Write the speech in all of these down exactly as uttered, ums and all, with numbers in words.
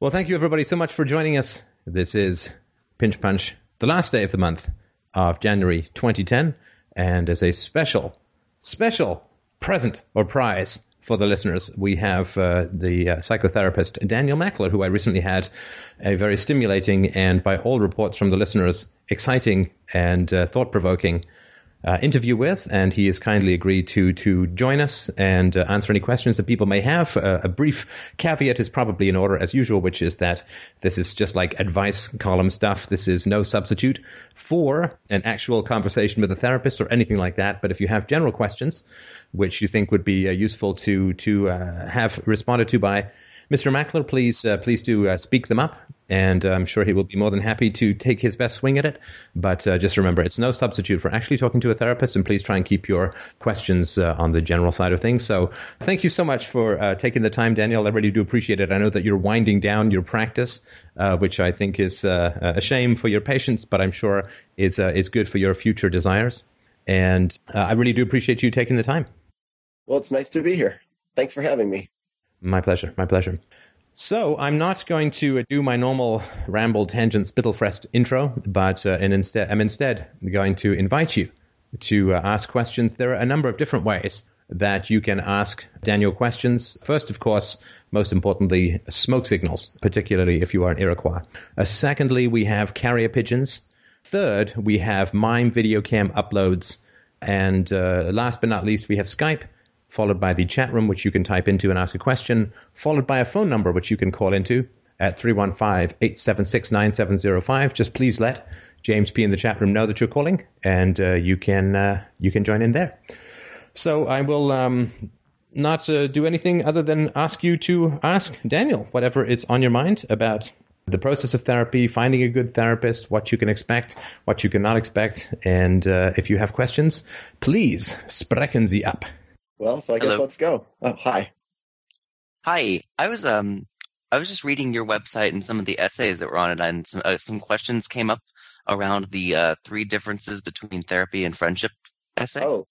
Well, thank you, everybody, so much for joining us. This is Pinch Punch, the last day of the month of January twenty ten. And as a special, special present or prize for the listeners, we have uh, the uh, psychotherapist Daniel Mackler, who I recently had a very stimulating and, by all reports from the listeners, exciting and uh, thought-provoking uh, interview with. And he has kindly agreed to to join us and uh, answer any questions that people may have. Uh, a brief caveat is probably in order as usual, which is that this is just like advice column stuff. This is no substitute for an actual conversation with a therapist or anything like that. But if you have general questions which you think would be uh, useful to to uh, have responded to by Mister Mackler, please uh, please do uh, speak them up, and uh, I'm sure he will be more than happy to take his best swing at it. But uh, just remember, it's no substitute for actually talking to a therapist, and please try and keep your questions uh, on the general side of things. So thank you so much for uh, taking the time, Daniel. I really do appreciate it. I know that you're winding down your practice, uh, which I think is uh, a shame for your patients, but I'm sure is, uh, is good for your future desires. And uh, I really do appreciate you taking the time. Well, it's nice to be here. Thanks for having me. My pleasure. My pleasure. So I'm not going to do my normal ramble, tangent, spittlefrest intro, but uh, and instead, I'm instead going to invite you to uh, ask questions. There are a number of different ways that you can ask Daniel questions. First, of course, most importantly, smoke signals, particularly if you are an Iroquois. Uh, secondly, we have carrier pigeons. Third, we have mime video cam uploads. And uh, last but not least, we have Skype, followed by the chat room, which you can type into and ask a question, followed by a phone number, which you can call into at three one five, eight seven six, nine seven zero five. Just please let James P. in the chat room know that you're calling, and uh, you can uh, you can join in there. So I will um, not uh, do anything other than ask you to ask Daniel whatever is on your mind about the process of therapy, finding a good therapist, what you can expect, what you cannot expect. And uh, if you have questions, please sprechen Sie ab. Well, so I Hello. guess let's go. Oh, hi. Hi. I was um, I was just reading your website and some of the essays that were on it, and some uh, some questions came up around the uh, three differences between therapy and friendship essay. Oh,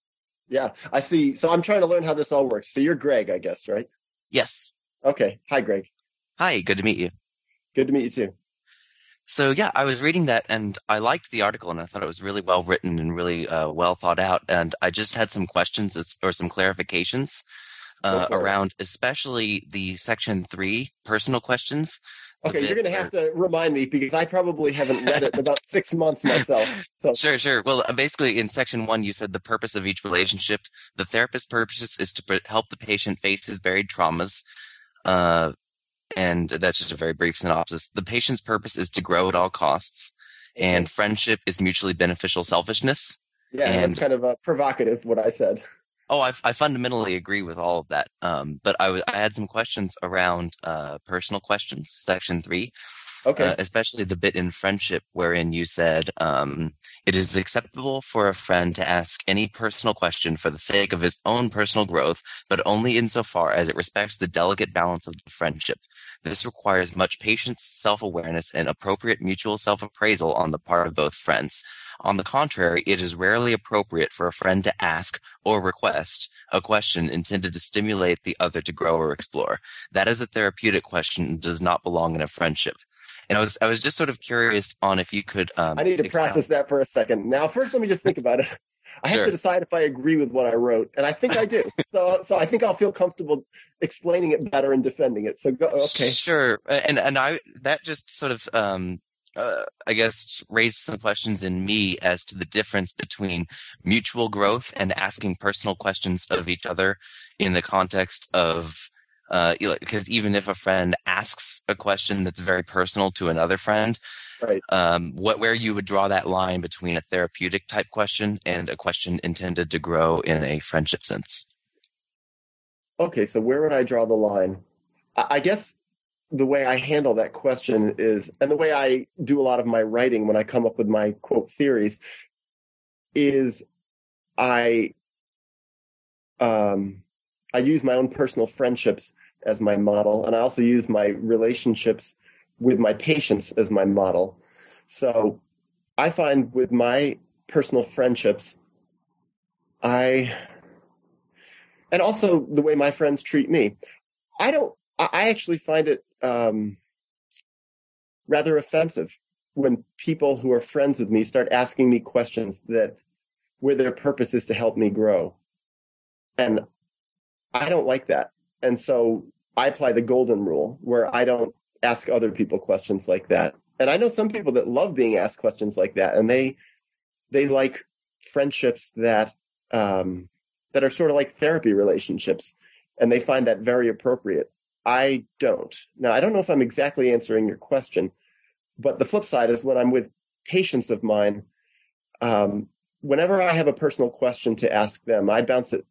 yeah. I see. So I'm trying to learn how this all works. So you're Greg, I guess, right? Yes. Okay. Hi, Greg. Hi. Good to meet you. Good to meet you, too. So, yeah, I was reading that, and I liked the article, and I thought it was really well written and really uh, well thought out. And I just had some questions or some clarifications uh, around it, especially the Section three personal questions. Okay, you're going to have to remind me, because I probably haven't read it in about six months myself. So. Sure, sure. Well, basically, in Section one, you said the purpose of each relationship. The therapist's purpose is to help the patient face his buried traumas. Uh And that's just a very brief synopsis. The patient's purpose is to grow at all costs, and friendship is mutually beneficial selfishness. Yeah, and that's kind of uh, provocative, what I said. Oh, I, I fundamentally agree with all of that. Um, but I, w- I had some questions around uh, personal questions, Section three. Okay. Uh, especially the bit in friendship wherein you said um, it is acceptable for a friend to ask any personal question for the sake of his own personal growth, but only insofar as it respects the delicate balance of the friendship. This requires much patience, self-awareness, and appropriate mutual self-appraisal on the part of both friends. On the contrary, it is rarely appropriate for a friend to ask or request a question intended to stimulate the other to grow or explore. That is a therapeutic question and does not belong in a friendship. And I was I was just sort of curious on if you could... Um, I need to expound. process that for a second. Now, first, let me just think about it. I sure. have to decide if I agree with what I wrote, and I think I do. so so I think I'll feel comfortable explaining it better and defending it. So go, okay. Sure. And, and I that just sort of... Um, Uh, I guess, raised some questions in me as to the difference between mutual growth and asking personal questions of each other in the context of, uh, because even if a friend asks a question that's very personal to another friend, right. um, what where you would draw that line between a therapeutic type question and a question intended to grow in a friendship sense. Okay, so where would I draw the line? I, I guess... the way I handle that question is, and the way I do a lot of my writing when I come up with my quote theories, is I um, I use my own personal friendships as my model, and I also use my relationships with my patients as my model. So I find with my personal friendships, I, and also the way my friends treat me, I don't, I actually find it, um, rather offensive when people who are friends with me start asking me questions that where their purpose is to help me grow. And I don't like that. And so I apply the golden rule where I don't ask other people questions like that. And I know some people that love being asked questions like that, and they they like friendships that um, that are sort of like therapy relationships, and they find that very appropriate. I don't. Now, I don't know if I'm exactly answering your question, but the flip side is when I'm with patients of mine, um, whenever I have a personal question to ask them, I bounce it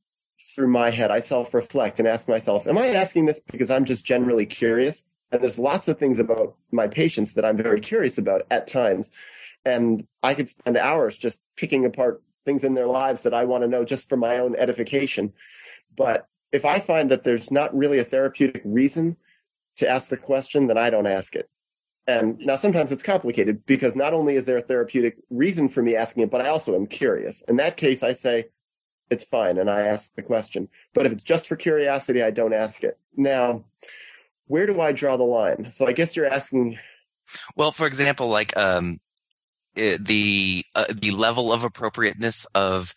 through my head. I self-reflect and ask myself, am I asking this because I'm just generally curious? And there's lots of things about my patients that I'm very curious about at times. And I could spend hours just picking apart things in their lives that I want to know just for my own edification. But if I find that there's not really a therapeutic reason to ask the question, then I don't ask it. And now sometimes it's complicated because not only is there a therapeutic reason for me asking it, but I also am curious. In that case, I say, it's fine, and I ask the question. But if it's just for curiosity, I don't ask it. Now, where do I draw the line? So I guess you're asking. Well, for example, like um, the uh, the level of appropriateness of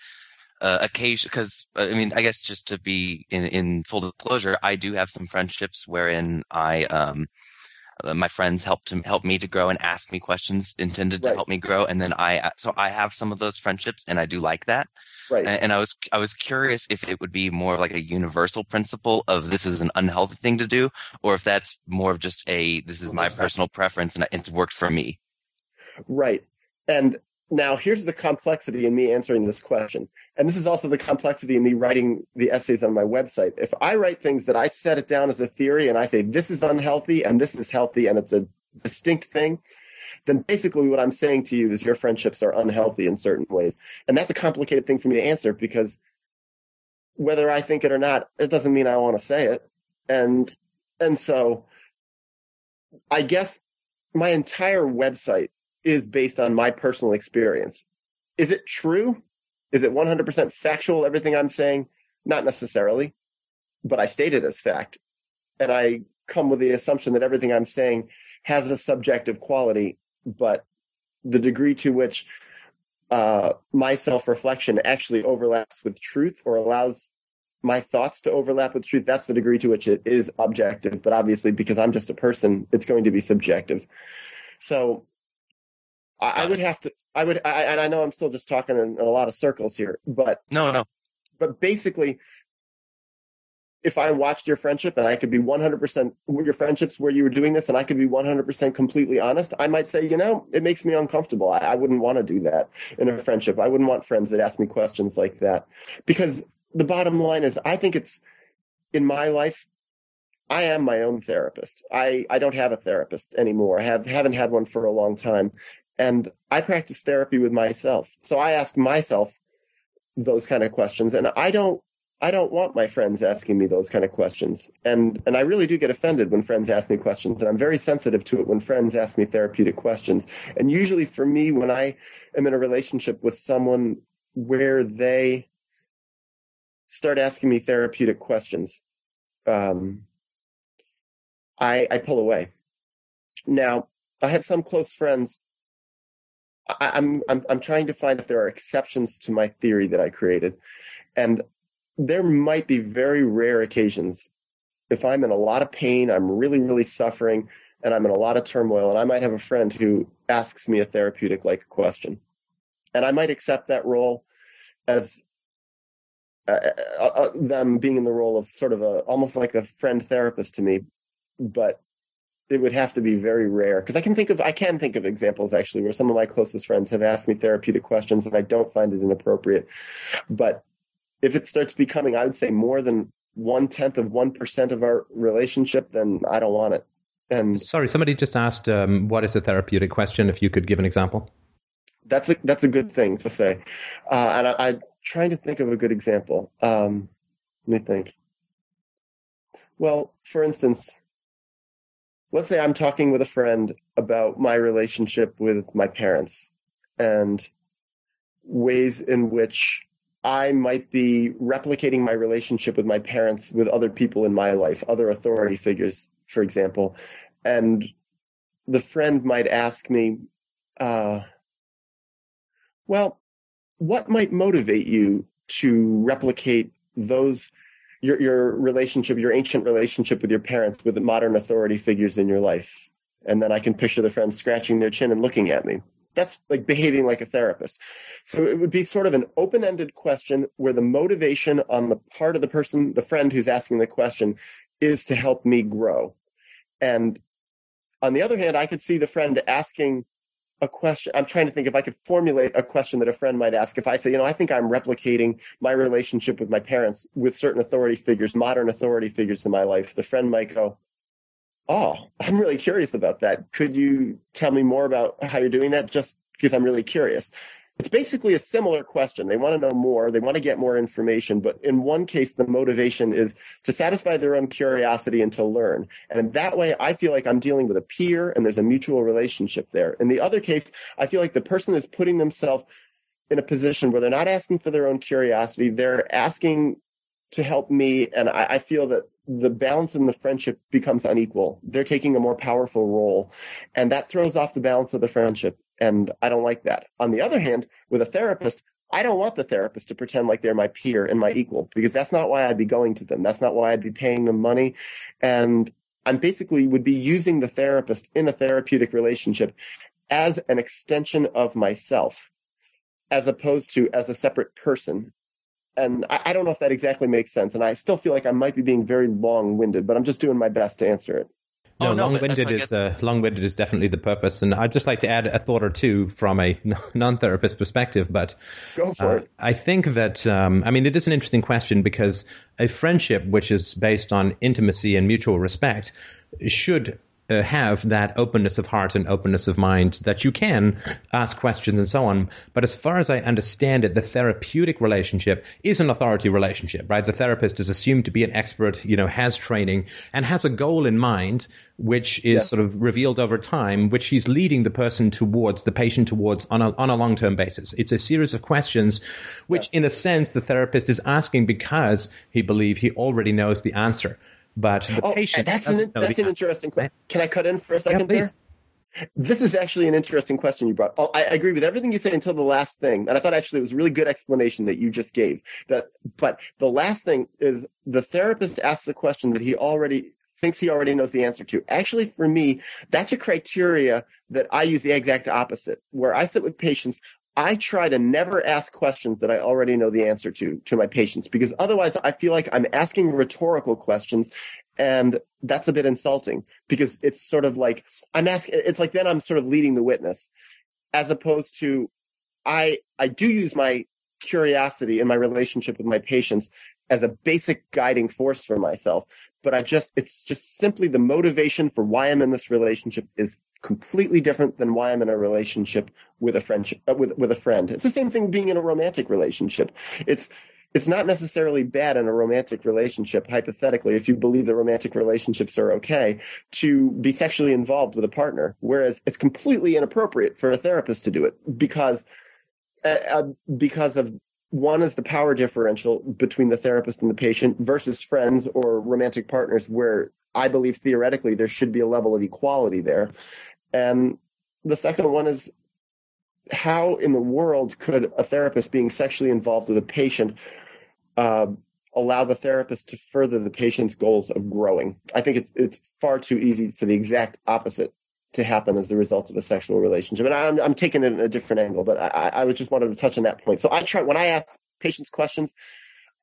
uh, occasion, because I mean, I guess just to be in, in full disclosure, I do have some friendships wherein I um, my friends help to help me to grow and ask me questions intended right. to help me grow, and then I so I have some of those friendships, and I do like that. Right. And I was I was curious if it would be more like a universal principle of this is an unhealthy thing to do, or if that's more of just a this is my personal preference and it's worked for me. Right. And now here's the complexity in me answering this question. And this is also the complexity in me writing the essays on my website. If I write things that I set it down as a theory and I say this is unhealthy and this is healthy and it's a distinct thing, then basically what I'm saying to you is your friendships are unhealthy in certain ways. And that's a complicated thing for me to answer because whether I think it or not, it doesn't mean I want to say it. And and so I guess my entire website is based on my personal experience. Is it true? Is it one hundred percent factual, everything I'm saying? Not necessarily, but I state it as fact. And I come with the assumption that everything I'm saying has a subjective quality, but the degree to which uh, my self-reflection actually overlaps with truth or allows my thoughts to overlap with truth, that's the degree to which it is objective. But obviously, because I'm just a person, it's going to be subjective. So I, I would have to, I would, I, and I know I'm still just talking in, in a lot of circles here, but no, no. But basically, if I watched your friendship and I could be one hundred percent your friendships where you were doing this and I could be one hundred percent completely honest, I might say, you know, it makes me uncomfortable. I, I wouldn't want to do that in a friendship. I wouldn't want friends that ask me questions like that, because the bottom line is I think it's in my life, I am my own therapist. I, I don't have a therapist anymore. I have, haven't had one for a long time. And I practice therapy with myself. So I ask myself those kind of questions, and I don't, I don't want my friends asking me those kind of questions. And and I really do get offended when friends ask me questions, and I'm very sensitive to it when friends ask me therapeutic questions. And usually for me, when I am in a relationship with someone where they start asking me therapeutic questions, um, I, I pull away. Now, I have some close friends. I, I'm, I'm I'm trying to find if there are exceptions to my theory that I created. And there might be very rare occasions if I'm in a lot of pain, I'm really, really suffering, and I'm in a lot of turmoil, and I might have a friend who asks me a therapeutic-like question. And I might accept that role as uh, uh, them being in the role of sort of a almost like a friend therapist to me, but it would have to be very rare. Because I can think of I can think of examples, actually, where some of my closest friends have asked me therapeutic questions, and I don't find it inappropriate. But if it starts becoming, I would say, more than one-tenth of one percent of our relationship, then I don't want it. And Sorry, somebody just asked, um, what is a therapeutic question, if you could give an example? That's a, that's a good thing to say. Uh, and I, I'm trying to think of a good example. Um, let me think. Well, for instance, let's say I'm talking with a friend about my relationship with my parents and ways in which I might be replicating my relationship with my parents with other people in my life, other authority figures, for example, and the friend might ask me, uh, well, what might motivate you to replicate those, your, your relationship, your ancient relationship with your parents, with the modern authority figures in your life? And then I can picture the friend scratching their chin and looking at me. That's like behaving like a therapist. So it would be sort of an open-ended question where the motivation on the part of the person, the friend who's asking the question, is to help me grow. And on the other hand, I could see the friend asking a question. I'm trying to think if I could formulate a question that a friend might ask. If I say, you know, I think I'm replicating my relationship with my parents with certain authority figures, modern authority figures in my life, the friend might go, oh, I'm really curious about that. Could you tell me more about how you're doing that? Just because I'm really curious. It's basically a similar question. They want to know more. They want to get more information. But in one case, the motivation is to satisfy their own curiosity and to learn. And in that way, I feel like I'm dealing with a peer and there's a mutual relationship there. In the other case, I feel like the person is putting themselves in a position where they're not asking for their own curiosity. They're asking to help me. And I, I feel that the balance in the friendship becomes unequal. They're taking a more powerful role, and that throws off the balance of the friendship. And I don't like that. On the other hand, with a therapist, I don't want the therapist to pretend like they're my peer and my equal, because that's not why I'd be going to them. That's not why I'd be paying them money. And I'm basically would be using the therapist in a therapeutic relationship as an extension of myself, as opposed to as a separate person. And I, I don't know if that exactly makes sense. And I still feel like I might be being very long-winded, but I'm just doing my best to answer it. No, oh, no long-winded is uh, long-winded is definitely the purpose. And I'd just like to add a thought or two from a non-therapist perspective. But Go for uh, it. I think that, um, I mean, it is an interesting question, because a friendship which is based on intimacy and mutual respect should uh, have that openness of heart and openness of mind that you can ask questions and so on. But as far as I understand it, the therapeutic relationship is an authority relationship, right? The therapist is assumed to be an expert, you know, has training and has a goal in mind, which is yeah. sort of revealed over time, which he's leading the person towards, the patient towards on a, on a long-term basis. It's a series of questions, which yeah. in a sense, the therapist is asking because he believes he already knows the answer. But the oh, patient that's an, that's an interesting question. Can I cut in for a second yeah, there? This is actually an interesting question you brought. I agree with everything you said until the last thing. And I thought actually it was a really good explanation that you just gave. That, but the last thing is the therapist asks a question that he already thinks he already knows the answer to. Actually, for me, that's a criteria that I use the exact opposite. Where I sit with patients, I try to never ask questions that I already know the answer to, to my patients, because otherwise I feel like I'm asking rhetorical questions, and that's a bit insulting, because it's sort of like I'm asking, it's like then I'm sort of leading the witness, as opposed to I, I do use my curiosity in my relationship with my patients as a basic guiding force for myself. But I just, it's just simply the motivation for why I'm in this relationship is completely different than why I'm in a relationship with a friendship, uh, with, with a friend. It's the same thing being in a romantic relationship. It's, it's not necessarily bad in a romantic relationship, hypothetically, if you believe that romantic relationships are okay, to be sexually involved with a partner, whereas it's completely inappropriate for a therapist to do it because, uh, because of one is the power differential between the therapist and the patient versus friends or romantic partners, where I believe theoretically there should be a level of equality there. And the second one is, how in the world could a therapist being sexually involved with a patient uh, allow the therapist to further the patient's goals of growing? I think it's it's far too easy for the exact opposite to happen as the result of a sexual relationship. And I'm, I'm taking it in a different angle, but I, I just wanted to touch on that point. So I try, when I ask patients questions,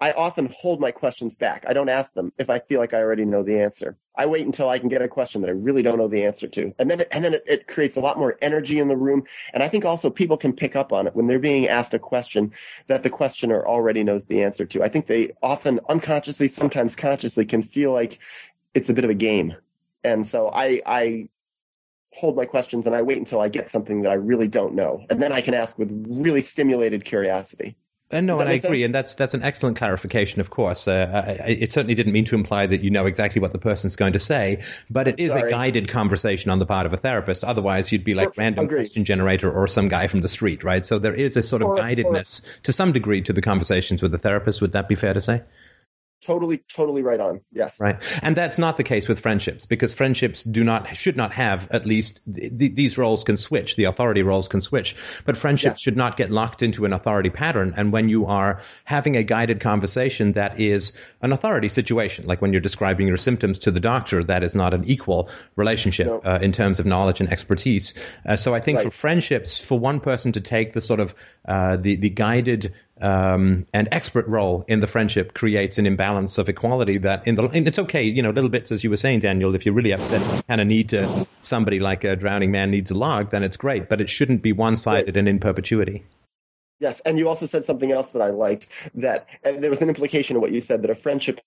I often hold my questions back. I don't ask them if I feel like I already know the answer. I wait until I can get a question that I really don't know the answer to. And then, it, and then it, it creates a lot more energy in the room. And I think also people can pick up on it when they're being asked a question that the questioner already knows the answer to. I think they often unconsciously, sometimes consciously, can feel like it's a bit of a game. And so I, I hold my questions and I wait until I get something that I really don't know. And then I can ask with really stimulated curiosity. And no, and I agree. Sense? And that's that's an excellent clarification, of course. Uh, I, it certainly didn't mean to imply that you know exactly what the person's going to say, but it is Sorry. a guided conversation on the part of a therapist. Otherwise, you'd be like or, random agreed. question generator or some guy from the street, right? So there is a sort of or, guidedness or, to some degree to the conversations with the therapist. Would that be fair to say? Totally, totally right on. Yes. Right. And that's not the case with friendships, because friendships do not, should not have, at least th- these roles can switch. The authority roles can switch, but friendships yeah. should not get locked into an authority pattern. And when you are having a guided conversation that is an authority situation, like when you're describing your symptoms to the doctor, that is not an equal relationship no. uh, in terms of knowledge and expertise. Uh, so I think right. for friendships, for one person to take the sort of uh, the, the guided Um, an expert role in the friendship creates an imbalance of equality that in the, and it's okay, you know, little bits, as you were saying, Daniel, if you're really upset and kind of need to, somebody like a drowning man needs a log, then it's great, but it shouldn't be one-sided and in perpetuity. Yes. And you also said something else that I liked, that and there was an implication of what you said, that a friendship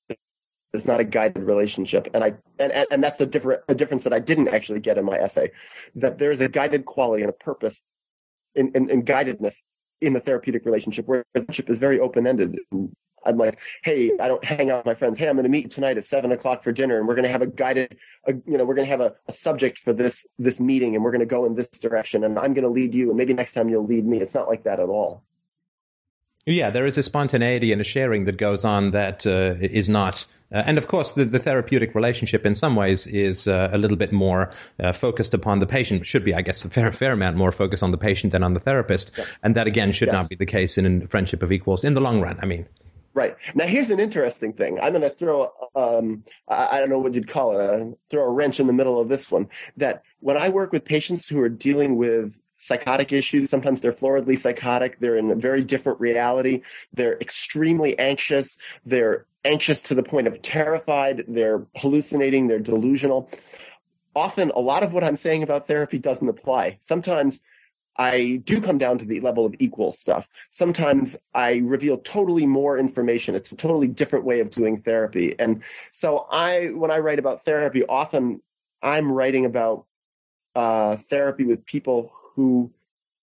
is not a guided relationship. And I, and, and, and that's a different, a difference that I didn't actually get in my essay, that there is a guided quality and a purpose in, in, in guidedness in the therapeutic relationship, where friendship is very open-ended. I'm like, hey, I don't hang out with my friends. Hey, I'm going to meet tonight at seven o'clock for dinner, and we're going to have a guided, a, you know, we're going to have a, a subject for this this meeting, and we're going to go in this direction, and I'm going to lead you, and maybe next time you'll lead me. It's not like that at all. Yeah, there is a spontaneity and a sharing that goes on that uh, is not. Uh, and of course, the, the therapeutic relationship in some ways is uh, a little bit more uh, focused upon the patient. It should be, I guess, a fair, fair amount more focused on the patient than on the therapist. Yeah. And that, again, should yes. not be the case in a friendship of equals in the long run, I mean. Right. Now, here's an interesting thing. I'm going to throw, um, I, I don't know what you'd call it, uh, throw a wrench in the middle of this one, that when I work with patients who are dealing with psychotic issues, sometimes they're floridly psychotic, they're in a very different reality, they're extremely anxious, they're anxious to the point of terrified, they're hallucinating, they're delusional. Often, a lot of what I'm saying about therapy doesn't apply. Sometimes I do come down to the level of equal stuff. Sometimes I reveal totally more information. It's a totally different way of doing therapy. And so I, when I write about therapy, often I'm writing about uh, therapy with people who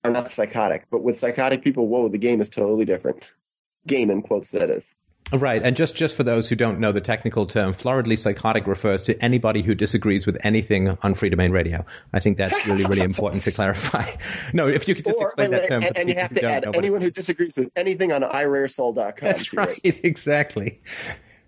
are not psychotic, but with psychotic people, whoa, the game is totally different. Game in quotes, that is. Right. And just, just for those who don't know the technical term, floridly psychotic refers to anybody who disagrees with anything on Free Domain Radio. I think that's really, really important to clarify. No, if you could just or, explain and, that term. And, and you have to add anyone who disagrees with anything on i rare soul dot com. That's right. It. Exactly.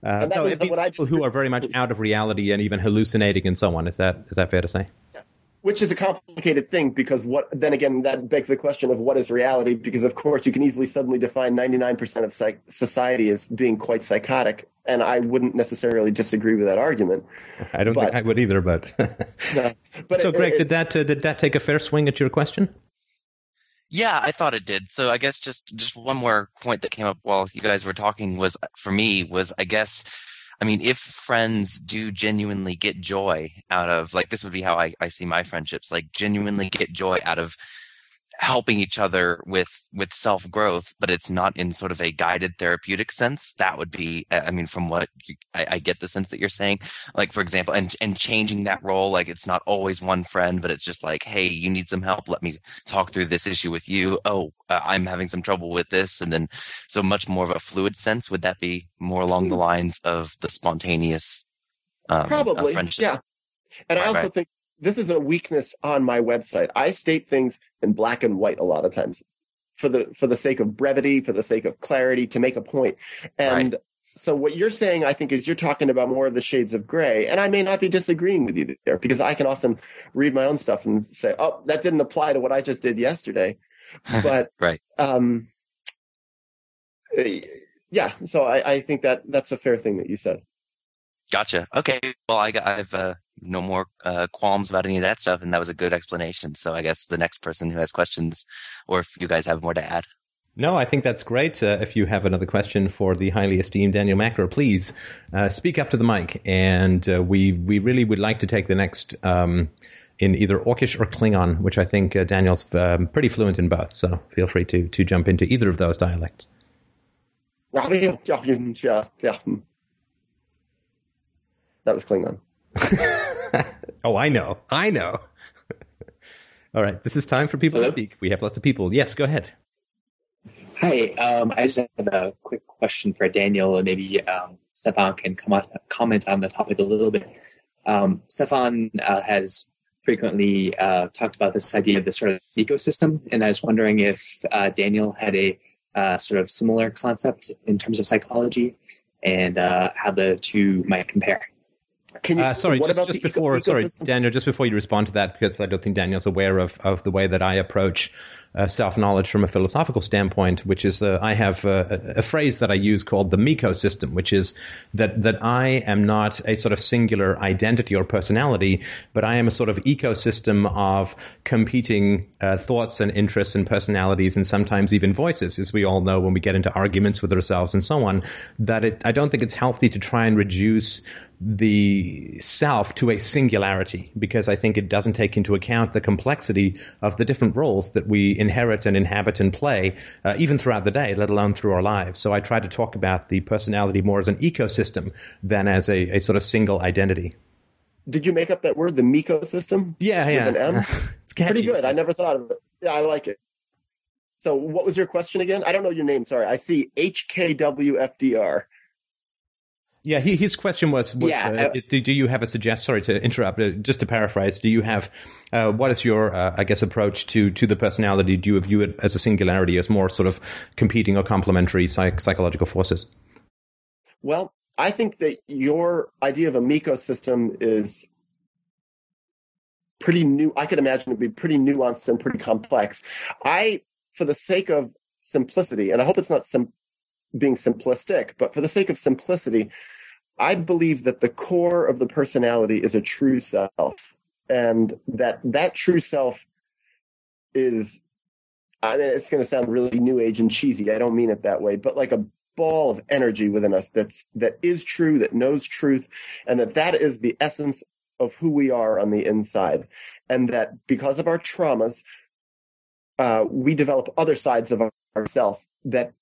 Uh, no, it means people who are very much out of reality and even hallucinating and so on. Is that is that fair to say? Yeah. Which is a complicated thing, because what, then again, that begs the question of what is reality, because of course you can easily suddenly define ninety-nine percent of psych- society as being quite psychotic, and I wouldn't necessarily disagree with that argument. I don't but, think I would either, but... no, but so, it, Greg, it, did that uh, did that take a fair swing at your question? Yeah, I thought it did. So I guess just, just one more point that came up while you guys were talking was, for me, was I guess... I mean, if friends do genuinely get joy out of, like, this would be how I, I see my friendships, like genuinely get joy out of helping each other with, with self-growth, but it's not in sort of a guided therapeutic sense, that would be, I mean, from what you, I, I get the sense that you're saying, like, for example, and, and changing that role, like it's not always one friend, but it's just like, hey, you need some help. Let me talk through this issue with you. Oh, uh, I'm having some trouble with this. And then so much more of a fluid sense. Would that be more along the lines of the spontaneous um, Probably, uh, friendship? Yeah. And right, I also right. think, this is a weakness on my website. I state things in black and white a lot of times for the for the sake of brevity, for the sake of clarity, to make a point. And right. so what you're saying, I think, is you're talking about more of the shades of gray. And I may not be disagreeing with you there, because I can often read my own stuff and say, oh, that didn't apply to what I just did yesterday. But right. um, yeah, so I, I think that that's a fair thing that you said. Gotcha. Okay. Well, I, I've uh, no more uh, qualms about any of that stuff, and that was a good explanation. So I guess the next person who has questions, or if you guys have more to add. No, I think that's great. Uh, if you have another question for the highly esteemed Daniel Mackler, please uh, speak up to the mic. And uh, we we really would like to take the next um, in either Orcish or Klingon, which I think uh, Daniel's um, pretty fluent in both. So feel free to, to jump into either of those dialects. That was Klingon. oh, I know. I know. All right. This is time for people Hello? to speak. We have lots of people. Yes, go ahead. Hi. Um, I just have a quick question for Daniel, and maybe um, Stefan can come on, comment on the topic a little bit. Um, Stefan uh, has frequently uh, talked about this idea of the sort of ecosystem, and I was wondering if uh, Daniel had a uh, sort of similar concept in terms of psychology. and uh, how the two might compare. Can you, uh, sorry, what just, about just before, eco- sorry, Daniel, just before you respond to that, because I don't think Daniel's aware of, of the way that I approach uh, self-knowledge from a philosophical standpoint, which is uh, I have a, a phrase that I use called the Miko system, which is that, that I am not a sort of singular identity or personality, but I am a sort of ecosystem of competing uh, thoughts and interests and personalities and sometimes even voices, as we all know when we get into arguments with ourselves and so on, that it, I don't think it's healthy to try and reduce the self to a singularity, because I think it doesn't take into account the complexity of the different roles that we inherit and inhabit and play, uh, even throughout the day, let alone through our lives. So I try to talk about the personality more as an ecosystem than as a, a sort of single identity. Did you make up that word, the Miko system? Yeah, yeah. With an M? It's catchy. Pretty good. I never thought of it. Yeah, I like it. So what was your question again? I don't know your name. Sorry. I see H K W F D R. Yeah, he, his question was, was yeah, uh, I, do, do you have a suggest? Sorry to interrupt, uh, just to paraphrase, do you have, uh, what is your, uh, I guess, approach to, to the personality? Do you view it as a singularity, as more sort of competing or complementary psych- psychological forces? Well, I think that your idea of a Miko system is pretty new. I could imagine it would be pretty nuanced and pretty complex. I, for the sake of simplicity, and I hope it's not simple, being simplistic, but for the sake of simplicity, I believe that the core of the personality is a true self, and that that true self is, I mean, it's going to sound really new age and cheesy. I don't mean it that way, but like a ball of energy within us that's, that is true, that knows truth, and that that is the essence of who we are on the inside. And that because of our traumas, uh, we develop other sides of ourself that,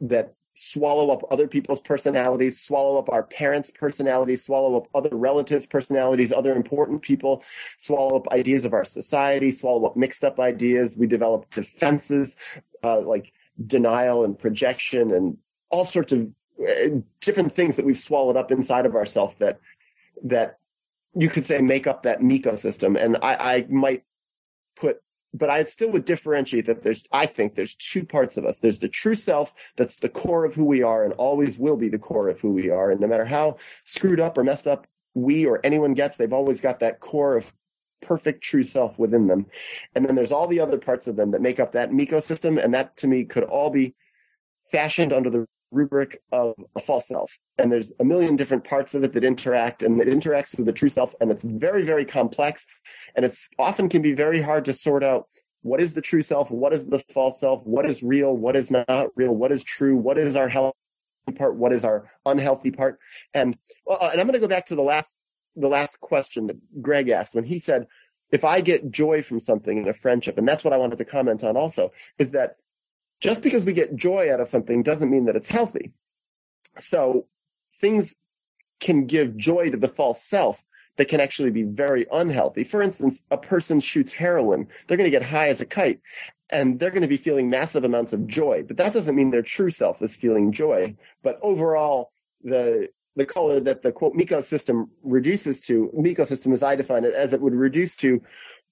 that swallow up other people's personalities, swallow up our parents' personalities, swallow up other relatives' personalities, other important people, swallow up ideas of our society, swallow up mixed up ideas. We develop defenses uh, like denial and projection and all sorts of uh, different things that we've swallowed up inside of ourselves that that you could say make up that Miko system. And I, I might put But I still would differentiate that there's, I think there's two parts of us. There's the true self that's the core of who we are and always will be the core of who we are. And no matter how screwed up or messed up we or anyone gets, they've always got that core of perfect true self within them. And then there's all the other parts of them that make up that Miko system. And that to me could all be fashioned under the rubric of a false self. And there's a million different parts of it that interact, and it interacts with the true self, and it's very, very complex, and it's often can be very hard to sort out what is the true self, what is the false self, what is real, what is not real, what is true, what is our healthy part, what is our unhealthy part. And uh, and I'm going to go back to the last the last question that Greg asked when he said, if I get joy from something in a friendship, and that's what I wanted to comment on also, is that just because we get joy out of something doesn't mean that it's healthy. So things can give joy to the false self that can actually be very unhealthy. For instance, a person shoots heroin. They're going to get high as a kite, and they're going to be feeling massive amounts of joy. But that doesn't mean their true self is feeling joy. But overall, the the color that the, quote, Miko system reduces to, Miko system as I define it, as it would reduce to,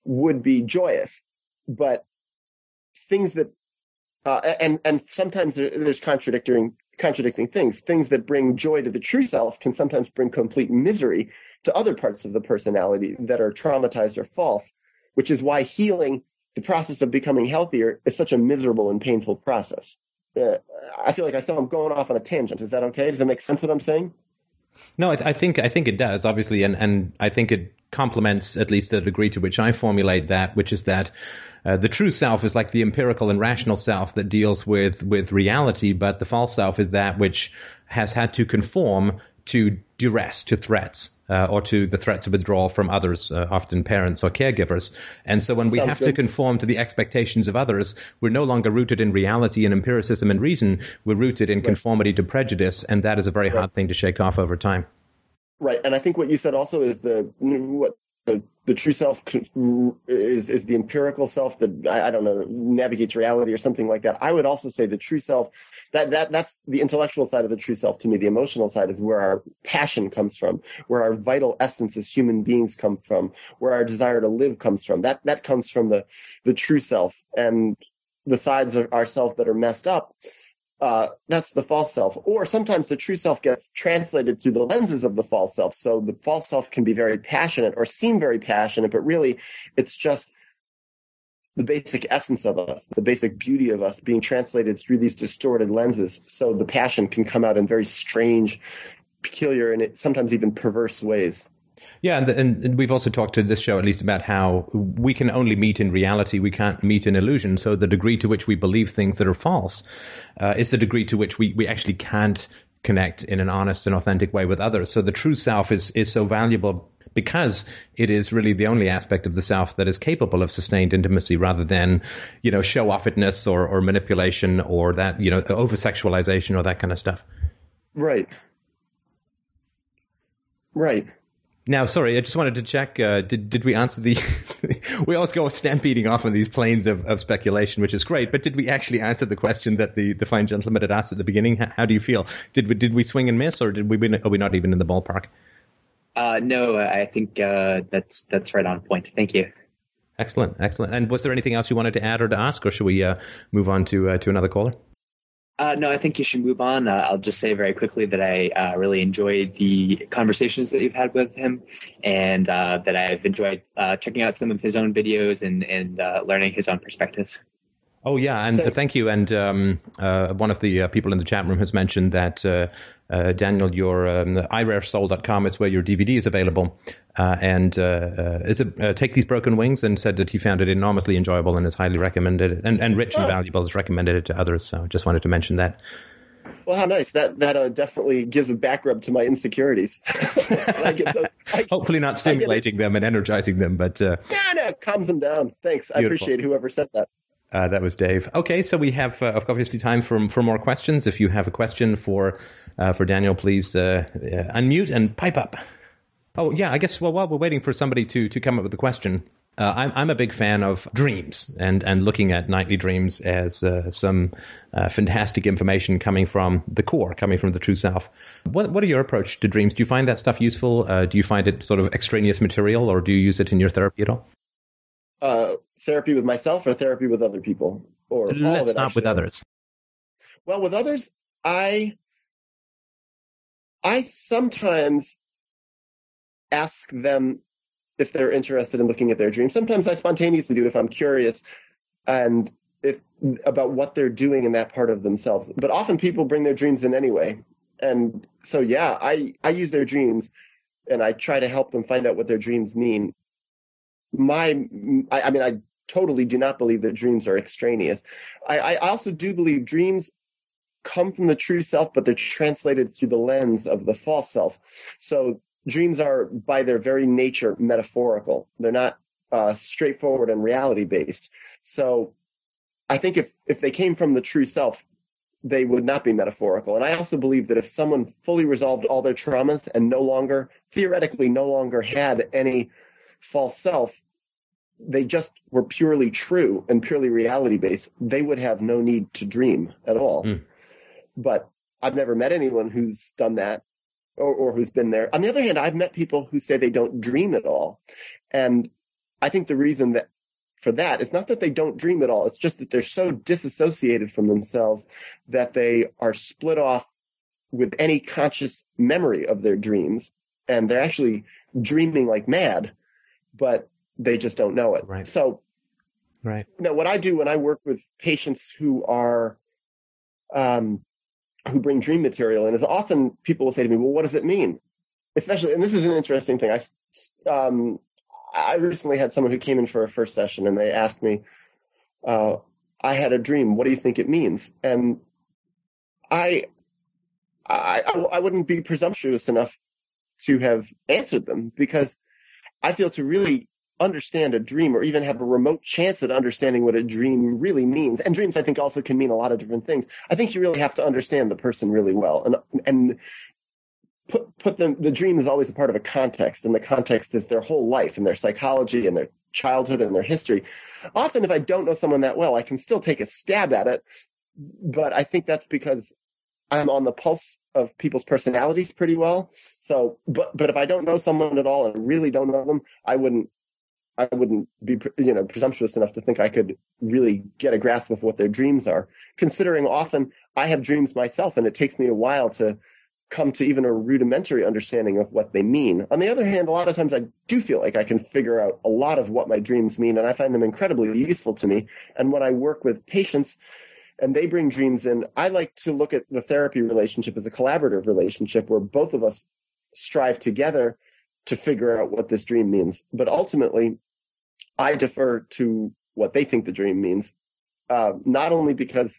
would be joyous. But things that Uh, and and sometimes there's contradicting contradicting things. Things that bring joy to the true self can sometimes bring complete misery to other parts of the personality that are traumatized or false, which is why healing, the process of becoming healthier, is such a miserable and painful process. Uh, I feel like I saw I'm going off on a tangent. Is that okay? Does that make sense what I'm saying? No, I, I think I think it does, obviously, and, and I think it complements at least the degree to which I formulate that, which is that Uh, the true self is like the empirical and rational self that deals with, with reality, but the false self is that which has had to conform to duress, to threats, uh, or to the threats of withdrawal from others, uh, often parents or caregivers. And so when we Sounds have good. to conform to the expectations of others, we're no longer rooted in reality and empiricism and reason. We're rooted in right. conformity to prejudice, and that is a very right. hard thing to shake off over time. Right. And I think what you said also is the what. The, the true self is, is the empirical self that, I, I don't know, navigates reality or something like that. I would also say the true self, that, that that's the intellectual side of the true self to me. The emotional side is where our passion comes from, where our vital essence as human beings come from, where our desire to live comes from. That that comes from the, the true self. And the sides of ourself that are messed up uh, that's the false self. Or sometimes the true self gets translated through the lenses of the false self. So the false self can be very passionate or seem very passionate, but really it's just the basic essence of us, the basic beauty of us being translated through these distorted lenses. So the passion can come out in very strange, peculiar, and it, sometimes even perverse ways. Yeah, and, and, and we've also talked to this show at least about how we can only meet in reality. We can't meet in illusion. So the degree to which we believe things that are false uh, is the degree to which we, we actually can't connect in an honest and authentic way with others. So the true self is, is so valuable because it is really the only aspect of the self that is capable of sustained intimacy rather than, you know, show-offedness or, or manipulation or that, you know, over-sexualization or that kind of stuff. Right. Right. Now, sorry, I just wanted to check, uh, did did we answer the – we always go stampeding off on these planes of, of speculation, which is great, but did we actually answer the question that the, the fine gentleman had asked at the beginning? How, how do you feel? Did we, did we swing and miss, or did we are we not even in the ballpark? Uh, no, I think uh, that's that's right on point. Thank you. Excellent, excellent. And was there anything else you wanted to add or to ask, or should we uh, move on to uh, to another caller? Uh, no, I think you should move on. Uh, I'll just say very quickly that I uh, really enjoyed the conversations that you've had with him, and uh, that I've enjoyed uh, checking out some of his own videos and, and uh, learning his own perspective. Oh, yeah, and uh, thank you. And um, uh, one of the uh, people in the chat room has mentioned that, uh, uh, Daniel, your um, i rare soul dot com is where your D V D is available. Uh, and uh, uh, is it, uh, Take These Broken Wings, and said that he found it enormously enjoyable and is highly recommended, and, and rich and valuable, has recommended it to others. So just wanted to mention that. Well, how nice. That that uh, definitely gives a back rub to my insecurities. I get so, I get, Hopefully not stimulating them and energizing them. But uh, no, no, calms them down. Thanks. Beautiful. I appreciate whoever said that. Uh, that was Dave. Okay, so we have uh, obviously time for for more questions. If you have a question for uh, for Daniel, please uh, uh, unmute and pipe up. Oh, yeah, I guess, well, while we're waiting for somebody to, to come up with a question, uh, I'm, I'm a big fan of dreams and, and looking at nightly dreams as uh, some uh, fantastic information coming from the core, coming from the true self. What, what are your approach to dreams? Do you find that stuff useful? Uh, do you find it sort of extraneous material, or do you use it in your therapy at all? Uh, therapy with myself or therapy with other people? Or Let's not with others. Well, with others, I I sometimes ask them if they're interested in looking at their dreams. Sometimes I spontaneously do if I'm curious and if about what they're doing in that part of themselves. But often people bring their dreams in anyway. And so, yeah, I, I use their dreams and I try to help them find out what their dreams mean. My, I, I mean, I totally do not believe that dreams are extraneous. I, I also do believe dreams come from the true self, but they're translated through the lens of the false self. So dreams are, by their very nature, metaphorical. They're not uh, straightforward and reality-based. So I think if, if they came from the true self, they would not be metaphorical. And I also believe that if someone fully resolved all their traumas and no longer, theoretically, no longer had any false self, they just were purely true and purely reality-based, they would have no need to dream at all. Mm. But I've never met anyone who's done that or, or who's been there. On the other hand, I've met people who say they don't dream at all. And I think the reason that for that is not that they don't dream at all. It's just that they're so disassociated from themselves that they are split off with any conscious memory of their dreams. And they're actually dreaming like mad, but they just don't know it. Right. So right. Now, what I do when I work with patients who are um, who bring dream material, and is often people will say to me, well, what does it mean? Especially, and this is an interesting thing. I, um, I recently had someone who came in for a first session, and they asked me, uh, I had a dream. What do you think it means? And I, I, I wouldn't be presumptuous enough to have answered them, because I feel to really understand a dream, or even have a remote chance at understanding what a dream really means. And dreams, I think, also can mean a lot of different things. I think you really have to understand the person really well, and and put put them. The dream is always a part of a context, and the context is their whole life and their psychology and their childhood and their history. Often, if I don't know someone that well, I can still take a stab at it, but I think that's because I'm on the pulse of people's personalities pretty well. So, but but if I don't know someone at all and really don't know them, I wouldn't I wouldn't be, you know, presumptuous enough to think I could really get a grasp of what their dreams are, considering often I have dreams myself, and it takes me a while to come to even a rudimentary understanding of what they mean. On the other hand, a lot of times I do feel like I can figure out a lot of what my dreams mean, and I find them incredibly useful to me. And when I work with patients and they bring dreams in, I like to look at the therapy relationship as a collaborative relationship where both of us strive together to figure out what this dream means. But ultimately, I defer to what they think the dream means, uh, not only because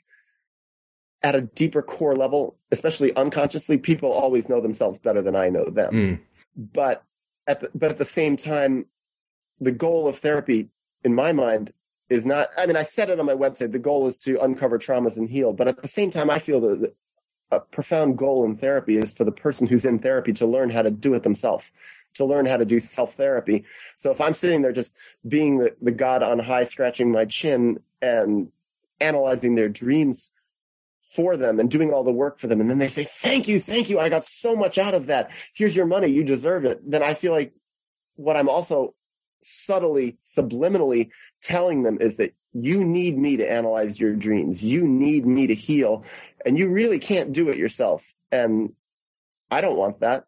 at a deeper core level, especially unconsciously, people always know themselves better than I know them. Mm. But at the, but at the same time, the goal of therapy, in my mind, is not, I mean, I said it on my website, the goal is to uncover traumas and heal. But at the same time, I feel that a profound goal in therapy is for the person who's in therapy to learn how to do it themselves, to learn how to do self-therapy. So if I'm sitting there just being the, the God on high, scratching my chin and analyzing their dreams for them and doing all the work for them, and then they say, thank you, thank you, I got so much out of that, here's your money, you deserve it, then I feel like what I'm also subtly, subliminally telling them is that you need me to analyze your dreams, you need me to heal, and you really can't do it yourself. And I don't want that,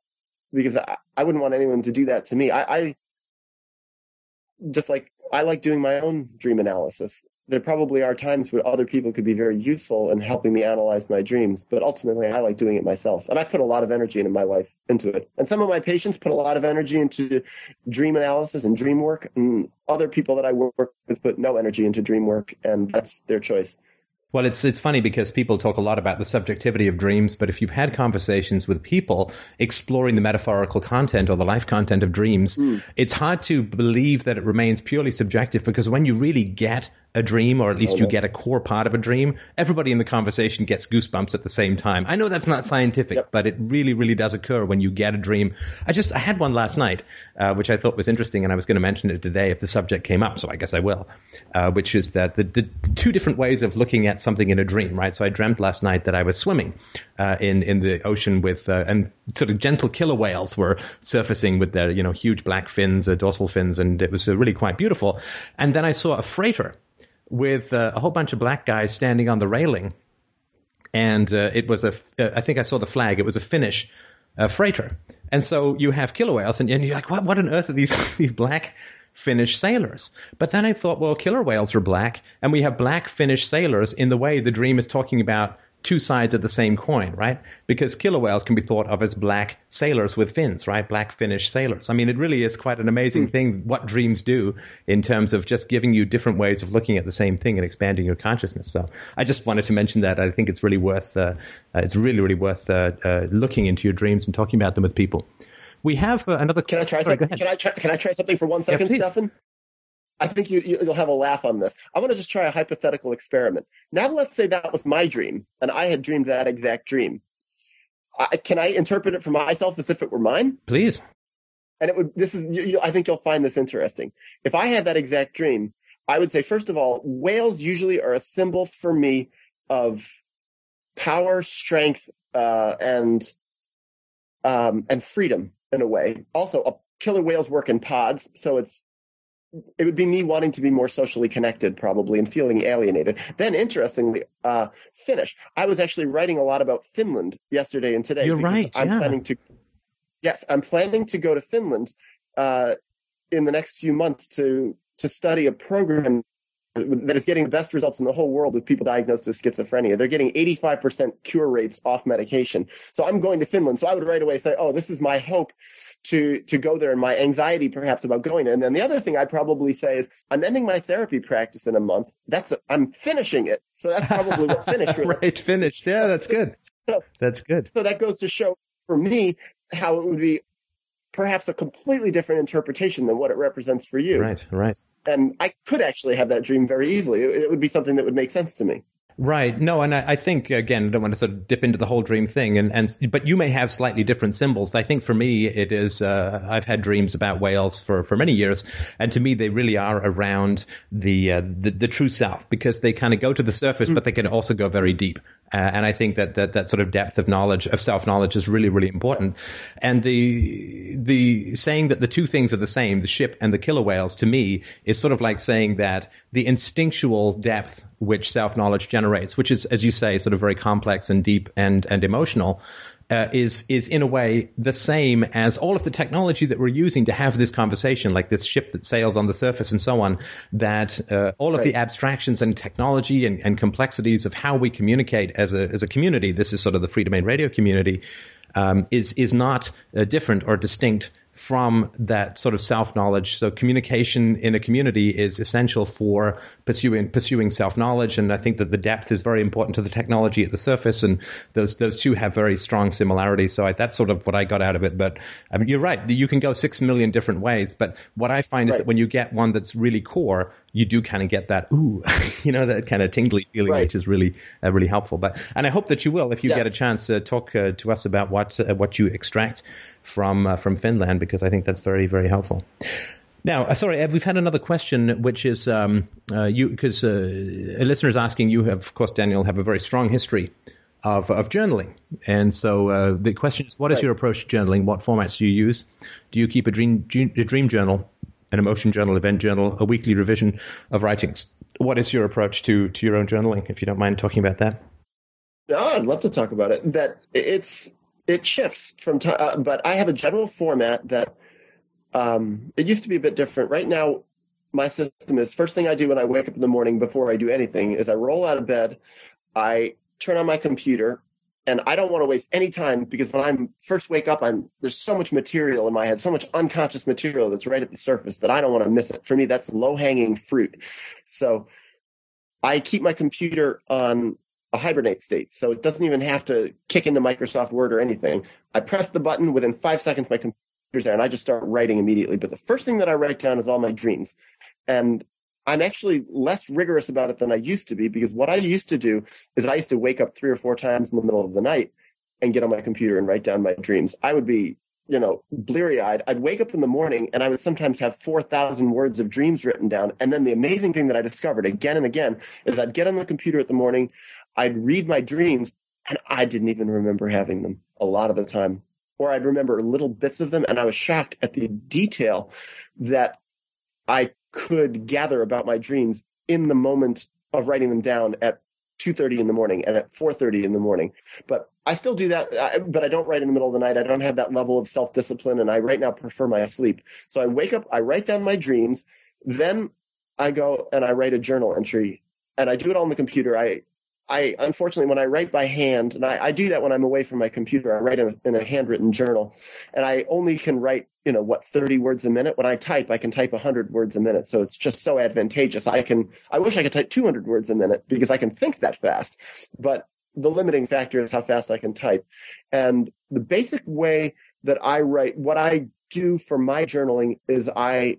because I, I wouldn't want anyone to do that to me. I, I just like, I like doing my own dream analysis. There probably are times where other people could be very useful in helping me analyze my dreams, but ultimately I like doing it myself. And I put a lot of energy into my life, into it. And some of my patients put a lot of energy into dream analysis and dream work, and other people that I work with put no energy into dream work, and that's their choice. Well, it's it's funny because people talk a lot about the subjectivity of dreams, but if you've had conversations with people exploring the metaphorical content or the life content of dreams, mm. it's hard to believe that it remains purely subjective, because when you really get a dream, or at least oh, you no. get a core part of a dream, everybody in the conversation gets goosebumps at the same time. I know that's not scientific, yep. but it really, really does occur when you get a dream. I just I had one last night, uh, which I thought was interesting, and I was going to mention it today if the subject came up, so I guess I will, uh, which is that the, the two different ways of looking at something in a dream, right? So I dreamt last night that I was swimming uh, in, in the ocean with, uh, and sort of gentle killer whales were surfacing with their, you know, huge black fins, uh, dorsal fins, and it was uh, really quite beautiful. And then I saw a freighter with uh, a whole bunch of black guys standing on the railing. And uh, it was a, uh, I think I saw the flag. It was a Finnish uh, freighter. And so you have killer whales, and, and you're like, what, what on earth are these, these black Finnish sailors? But then I thought, well, killer whales are black, and we have black Finnish sailors in the way the dream is talking about two sides of the same coin, right? Because killer whales can be thought of as black sailors with fins, right? Black Finnish sailors. I mean, it really is quite an amazing mm. thing what dreams do in terms of just giving you different ways of looking at the same thing and expanding your consciousness. So I just wanted to mention that. I think it's really worth, uh, uh, it's really, really worth uh, uh, looking into your dreams and talking about them with people. We have uh, another. Can I try? Sorry, something? Can I try? Can I try something for one second, yeah, Stefan? I think you, you'll have a laugh on this. I want to just try a hypothetical experiment. Now, let's say that was my dream, and I had dreamed that exact dream. I, can I interpret it for myself as if it were mine? Please. And it would. This is. You, you, I think you'll find this interesting. If I had that exact dream, I would say, first of all, whales usually are a symbol for me of power, strength, uh, and um, and freedom in a way. Also, a, killer whales work in pods, so it's. It would be me wanting to be more socially connected, probably, and feeling alienated. Then, interestingly, uh, Finnish. I was actually writing a lot about Finland yesterday and today. You're right. I'm yeah. planning to. Yes, I'm planning to go to Finland uh, in the next few months to to study a program that is getting the best results in the whole world with people diagnosed with schizophrenia. They're getting eighty-five percent cure rates off medication. So I'm going to Finland. So I would right away say, oh, this is my hope to to go there, and my anxiety perhaps about going there. And then the other thing I'd probably say is I'm ending my therapy practice in a month. That's a, I'm finishing it. So that's probably what finished. Really. Right, finished. Yeah, that's good. So, that's good. So that goes to show for me how it would be perhaps a completely different interpretation than what it represents for you. Right, right. And I could actually have that dream very easily. It would be something that would make sense to me. Right. No, and I, I think, again, I don't want to sort of dip into the whole dream thing, and, and but you may have slightly different symbols. I think for me, it is, uh, I've had dreams about Wales for, for many years, and to me, they really are around the uh, the, the true self, because they kind of go to the surface, mm. but they can also go very deep. Uh, and I think that, that that sort of depth of knowledge, of self-knowledge, is really, really important. And the the saying that the two things are the same, the ship and the killer whales, to me, is sort of like saying that the instinctual depth which self-knowledge generates, which is, as you say, sort of very complex and deep and, and emotional, uh, is is in a way the same as all of the technology that we're using to have this conversation, like this ship that sails on the surface and so on, that uh, all of right. the abstractions and technology and, and complexities of how we communicate as a as a community, this is sort of the Freedomain Radio community, um, is, is not uh, different or distinct from that sort of self-knowledge. So communication in a community is essential for pursuing pursuing self-knowledge, and I think that the depth is very important to the technology at the surface, and those those two have very strong similarities. So I, that's sort of what I got out of it. But I mean, you're right, you can go six million different ways, but what I find right. is that when you get one that's really core, you do kind of get that ooh, you know, that kind of tingly feeling, right. which is really uh, really helpful. But and I hope that you will, if you yes. get a chance, uh, talk uh, to us about what uh, what you extract from uh, from Finland, because I think that's very, very helpful. Now, uh, sorry, Ed, we've had another question, which is um, uh, you, because uh, a listener is asking, you have, of course, Daniel, have a very strong history of, of journaling. And so uh, the question is, what is right. your approach to journaling? What formats do you use? Do you keep a dream, a dream journal, an emotion journal, event journal, a weekly revision of writings? What is your approach to, to your own journaling, if you don't mind talking about that? No, I'd love to talk about it. That it's... It shifts from time, uh, but I have a general format that um, it used to be a bit different. Right now, my system is, first thing I do when I wake up in the morning before I do anything is I roll out of bed, I turn on my computer, and I don't want to waste any time, because when I first wake up, I'm there's so much material in my head, so much unconscious material that's right at the surface that I don't want to miss it. For me, that's low-hanging fruit. So I keep my computer on a hibernate state, so it doesn't even have to kick into Microsoft Word or anything. I press the button, within five seconds my computer's there, and I just start writing immediately. But the first thing that I write down is all my dreams, and I'm actually less rigorous about it than I used to be, because what I used to do is I used to wake up three or four times in the middle of the night and get on my computer and write down my dreams. I would be, you know, bleary-eyed. I'd wake up in the morning and I would sometimes have four thousand words of dreams written down. And then the amazing thing that I discovered again and again is I'd get on the computer at the morning, I'd read my dreams, and I didn't even remember having them a lot of the time. Or I'd remember little bits of them, and I was shocked at the detail that I could gather about my dreams in the moment of writing them down at two thirty in the morning and at four thirty in the morning. But I still do that, I, but I don't write in the middle of the night. I don't have that level of self-discipline, and I right now prefer my sleep. So I wake up, I write down my dreams, then I go and I write a journal entry, and I do it all on the computer. I I unfortunately, when I write by hand, and I, I do that when I'm away from my computer, I write in a, in a handwritten journal, and I only can write, you know, what, thirty words a minute. When I type, I can type one hundred words a minute, so it's just so advantageous. I can, I wish I could type two hundred words a minute because I can think that fast, but the limiting factor is how fast I can type. And the basic way that I write, what I do for my journaling is I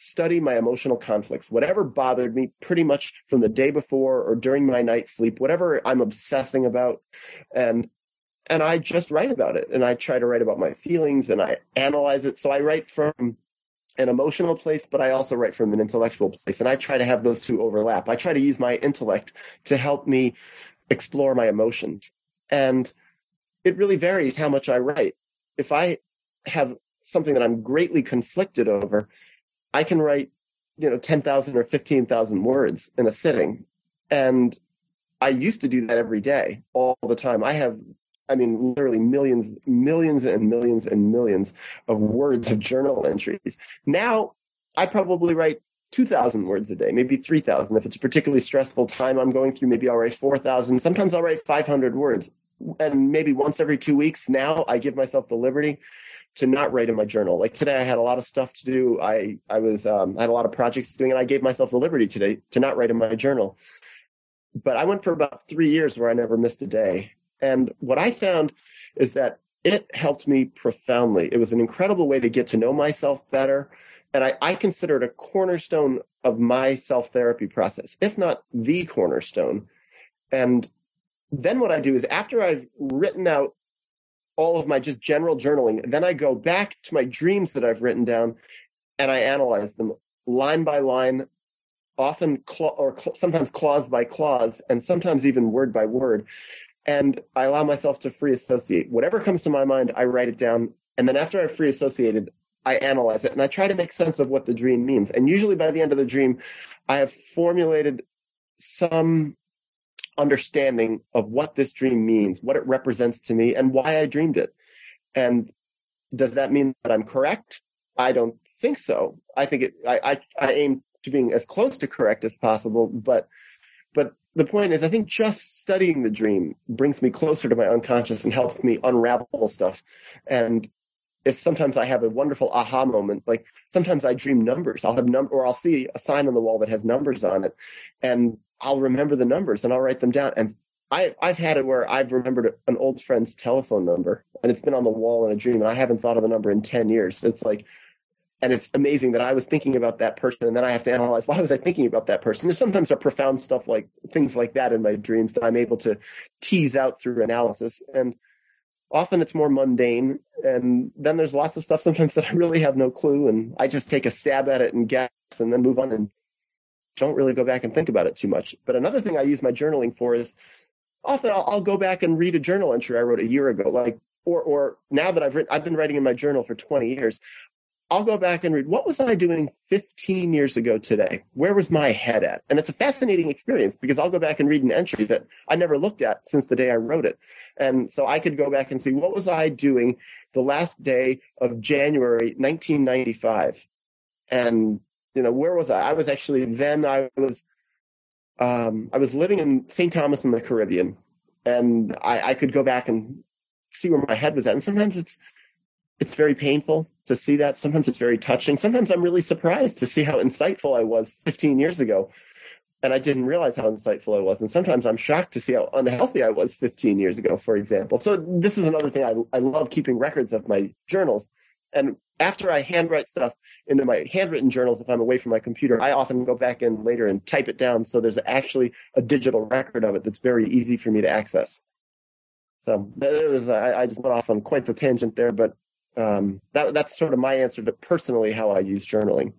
study my emotional conflicts, whatever bothered me pretty much from the day before or during my night's sleep, whatever I'm obsessing about. And and I just write about it. And I try to write about my feelings and I analyze it. So I write from an emotional place, but I also write from an intellectual place. And I try to have those two overlap. I try to use my intellect to help me explore my emotions. And it really varies how much I write. If I have something that I'm greatly conflicted over, I can write, you know, ten thousand or fifteen thousand words in a sitting. And I used to do that every day, all the time. I have, I mean, literally millions, millions and millions and millions of words of journal entries. Now I probably write two thousand words a day, maybe three thousand. If it's a particularly stressful time I'm going through, maybe I'll write four thousand. Sometimes I'll write five hundred words. And maybe once every two weeks now, I give myself the liberty to not write in my journal. Like today, I had a lot of stuff to do. I, I was um, I had a lot of projects doing, and I gave myself the liberty today to not write in my journal. But I went for about three years where I never missed a day. And what I found is that it helped me profoundly. It was an incredible way to get to know myself better. And I, I consider it a cornerstone of my self-therapy process, if not the cornerstone. And then what I do is after I've written out all of my just general journaling, then I go back to my dreams that I've written down and I analyze them line by line, often cl- or cl- sometimes clause by clause, and sometimes even word by word. And I allow myself to free associate. Whatever comes to my mind, I write it down. And then after I've free associated, I analyze it. And I try to make sense of what the dream means. And usually by the end of the dream, I have formulated some understanding of what this dream means, what it represents to me, and why I dreamed it. And does that mean that I'm correct? I don't think so. I think it, I, I, I aim to being as close to correct as possible, but but the point is, I think just studying the dream brings me closer to my unconscious and helps me unravel stuff. And if sometimes I have a wonderful aha moment, like sometimes I dream numbers, I'll have number, or I'll see a sign on the wall that has numbers on it, and I'll remember the numbers and I'll write them down. And I, I've had it where I've remembered an old friend's telephone number, and it's been on the wall in a dream, and I haven't thought of the number in ten years. It's like, and it's amazing that I was thinking about that person, and then I have to analyze, why was I thinking about that person? There's sometimes a profound stuff like things like that in my dreams that I'm able to tease out through analysis. And often it's more mundane. And then there's lots of stuff sometimes that I really have no clue. And I just take a stab at it and guess and then move on and don't really go back and think about it too much. But another thing I use my journaling for is often I'll, I'll go back and read a journal entry I wrote a year ago, like, or, or now that I've written, I've been writing in my journal for twenty years. I'll go back and read, what was I doing fifteen years ago today? Where was my head at? And it's a fascinating experience because I'll go back and read an entry that I never looked at since the day I wrote it. And so I could go back and see, what was I doing the last day of January nineteen ninety-five? And, you know, where was I? I was actually then I was um, I was living in Saint Thomas in the Caribbean, and I, I could go back and see where my head was at. And sometimes it's It's very painful to see that. Sometimes it's very touching. Sometimes I'm really surprised to see how insightful I was fifteen years ago, and I didn't realize how insightful I was. And sometimes I'm shocked to see how unhealthy I was fifteen years ago, for example. So this is another thing. I, I love keeping records of my journals. And after I handwrite stuff into my handwritten journals, if I'm away from my computer, I often go back in later and type it down. So there's actually a digital record of it that's very easy for me to access. So there was, I, I just went off on quite the tangent there, but Um, that, that's sort of my answer to personally how I use journaling.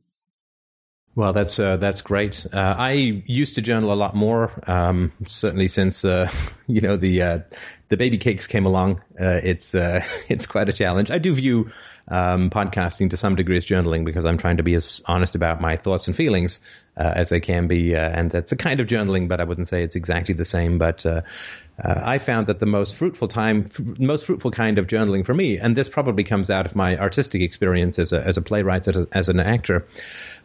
Well, that's uh, that's great. Uh, I used to journal a lot more, um, certainly since uh, you know the uh, the baby cakes came along. Uh, it's uh, it's quite a challenge. I do view um, podcasting to some degree as journaling because I'm trying to be as honest about my thoughts and feelings uh, as I can be, uh, and it's a kind of journaling, but I wouldn't say it's exactly the same. But uh, uh, I found that the most fruitful time, f- most fruitful kind of journaling for me, and this probably comes out of my artistic experience as a as a playwright, as, a, as an actor,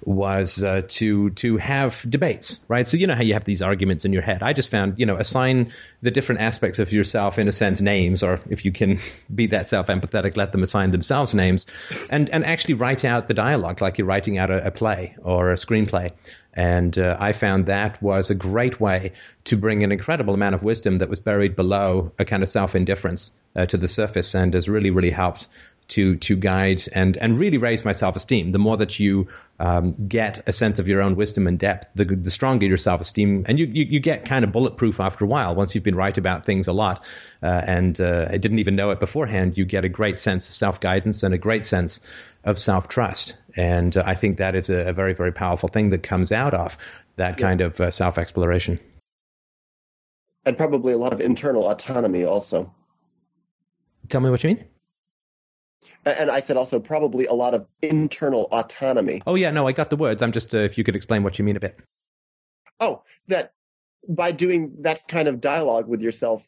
was uh, to to have debates, right? So you know how you have these arguments in your head. I just found, you know, assign the different aspects of yourself, in a sense, names, or if you can be that self-empathetic, let them assign themselves names, and and actually write out the dialogue like you're writing out a, a play or a screenplay. And uh, I found that was a great way to bring an incredible amount of wisdom that was buried below a kind of self-indifference uh, to the surface, and has really, really helped to to guide and, and really raise my self-esteem. The more that you um, get a sense of your own wisdom and depth, the, the stronger your self-esteem. And you, you, you get kind of bulletproof after a while. Once you've been right about things a lot uh, and uh, I didn't even know it beforehand, you get a great sense of self-guidance and a great sense of self-trust. And uh, I think that is a, a very, very powerful thing that comes out of that yeah. kind of uh, self-exploration. And probably a lot of internal autonomy also. Tell me what you mean? And I said also probably a lot of internal autonomy. Oh, yeah, no, I got the words. I'm just, uh, if you could explain what you mean a bit. Oh, that by doing that kind of dialogue with yourself,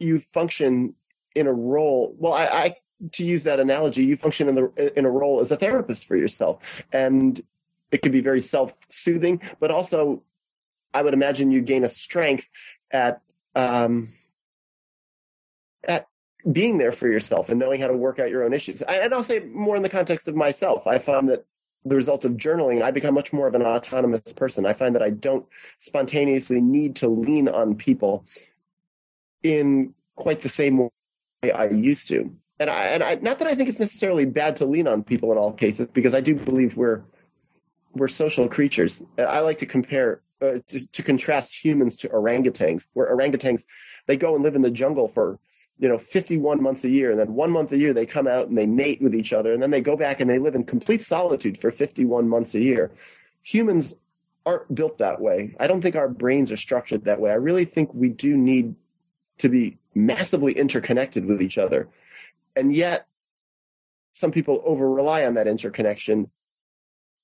you function in a role. Well, I, I to use that analogy, you function in the in a role as a therapist for yourself. And it could be very self-soothing, but also I would imagine you gain a strength at um, at being there for yourself and knowing how to work out your own issues. And I'll say more in the context of myself. I found that the result of journaling, I become much more of an autonomous person. I find that I don't spontaneously need to lean on people in quite the same way I used to. And I, and I, not that I think it's necessarily bad to lean on people in all cases, because I do believe we're, we're social creatures. I like to compare uh, to, to contrast humans to orangutans, where orangutans, they go and live in the jungle for, you know, fifty-one months a year. And then one month a year, they come out and they mate with each other. And then they go back and they live in complete solitude for fifty-one months a year. Humans aren't built that way. I don't think our brains are structured that way. I really think we do need to be massively interconnected with each other. And yet some people over-rely on that interconnection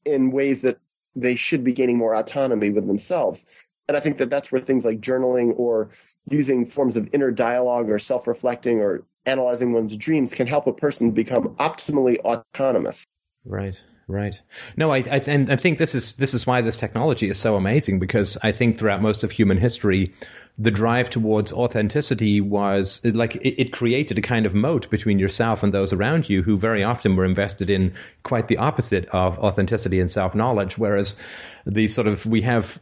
in ways that they should be gaining more autonomy with themselves. And I think that that's where things like journaling or using forms of inner dialogue or self-reflecting or analyzing one's dreams can help a person become optimally autonomous. Right, right. No, I, I and I think this is this is why this technology is so amazing, because I think throughout most of human history, the drive towards authenticity was like it, it created a kind of moat between yourself and those around you who very often were invested in quite the opposite of authenticity and self-knowledge, whereas the sort of we have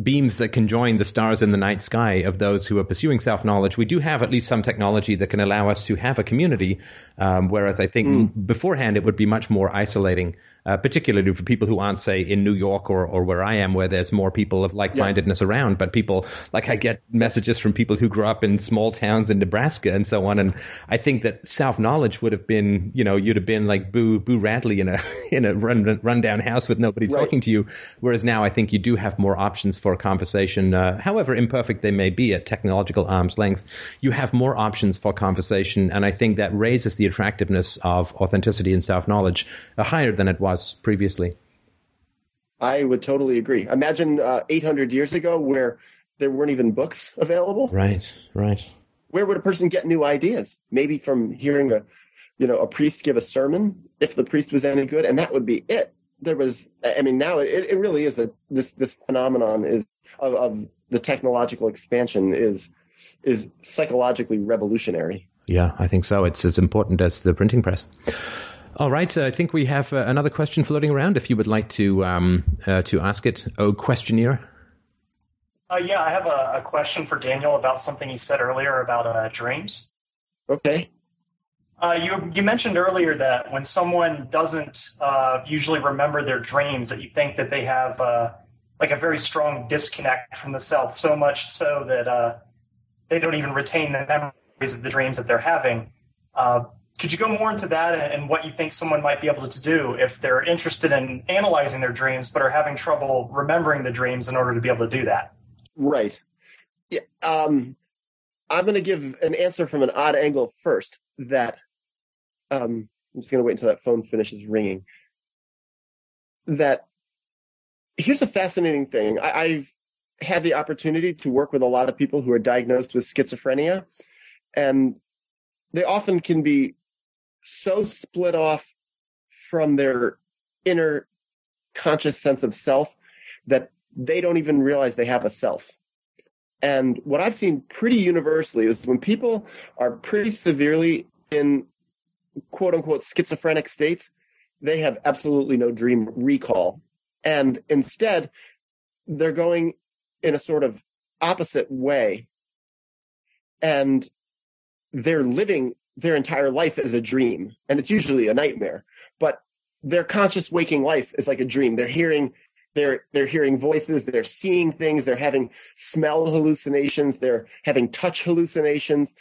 beams that can join the stars in the night sky of those who are pursuing self-knowledge. We do have at least some technology that can allow us to have a community, um, whereas I think mm. beforehand it would be much more isolating, uh, particularly for people who aren't, say, in New York or, or where I am, where there's more people of like-mindedness yes. around. But people, like I get messages from people who grew up in small towns in Nebraska and so on, and I think that self-knowledge would have been, you know, you'd have been like Boo Boo Radley in a in a run, run-down house with nobody right. talking to you, whereas now I think you do have more options for conversation, uh, however imperfect they may be at technological arm's length. You have more options for conversation, and I think that raises the attractiveness of authenticity and self-knowledge uh, higher than it was previously. I would totally agree. Imagine uh, eight hundred years ago where there weren't even books available. Right, right. Where would a person get new ideas? Maybe from hearing a, you know, a priest give a sermon, if the priest was any good, and that would be it. There was, I mean, now it, it really is a, this, this phenomenon is of, of the technological expansion is, is psychologically revolutionary. Yeah, I think so. It's as important as the printing press. All right. Uh, I think we have uh, another question floating around. If you would like to, um, uh, to ask it. Oh, questionnaire. Uh, yeah, I have a, a question for Daniel about something he said earlier about uh, dreams. Okay. Uh, you, you mentioned earlier that when someone doesn't uh, usually remember their dreams, that you think that they have uh, like a very strong disconnect from the self, so much so that uh, they don't even retain the memories of the dreams that they're having. Uh, could you go more into that and, and what you think someone might be able to do if they're interested in analyzing their dreams but are having trouble remembering the dreams in order to be able to do that? Right. Yeah, um, I'm going to give an answer from an odd angle first. That um, I'm just going to wait until that phone finishes ringing. That here's a fascinating thing. I, I've had the opportunity to work with a lot of people who are diagnosed with schizophrenia, and they often can be so split off from their inner conscious sense of self that they don't even realize they have a self. And what I've seen pretty universally is when people are pretty severely in quote-unquote schizophrenic states, they have absolutely no dream recall. And instead, they're going in a sort of opposite way. And they're living their entire life as a dream. And it's usually a nightmare. But their conscious waking life is like a dream. They're hearing They're they're hearing voices, they're seeing things, they're having smell hallucinations, they're having touch hallucinations,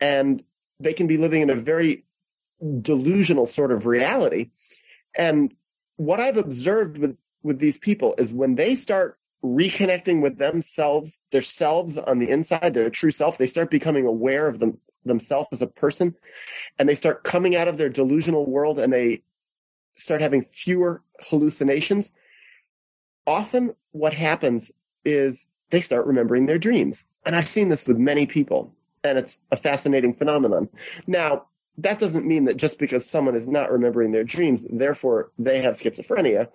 and they can be living in a very delusional sort of reality. And what I've observed with, with these people is when they start reconnecting with themselves, their selves on the inside, their true self, they start becoming aware of them, themselves as a person, and they start coming out of their delusional world and they start having fewer hallucinations. Often what happens is they start remembering their dreams. And I've seen this with many people, and it's a fascinating phenomenon. Now, that doesn't mean that just because someone is not remembering their dreams, therefore they have schizophrenia.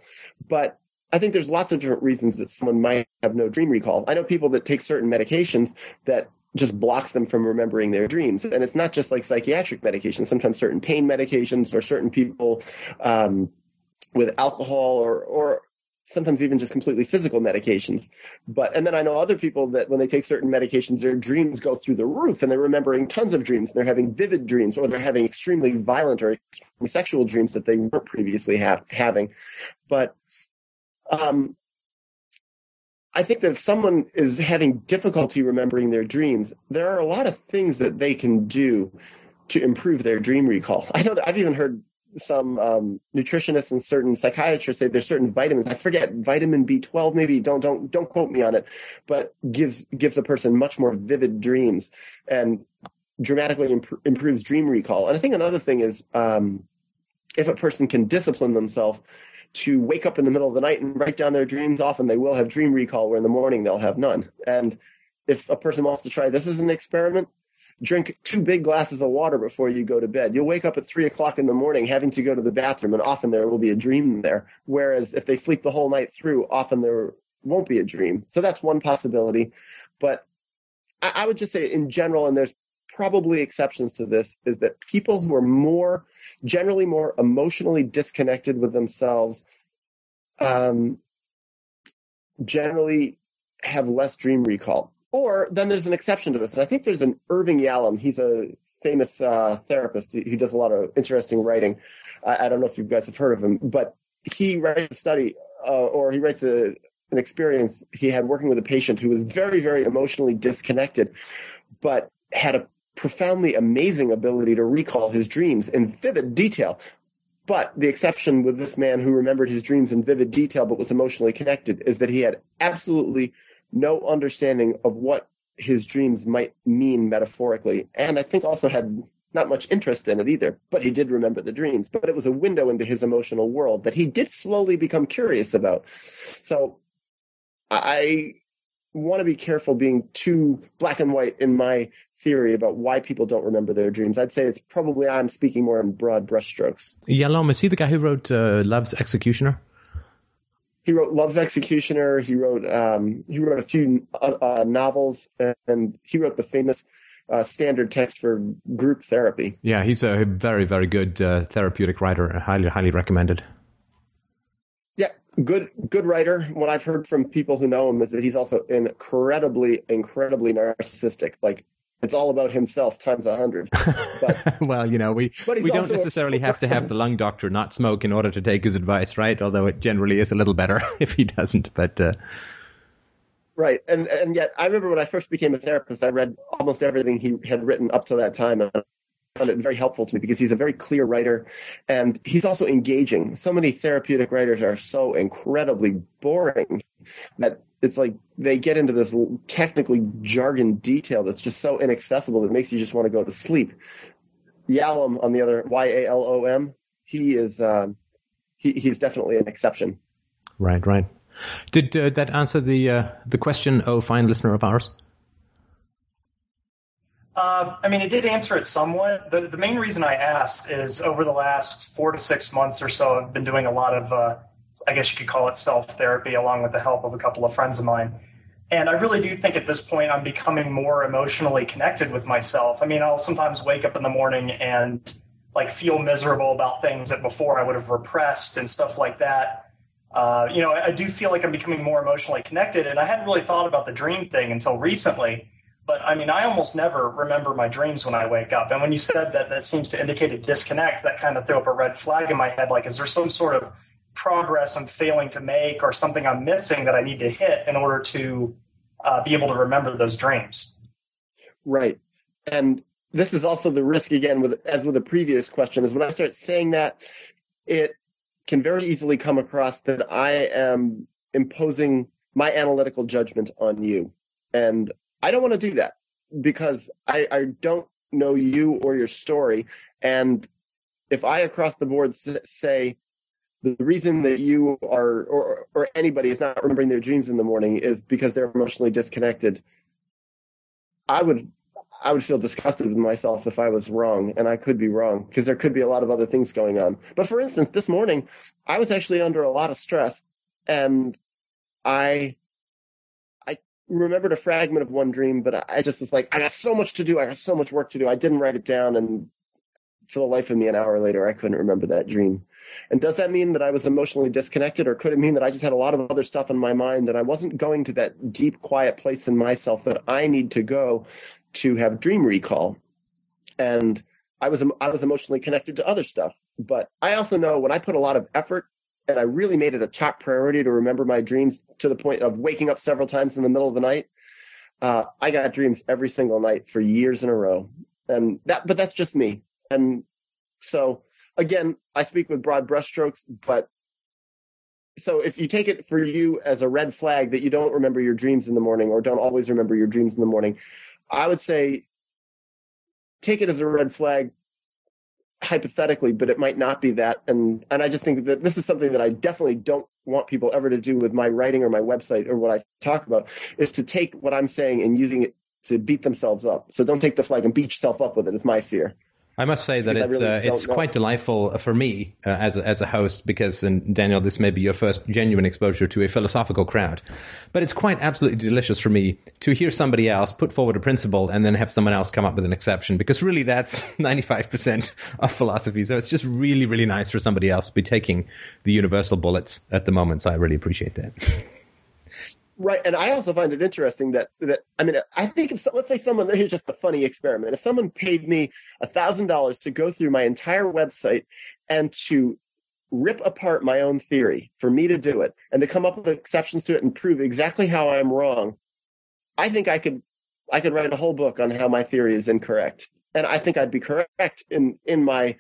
But I think there's lots of different reasons that someone might have no dream recall. I know people that take certain medications that just blocks them from remembering their dreams. And it's not just like psychiatric medications. Sometimes certain pain medications or certain people um, with alcohol or or sometimes even just completely physical medications. But, and then I know other people that when they take certain medications, their dreams go through the roof and they're remembering tons of dreams and they're having vivid dreams, or they're having extremely violent or extremely sexual dreams that they weren't previously ha- having. But um, I think that if someone is having difficulty remembering their dreams, there are a lot of things that they can do to improve their dream recall. I know that I've even heard some um, nutritionists and certain psychiatrists say there's certain vitamins. I forget, vitamin B twelve, maybe, don't don't don't quote me on it, but gives gives a person much more vivid dreams and dramatically imp- improves dream recall. And I think another thing is um, if a person can discipline themselves to wake up in the middle of the night and write down their dreams, often they will have dream recall, where in the morning they'll have none. And if a person wants to try this as an experiment, drink two big glasses of water before you go to bed. You'll wake up at three o'clock in the morning having to go to the bathroom, and often there will be a dream there. Whereas if they sleep the whole night through, often there won't be a dream. So that's one possibility. But I, I would just say in general, and there's probably exceptions to this, is that people who are more, generally more emotionally disconnected with themselves um, generally have less dream recall. Or then there's an exception to this. And I think there's an Irving Yalom. He's a famous uh, therapist who does a lot of interesting writing. I, I don't know if you guys have heard of him, but he writes a study uh, or he writes a, an experience he had working with a patient who was very, very emotionally disconnected, but had a profoundly amazing ability to recall his dreams in vivid detail. But the exception with this man who remembered his dreams in vivid detail but was emotionally connected is that he had absolutely no understanding of what his dreams might mean metaphorically. And I think also had not much interest in it either, but he did remember the dreams. But it was a window into his emotional world that he did slowly become curious about. So I want to be careful being too black and white in my theory about why people don't remember their dreams. I'd say it's probably I'm speaking more in broad brushstrokes. Yalom, is he the guy who wrote uh, Love's Executioner? He wrote Love's Executioner. He wrote um, he wrote a few uh, uh, novels, and he wrote the famous uh, standard text for group therapy. Yeah, he's a very, very good uh, therapeutic writer. Highly, highly recommended. Yeah, good, good writer. What I've heard from people who know him is that he's also incredibly, incredibly narcissistic. Like, it's all about himself times a hundred. Well, you know, we we don't necessarily a- have to have the lung doctor not smoke in order to take his advice, right? Although it generally is a little better if he doesn't. But uh... right, and and yet I remember when I first became a therapist, I read almost everything he had written up to that time, and I found it very helpful to me because he's a very clear writer, and he's also engaging. So many therapeutic writers are so incredibly boring that it's like they get into this technically jargon detail that's just so inaccessible that makes you just want to go to sleep. Yalom, on the other, Y A L O M, he is um, he, he's definitely an exception. Right, right. Did uh, that answer the uh, the question, oh, fine listener of ours? Uh, I mean, it did answer it somewhat. The, the main reason I asked is over the last four to six months or so, I've been doing a lot of uh, – I guess you could call it self-therapy, along with the help of a couple of friends of mine. And I really do think at this point I'm becoming more emotionally connected with myself. I mean, I'll sometimes wake up in the morning and like feel miserable about things that before I would have repressed and stuff like that. Uh, you know, I, I do feel like I'm becoming more emotionally connected. And I hadn't really thought about the dream thing until recently. But I mean, I almost never remember my dreams when I wake up. And when you said that, that seems to indicate a disconnect. That kind of threw up a red flag in my head. Like, is there some sort of progress I'm failing to make or something I'm missing that I need to hit in order to uh, be able to remember those dreams? Right. And this is also the risk, again, with as with the previous question, is when I start saying that, it can very easily come across that I am imposing my analytical judgment on you. And I don't want to do that because I, I don't know you or your story. And if I across the board say, the reason that you are, or, or anybody is not remembering their dreams in the morning is because they're emotionally disconnected, I would I would feel disgusted with myself if I was wrong, and I could be wrong because there could be a lot of other things going on. But for instance, this morning, I was actually under a lot of stress, and I I remembered a fragment of one dream, but I just was like, I got so much to do, I got so much work to do, I didn't write it down, and for the life of me, an hour later, I couldn't remember that dream. And does that mean that I was emotionally disconnected, or could it mean that I just had a lot of other stuff in my mind and I wasn't going to that deep, quiet place in myself that I need to go to have dream recall? And I was I was emotionally connected to other stuff. But I also know when I put a lot of effort And I really made it a top priority to remember my dreams, to the point of waking up several times in the middle of the night. Uh, I got dreams every single night for years in a row. And that, but that's just me. And so again, I speak with broad brushstrokes, but so if you take it for you as a red flag that you don't remember your dreams in the morning, or don't always remember your dreams in the morning, I would say take it as a red flag hypothetically, but it might not be that. And, and I just think that this is something that I definitely don't want people ever to do with my writing or my website or what I talk about, is to take what I'm saying and using it to beat themselves up. So don't take the flag and beat yourself up with it, is my fear. I must say that because it's really uh, it's know. quite delightful for me uh, as a, as a host, because, and Daniel, this may be your first genuine exposure to a philosophical crowd, but it's quite absolutely delicious for me to hear somebody else put forward a principle and then have someone else come up with an exception, because really that's ninety-five percent of philosophy. So it's just really, really nice for somebody else to be taking the universal bullets at the moment. So I really appreciate that. Right. And I also find it interesting that, that I mean, I think if, so, let's say someone, here's just a funny experiment. If someone paid me one thousand dollars to go through my entire website and to rip apart my own theory, for me to do it, and to come up with exceptions to it and prove exactly how I'm wrong, I think I could, I could write a whole book on how my theory is incorrect. And I think I'd be correct in, in my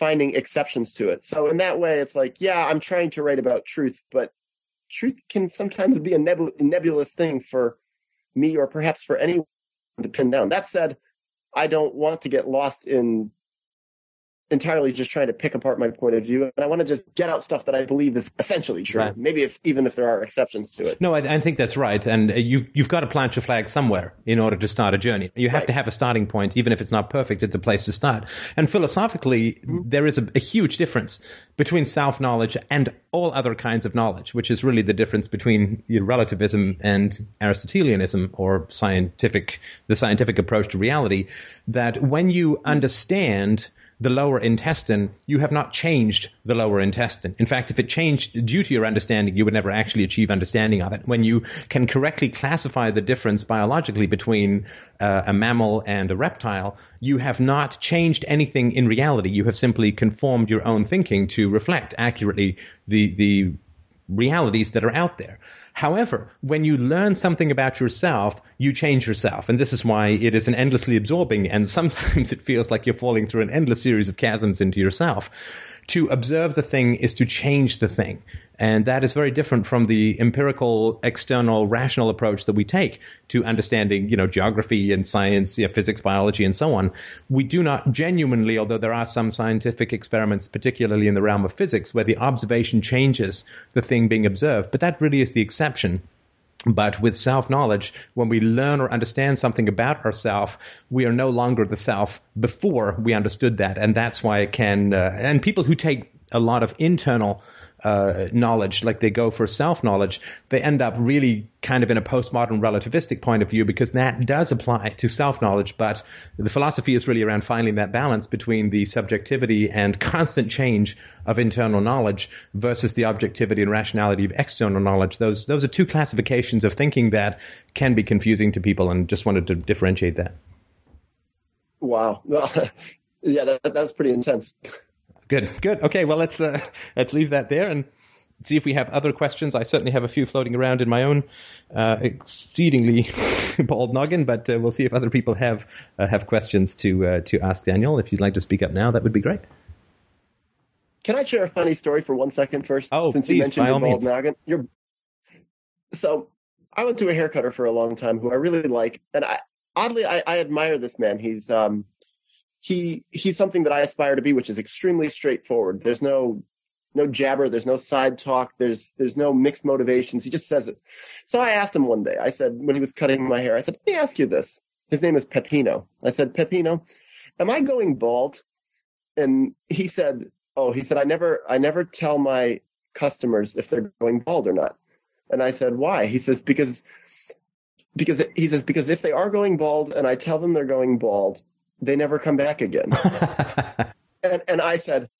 finding exceptions to it. So in that way, it's like, yeah, I'm trying to write about truth, but truth can sometimes be a nebul- nebulous thing for me, or perhaps for anyone, to pin down. That said, I don't want to get lost in entirely just trying to pick apart my point of view. And I want to just get out stuff that I believe is essentially true, right? Maybe if, even if there are exceptions to it. No, I, I think that's right. And you've, you've got to plant your flag somewhere in order to start a journey. You have right. to have a starting point, even if it's not perfect, it's a place to start. And philosophically, mm-hmm. there is a, a huge difference between self-knowledge and all other kinds of knowledge, which is really the difference between relativism and Aristotelianism, or scientific, the scientific approach to reality, that when you understand the lower intestine, you have not changed the lower intestine. In fact, if it changed due to your understanding, you would never actually achieve understanding of it. When you can correctly classify the difference biologically between uh, a mammal and a reptile, you have not changed anything in reality. You have simply conformed your own thinking to reflect accurately the the realities that are out there. However, when you learn something about yourself, you change yourself. And this is why it is an endlessly absorbing, and sometimes it feels like you're falling through an endless series of chasms into yourself. To observe the thing is to change the thing. And that is very different from the empirical, external, rational approach that we take to understanding, you know, geography and science, you know, physics, biology, and so on. We do not genuinely, although there are some scientific experiments, particularly in the realm of physics, where the observation changes the thing being observed. But that really is the exception. But with self-knowledge, when we learn or understand something about ourselves, we are no longer the self before we understood that. And that's why it can uh, – and people who take a lot of internal uh, knowledge, like they go for self-knowledge, they end up really kind of in a postmodern relativistic point of view, because that does apply to self-knowledge. But the philosophy is really around finding that balance between the subjectivity and constant change of internal knowledge versus the objectivity and rationality of external knowledge. Those, those are two classifications of thinking that can be confusing to people, and just wanted to differentiate that. Wow. Well, yeah, that, that was pretty intense. Good, good. Okay, well, let's uh, let's leave that there and see if we have other questions. I certainly have a few floating around in my own uh, exceedingly bald noggin, but uh, we'll see if other people have uh, have questions to uh, to ask Daniel. If you'd like to speak up now, that would be great. Can I share a funny story for one second first? Oh, since please, you mentioned by your all bald means. Noggin, you're... So I went to a haircutter for a long time who I really like, and I, oddly I, I admire this man. He's um. He he's something that I aspire to be, which is extremely straightforward. There's no no jabber. There's no side talk. There's there's no mixed motivations. He just says it. So I asked him one day. I said, when he was cutting my hair, I said, let me ask you this. His name is Pepino. I said, Pepino, am I going bald? And he said, oh, he said, I never I never tell my customers if they're going bald or not. And I said, why? He says, because because he says because if they are going bald and I tell them they're going bald, they never come back again. and and I said,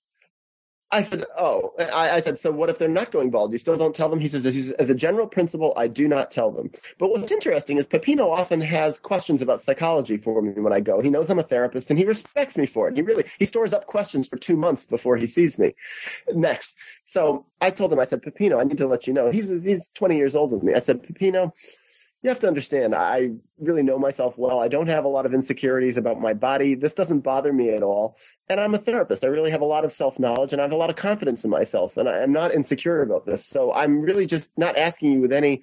I said, oh, I, I said, so what if they're not going bald? You still don't tell them? He says, as a general principle, I do not tell them. But what's interesting is Pepino often has questions about psychology for me when I go. He knows I'm a therapist, and he respects me for it. He really – he stores up questions for two months before he sees me next. So I told him, I said, Pepino, I need to let you know. He's, he's twenty years older than me. I said, Pepino – you have to understand, I really know myself well. I don't have a lot of insecurities about my body. This doesn't bother me at all. And I'm a therapist. I really have a lot of self-knowledge, and I have a lot of confidence in myself, and I am not insecure about this. So I'm really just not asking you with any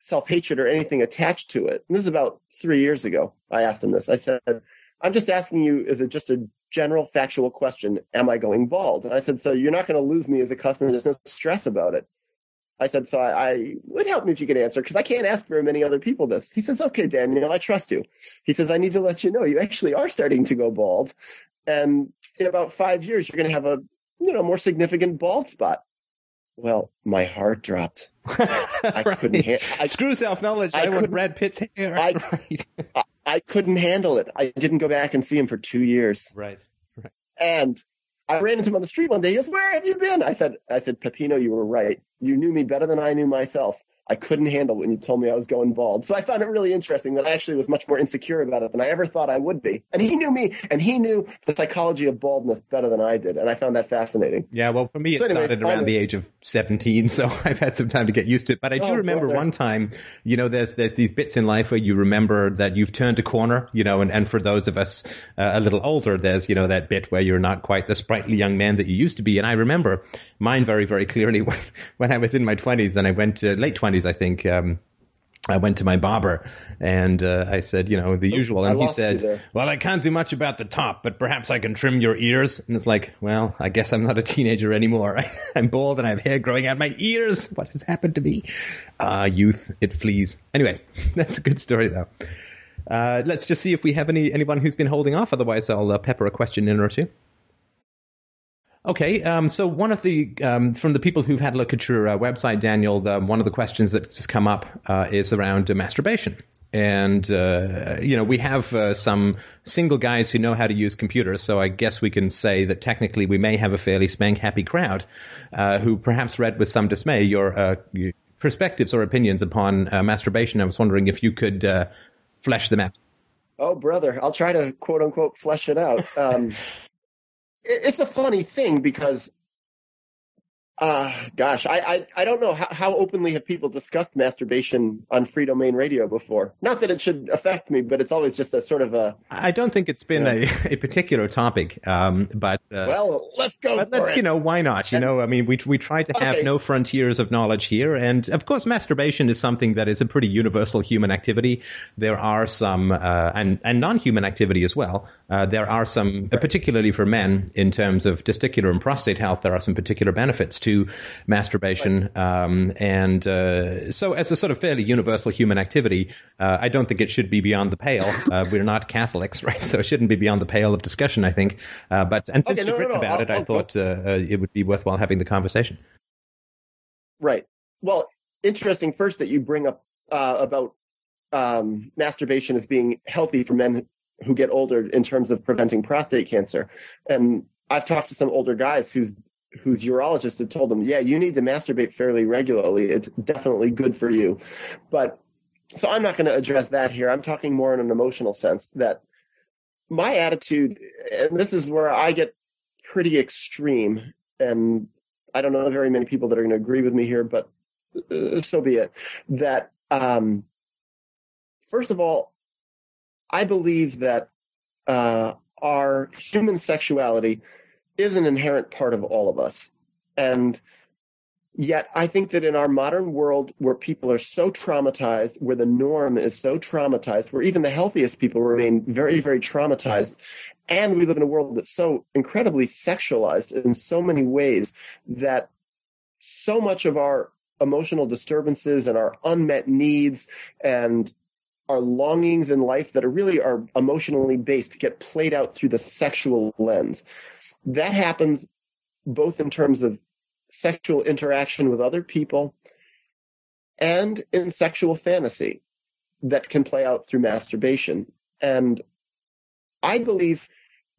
self-hatred or anything attached to it. And this is about three years ago I asked him this. I said, I'm just asking you, is it just a general factual question, am I going bald? And I said, so you're not going to lose me as a customer. There's no stress about it. I said, so I, I would help me if you could answer, because I can't ask very many other people this. He says, okay, Daniel, I trust you. He says, I need to let you know you actually are starting to go bald. And in about five years, you're going to have a you know more significant bald spot. Well, my heart dropped. I right. couldn't ha- I, Screw self-knowledge. I, I want Brad Pitt's hair. I, right. I, I couldn't handle it. I didn't go back and see him for two years. Right. right. And I ran into him on the street one day. He goes, where have you been? I said, I said, Pepino, you were right. You knew me better than I knew myself. I couldn't handle when you told me I was going bald. So I found it really interesting that I actually was much more insecure about it than I ever thought I would be. And he knew me, and he knew the psychology of baldness better than I did. And I found that fascinating. Yeah, well, for me, it so anyways, started around I, the age of seventeen, so I've had some time to get used to it. But I do oh, remember brother. one time, you know, there's there's these bits in life where you remember that you've turned a corner, you know, and, and for those of us uh, a little older, there's, you know, that bit where you're not quite the sprightly young man that you used to be. And I remember mine very, very clearly when, when I was in my twenties, and I went to late twenties. I think um, I went to my barber and uh, I said, you know, the usual. And he said, well, I can't do much about the top, but perhaps I can trim your ears. And it's like, well, I guess I'm not a teenager anymore. I'm bald and I have hair growing out my ears. What has happened to me? Ah, uh, youth, it flees. Anyway, that's a good story, though. Uh, let's just see if we have any anyone who's been holding off. Otherwise, I'll uh, pepper a question in or two. Okay, um, so one of the um, from the people who've had a look at your uh, website, Daniel, the, one of the questions that's come up uh, is around uh, masturbation. And, uh, you know, we have uh, some single guys who know how to use computers, so I guess we can say that technically we may have a fairly spank-happy crowd uh, who perhaps read with some dismay your uh, perspectives or opinions upon uh, masturbation. I was wondering if you could uh, flesh them out. Oh, brother, I'll try to, quote-unquote, flesh it out. Um It's a funny thing because, uh, gosh, I, I, I don't know how, how openly have people discussed masturbation on Freedomain Radio before. Not that it should affect me, but it's always just a sort of a... I don't think it's been you know, a, a particular topic, um, but... Uh, well, let's go but for let's, it. You know, why not? You know, I mean, we we try to have okay. no frontiers of knowledge here. And, of course, masturbation is something that is a pretty universal human activity. There are some, uh, and, and non-human activity as well. Uh, there are some, right. particularly for men, in terms of testicular and prostate health, there are some particular benefits to to masturbation, um, and uh, so as a sort of fairly universal human activity, uh, I don't think it should be beyond the pale. Uh, we're not Catholics, right? So it shouldn't be beyond the pale of discussion, I think. Uh, but and since okay, no, you've written no, no. about I'll, it, I'll, I thought uh, uh, it would be worthwhile having the conversation. Right. Well, interesting first that you bring up uh, about um, masturbation as being healthy for men who get older in terms of preventing prostate cancer. And I've talked to some older guys who's whose urologists have told them, yeah, you need to masturbate fairly regularly. It's definitely good for you. But so I'm not going to address that here. I'm talking more in an emotional sense that my attitude, and this is where I get pretty extreme, and I don't know very many people that are going to agree with me here, but uh, so be it, that um, first of all, I believe that uh, our human sexuality is an inherent part of all of us. And yet I think that in our modern world where people are so traumatized, where the norm is so traumatized, where even the healthiest people remain very, very traumatized, and we live in a world that's so incredibly sexualized in so many ways that so much of our emotional disturbances and our unmet needs and our longings in life that are really are emotionally based get played out through the sexual lens. That happens both in terms of sexual interaction with other people and in sexual fantasy that can play out through masturbation. And I believe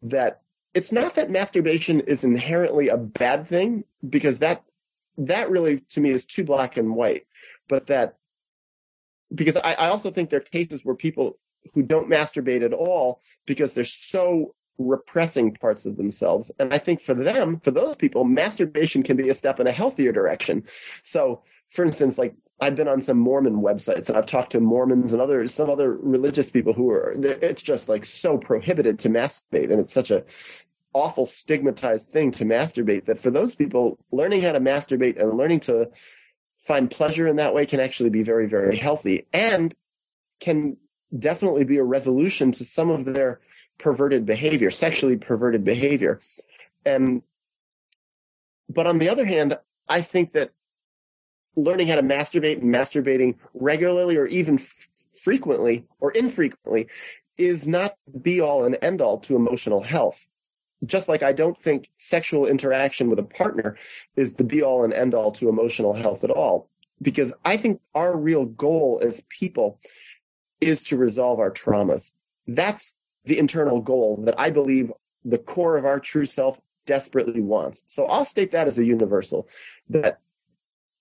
that it's not that masturbation is inherently a bad thing, because that that really, to me, is too black and white. But that, because I, I also think there are cases where people who don't masturbate at all because they're so repressing parts of themselves. And I think for them, for those people, masturbation can be a step in a healthier direction. So, for instance, like I've been on some Mormon websites and I've talked to Mormons and other some other religious people who are, it's just like so prohibited to masturbate. And it's such a awful stigmatized thing to masturbate that for those people, learning how to masturbate and learning to find pleasure in that way can actually be very, very healthy and can definitely be a resolution to some of their perverted behavior, sexually perverted behavior. And, but on the other hand, I think that learning how to masturbate and masturbating regularly or even f- frequently or infrequently is not be all and end all to emotional health. Just like I don't think sexual interaction with a partner is the be all and end all to emotional health at all, because I think our real goal as people is to resolve our traumas. That's the internal goal that I believe the core of our true self desperately wants. So I'll state that as a universal, that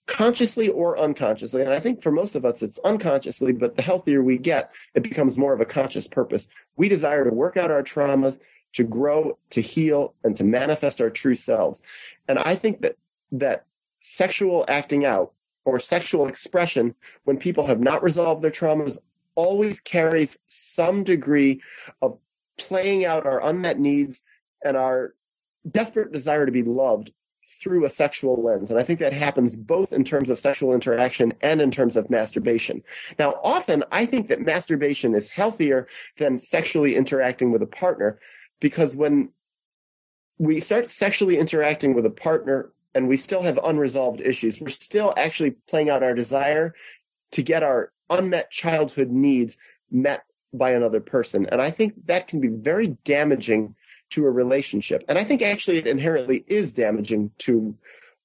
consciously or unconsciously, and I think for most of us it's unconsciously, but the healthier we get, it becomes more of a conscious purpose. We desire to work out our traumas, to grow, to heal, and to manifest our true selves. And I think that that sexual acting out or sexual expression, when people have not resolved their traumas, always carries some degree of playing out our unmet needs and our desperate desire to be loved through a sexual lens. And I think that happens both in terms of sexual interaction and in terms of masturbation. Now, often I think that masturbation is healthier than sexually interacting with a partner, because when we start sexually interacting with a partner and we still have unresolved issues, we're still actually playing out our desire to get our unmet childhood needs met by another person. And I think that can be very damaging to a relationship. And I think actually it inherently is damaging to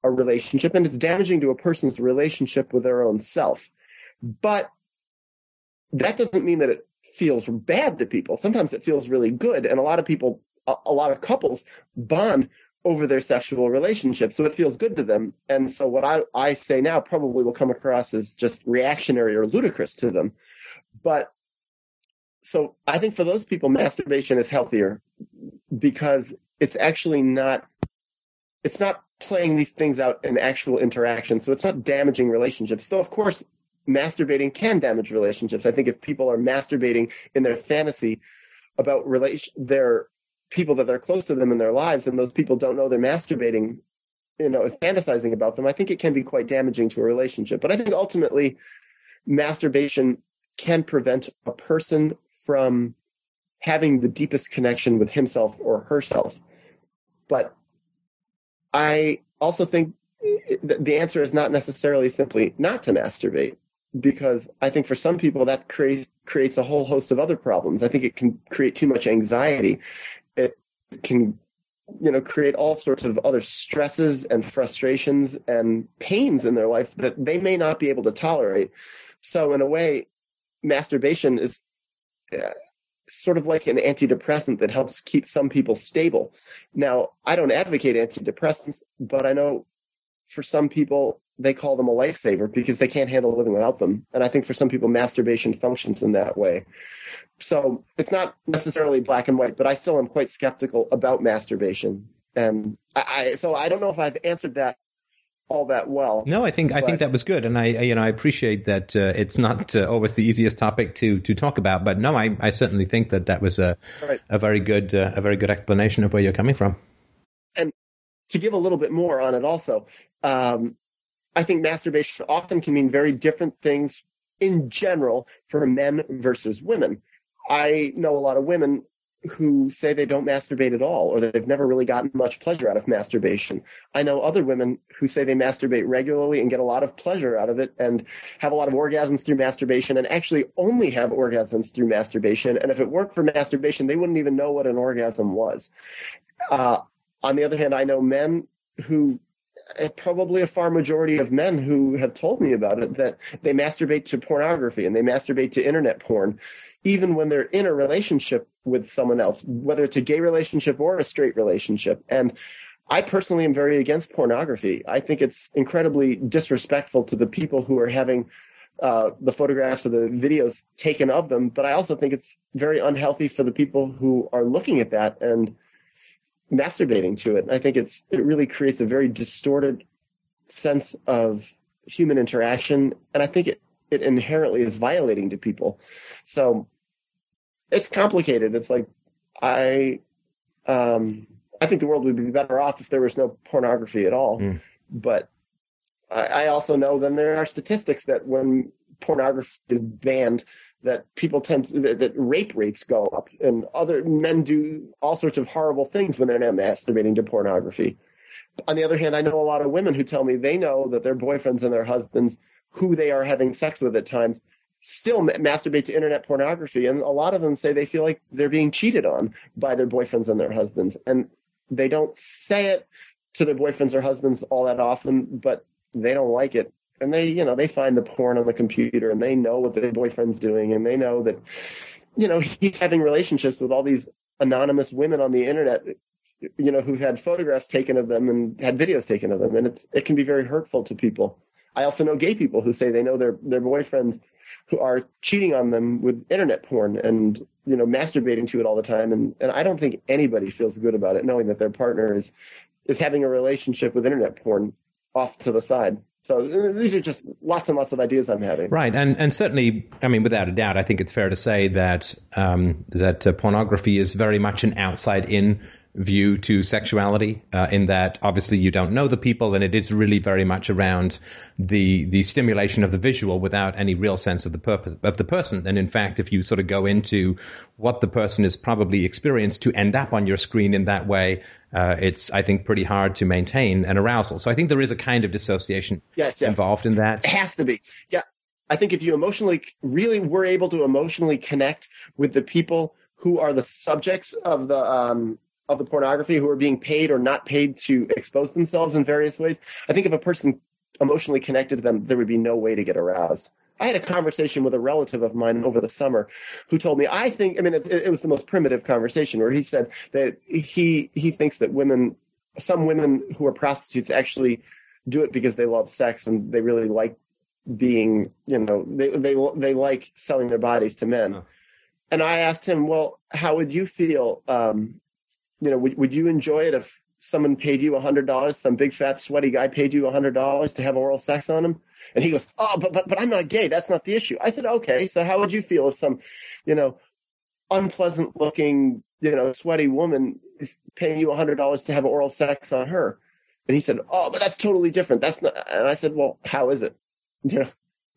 a relationship, and it's damaging to a person's relationship with their own self. But that doesn't mean that it feels bad to people. Sometimes it feels really good. And a lot of people, a lot of couples bond over their sexual relationship. So it feels good to them. And so what I, I say now probably will come across as just reactionary or ludicrous to them. But so I think for those people, masturbation is healthier because it's actually not, it's not playing these things out in actual interaction. So it's not damaging relationships. Though, of course, masturbating can damage relationships. I think if people are masturbating in their fantasy about relation, their people that are close to them in their lives, and those people don't know they're masturbating, you know, is fantasizing about them, I think it can be quite damaging to a relationship. But I think ultimately masturbation can prevent a person from having the deepest connection with himself or herself. But I also think that the answer is not necessarily simply not to masturbate, because I think for some people that creates creates a whole host of other problems. I think it can create too much anxiety. It can, you know, create all sorts of other stresses and frustrations and pains in their life that they may not be able to tolerate. So in a way, masturbation is uh, sort of like an antidepressant that helps keep some people stable. Now, I don't advocate antidepressants, but I know for some people, they call them a lifesaver because they can't handle living without them. And I think for some people, masturbation functions in that way. So it's not necessarily black and white, but I still am quite skeptical about masturbation. And I, I so I don't know if I've answered that all that well. No, I think but, I think that was good. And I, you know, I appreciate that uh, it's not uh, always the easiest topic to, to talk about. But no, I, I certainly think that that was a, right. a very good uh, a very good explanation of where you're coming from. And to give a little bit more on it also, um, I think masturbation often can mean very different things in general for men versus women. I know a lot of women who say they don't masturbate at all, or that they've never really gotten much pleasure out of masturbation. I know other women who say they masturbate regularly and get a lot of pleasure out of it and have a lot of orgasms through masturbation, and actually only have orgasms through masturbation. And if it weren't for masturbation, they wouldn't even know what an orgasm was. Uh, on the other hand, I know men who probably a far majority of men who have told me about it, that they masturbate to pornography and they masturbate to internet porn, even when they're in a relationship with someone else, whether it's a gay relationship or a straight relationship. And I personally am very against pornography. I think it's incredibly disrespectful to the people who are having uh, the photographs or the videos taken of them. But I also think it's very unhealthy for the people who are looking at that and masturbating to it. I think it's it really creates a very distorted sense of human interaction, and I think it, it inherently is violating to people. So it's complicated. It's like I um, I think the world would be better off if there was no pornography at all. Mm. But I, I also know then there are statistics that when pornography is banned, that people tend to, that, that rape rates go up, and other men do all sorts of horrible things when they're not masturbating to pornography. On the other hand, I know a lot of women who tell me they know that their boyfriends and their husbands who they are having sex with at times still ma- masturbate to internet pornography. And a lot of them say they feel like they're being cheated on by their boyfriends and their husbands. And they don't say it to their boyfriends or husbands all that often, but they don't like it. And they, you know, they find the porn on the computer, and they know what their boyfriend's doing, and they know that, you know, he's having relationships with all these anonymous women on the internet, you know, who've had photographs taken of them and had videos taken of them. And it's, it can be very hurtful to people. I also know gay people who say they know their, their boyfriends who are cheating on them with internet porn and, you know, masturbating to it all the time. And, and I don't think anybody feels good about it, knowing that their partner is, is having a relationship with internet porn off to the side. So these are just lots and lots of ideas I'm having. Right. And and certainly, I mean, without a doubt, I think it's fair to say that um, that uh, pornography is very much an outside-in view to sexuality, uh, in that obviously you don't know the people, and it is really very much around the the stimulation of the visual without any real sense of the purpose of the person. And in fact, if you sort of go into what the person is probably experienced to end up on your screen in that way, Uh, it's, I think, pretty hard to maintain an arousal. So I think there is a kind of dissociation yes, yes. involved in that. It has to be. Yeah. I think if you emotionally really were able to emotionally connect with the people who are the subjects of the um, of the pornography, who are being paid or not paid to expose themselves in various ways, I think if a person emotionally connected to them, there would be no way to get aroused. I had a conversation with a relative of mine over the summer who told me, I think, I mean, it, it was the most primitive conversation, where he said that he he thinks that women, some women who are prostitutes actually do it because they love sex, and they really like being, you know, they they, they like selling their bodies to men. Oh. And I asked him, well, how would you feel, um, you know, would, would you enjoy it if someone paid you one hundred dollars, some big, fat, sweaty guy paid you one hundred dollars to have oral sex on him? And he goes, oh, but, but but I'm not gay. That's not the issue. I said, okay, so how would you feel if some, you know, unpleasant-looking, you know, sweaty woman is paying you one hundred dollars to have oral sex on her? And he said, oh, but that's totally different. That's not. And I said, well, how is it? You know,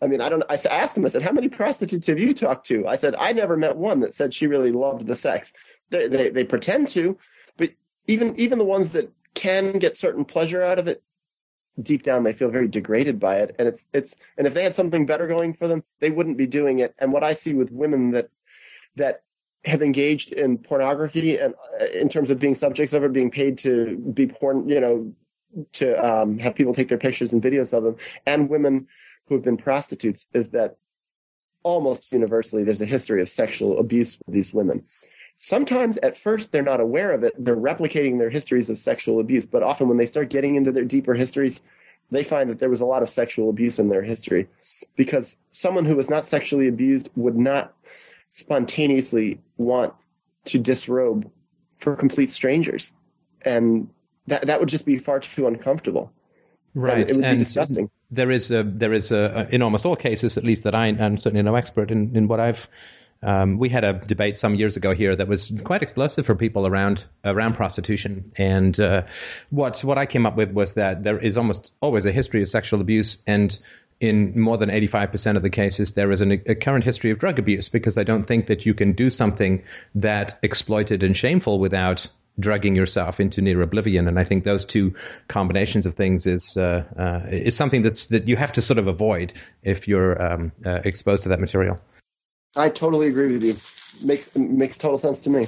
I mean, I don't. I asked him. I said, how many prostitutes have you talked to? I said, I never met one that said she really loved the sex. They they, they pretend to, but even even the ones that can get certain pleasure out of it, deep down, they feel very degraded by it, and it's it's. And if they had something better going for them, they wouldn't be doing it. And what I see with women that that have engaged in pornography, and in terms of being subjects of it, being paid to be porn, you know, to um, have people take their pictures and videos of them, and women who have been prostitutes, is that almost universally there's a history of sexual abuse with these women. Sometimes at first they're not aware of it. They're replicating their histories of sexual abuse. But often when they start getting into their deeper histories, they find that there was a lot of sexual abuse in their history, because someone who was not sexually abused would not spontaneously want to disrobe for complete strangers. And that that would just be far too uncomfortable. Right. And it would and be disgusting. There is a, there is a, in almost all cases, at least that I, I'm certainly no expert in, in what I've Um, we had a debate some years ago here that was quite explosive for people around around prostitution. And uh, what what I came up with was that there is almost always a history of sexual abuse, and in more than eighty-five percent of the cases, there is an, a current history of drug abuse, because I don't think that you can do something that exploited and shameful without drugging yourself into near oblivion. And I think those two combinations of things is uh, uh, is something that's that you have to sort of avoid if you're um, uh, exposed to that material. I totally agree with you. Makes makes total sense to me.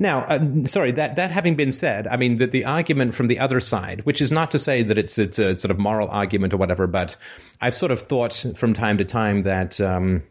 Now, uh, sorry, that, that having been said, I mean, that the argument from the other side, which is not to say that it's, it's a sort of moral argument or whatever, but I've sort of thought from time to time that, um,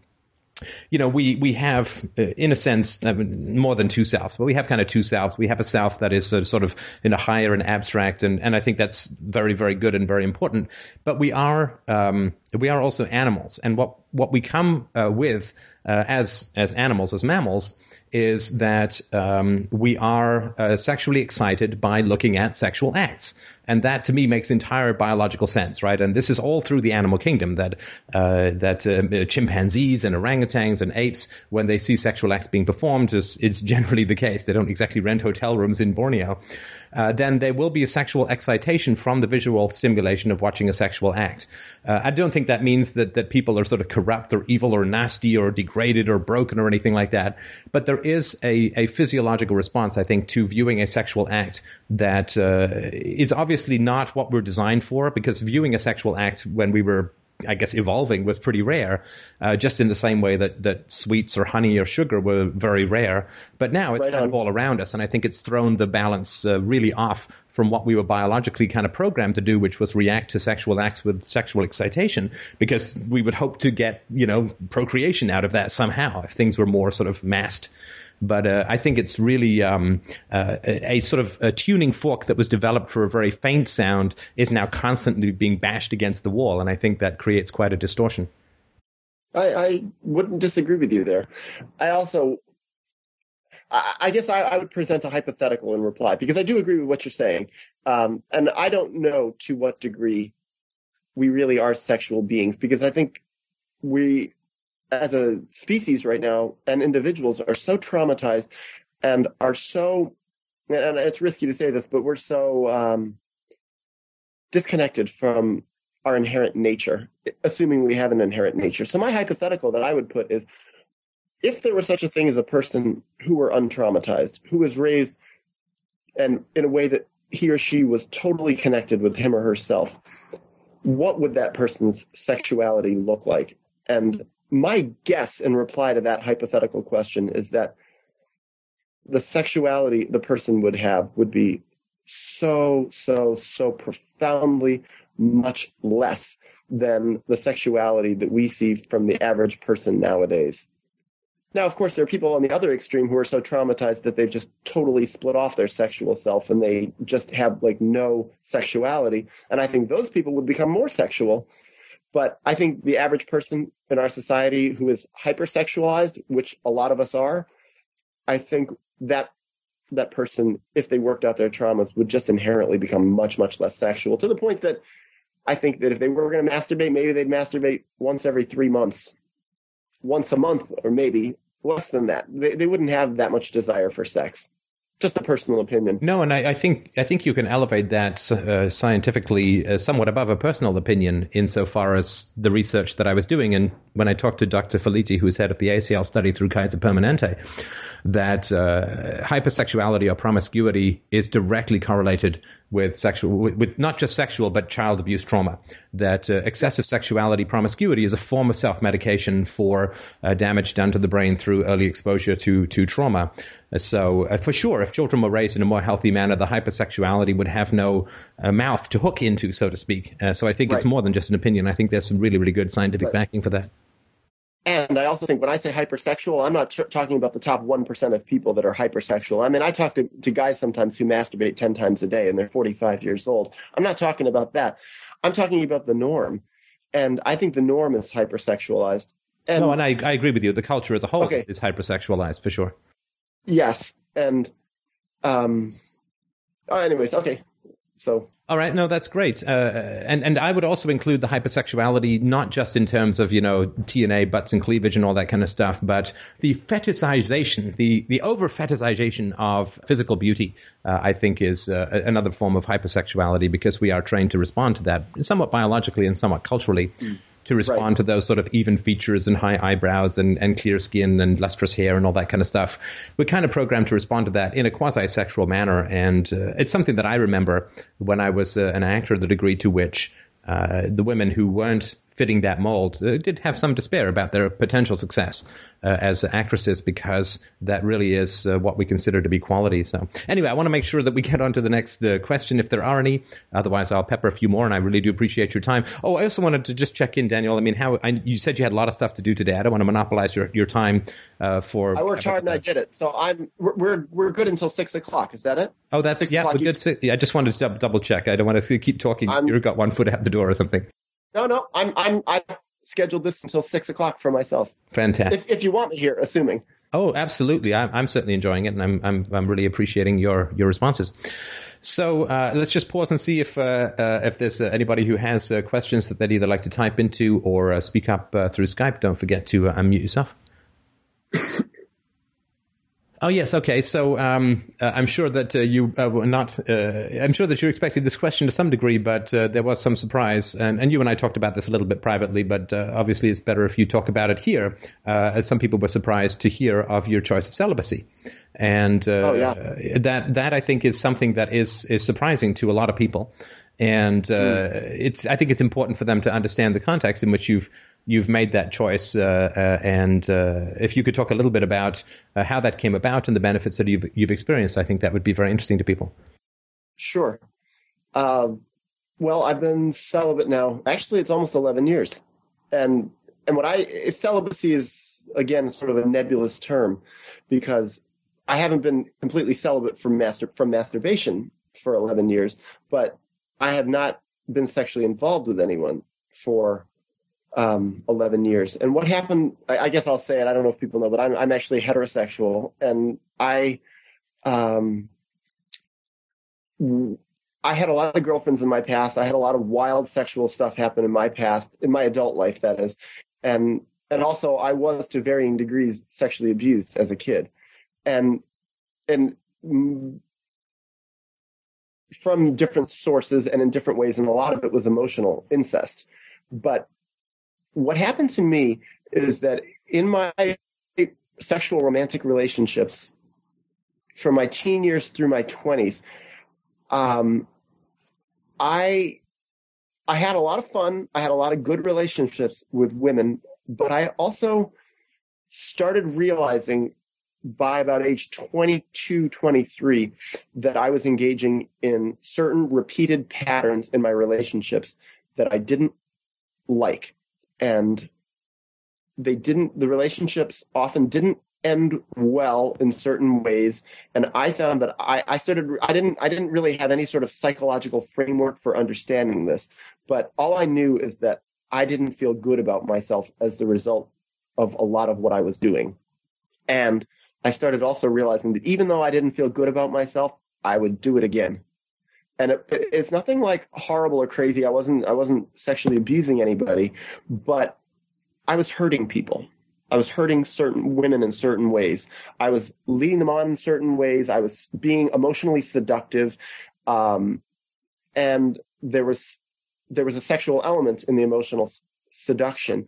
you know, we, we have, uh, in a sense, I mean, more than two selves, but we have kind of two selves. We have a self that is uh, sort of in a higher and abstract, and, and I think that's very, very good and very important. But we are um, we are also animals, and what, what we come uh, with uh, as as animals, as mammals, is that um, we are uh, sexually excited by looking at sexual acts. And that, to me, makes entire biological sense, right? And this is all through the animal kingdom, that uh, that uh, chimpanzees and orangutans and apes, when they see sexual acts being performed, it's, it's generally the case. They don't exactly rent hotel rooms in Borneo. Uh, then there will be a sexual excitation from the visual stimulation of watching a sexual act. Uh, I don't think that means that, that people are sort of corrupt or evil or nasty or degraded or broken or anything like that. But there is a, a physiological response, I think, to viewing a sexual act that uh, is obviously not what we're designed for, because viewing a sexual act when we were, I guess, evolving was pretty rare, uh, just in the same way that, that sweets or honey or sugar were very rare. But now it's right kind on. of all around us, and I think it's thrown the balance uh, really off from what we were biologically kind of programmed to do, which was react to sexual acts with sexual excitation, because we would hope to get, you know, procreation out of that somehow if things were more sort of massed. But uh, I think it's really um, uh, a, a sort of a tuning fork that was developed for a very faint sound is now constantly being bashed against the wall. And I think that creates quite a distortion. I, I wouldn't disagree with you there. I also, I, I guess I, I would present a hypothetical in reply, because I do agree with what you're saying. Um, and I don't know to what degree we really are sexual beings, because I think we, as a species right now, and individuals are so traumatized and are so, and it's risky to say this, but we're so um, disconnected from our inherent nature, assuming we have an inherent nature. So my hypothetical that I would put is, if there were such a thing as a person who were untraumatized, who was raised and in a way that he or she was totally connected with him or herself, what would that person's sexuality look like? And my guess in reply to that hypothetical question is that the sexuality the person would have would be so, so, so profoundly much less than the sexuality that we see from the average person nowadays. Now, of course, there are people on the other extreme who are so traumatized that they've just totally split off their sexual self and they just have like no sexuality. And I think those people would become more sexual. But I think the average person in our society who is hypersexualized, which a lot of us are, I think that that person, if they worked out their traumas, would just inherently become much, much less sexual, to the point that I think that if they were going to masturbate, maybe they'd masturbate once every three months, once a month, or maybe less than that. They, they wouldn't have that much desire for sex. Just a personal opinion. No, and I, I think I think you can elevate that uh, scientifically uh, somewhat above a personal opinion, insofar as the research that I was doing. And when I talked to Doctor Felitti, who's head of the A C L study through Kaiser Permanente, that uh, hypersexuality or promiscuity is directly correlated with sexual, with, with not just sexual, but child abuse trauma. That uh, excessive sexuality, promiscuity, is a form of self-medication for uh, damage done to the brain through early exposure to to trauma. So uh, for sure, if children were raised in a more healthy manner, the hypersexuality would have no uh, mouth to hook into, so to speak. Uh, so I think right. It's more than just an opinion. I think there's some really, really good scientific right. backing for that. And I also think when I say hypersexual, I'm not tr- talking about the top one percent of people that are hypersexual. I mean, I talk to, to guys sometimes who masturbate ten times a day and they're forty-five years old. I'm not talking about that. I'm talking about the norm. And I think the norm is hypersexualized. And, no, and I, I agree with you. The culture as a whole okay. is, is hypersexualized, for sure. Yes, and um, oh, anyways, okay, so. All right, no, that's great. Uh, and, and I would also include the hypersexuality, not just in terms of, you know, T N A, butts and cleavage and all that kind of stuff, but the fetishization, the, the over-fetishization of physical beauty, uh, I think is uh, another form of hypersexuality, because we are trained to respond to that, somewhat biologically and somewhat culturally. Mm. To respond right. to those sort of even features and high eyebrows and, and clear skin and lustrous hair and all that kind of stuff. We're kind of programmed to respond to that in a quasi-sexual manner. And uh, it's something that I remember when I was uh, an actor, the degree to which uh, the women who weren't fitting that mold, uh, did have some despair about their potential success uh, as actresses, because that really is uh, what we consider to be quality. So anyway, I want to make sure that we get on to the next uh, question if there are any. Otherwise, I'll pepper a few more, and I really do appreciate your time. Oh, I also wanted to just check in, Daniel. I mean, how I, you said you had a lot of stuff to do today. I don't want to monopolize your, your time uh, for – I worked hard uh, and I did it. So I'm we're we're good until six o'clock. Is that it? Oh, that's six – yeah, we're good. Six, yeah, I just wanted to double check. I don't want to keep talking. I'm, You've got one foot out the door or something. No, no, I'm I'm I scheduled this until six o'clock for myself. Fantastic. If, if you want me here, assuming. Oh, absolutely. I'm I'm certainly enjoying it, and I'm I'm I'm really appreciating your your responses. So uh, let's just pause and see if uh, uh, if there's uh, anybody who has uh, questions that they'd either like to type into or uh, speak up uh, through Skype. Don't forget to uh, unmute yourself. Oh, yes. OK, so um, uh, I'm sure that uh, you uh, were not uh, I'm sure that you expected this question to some degree, but uh, there was some surprise. And, and you and I talked about this a little bit privately, but uh, obviously it's better if you talk about it here, uh, as some people were surprised to hear of your choice of celibacy. And uh, oh, yeah. that that, I think, is something that is, is surprising to a lot of people. And uh, mm. it's I think it's important for them to understand the context in which you've You've made that choice, uh, uh, and uh, if you could talk a little bit about uh, how that came about and the benefits that you've you've experienced, I think that would be very interesting to people. Sure. Uh, well, I've been celibate now. Actually, it's almost eleven years, and and what I celibacy is again sort of a nebulous term, because I haven't been completely celibate from master from masturbation for eleven years, but I have not been sexually involved with anyone for Um, eleven years. And what happened, I, I guess I'll say it, I don't know if people know, but I'm, I'm actually heterosexual, and I um, I had a lot of girlfriends in my past. I had a lot of wild sexual stuff happen in my past, in my adult life, that is. And and also I was to varying degrees sexually abused as a kid. And and from different sources and in different ways, and a lot of it was emotional incest. But what happened to me is that in my sexual romantic relationships from my teen years through my twenties, um, I I had a lot of fun. I had a lot of good relationships with women, but I also started realizing by about age twenty-two, twenty-three that I was engaging in certain repeated patterns in my relationships that I didn't like. And they didn't, the relationships often didn't end well in certain ways. And I found that I, I started, I didn't, I didn't really have any sort of psychological framework for understanding this, but all I knew is that I didn't feel good about myself as the result of a lot of what I was doing. And I started also realizing that even though I didn't feel good about myself, I would do it again. And it, it's nothing like horrible or crazy. I wasn't I wasn't sexually abusing anybody, but I was hurting people. I was hurting certain women in certain ways. I was leading them on in certain ways. I was being emotionally seductive, um, and there was there was a sexual element in the emotional seduction.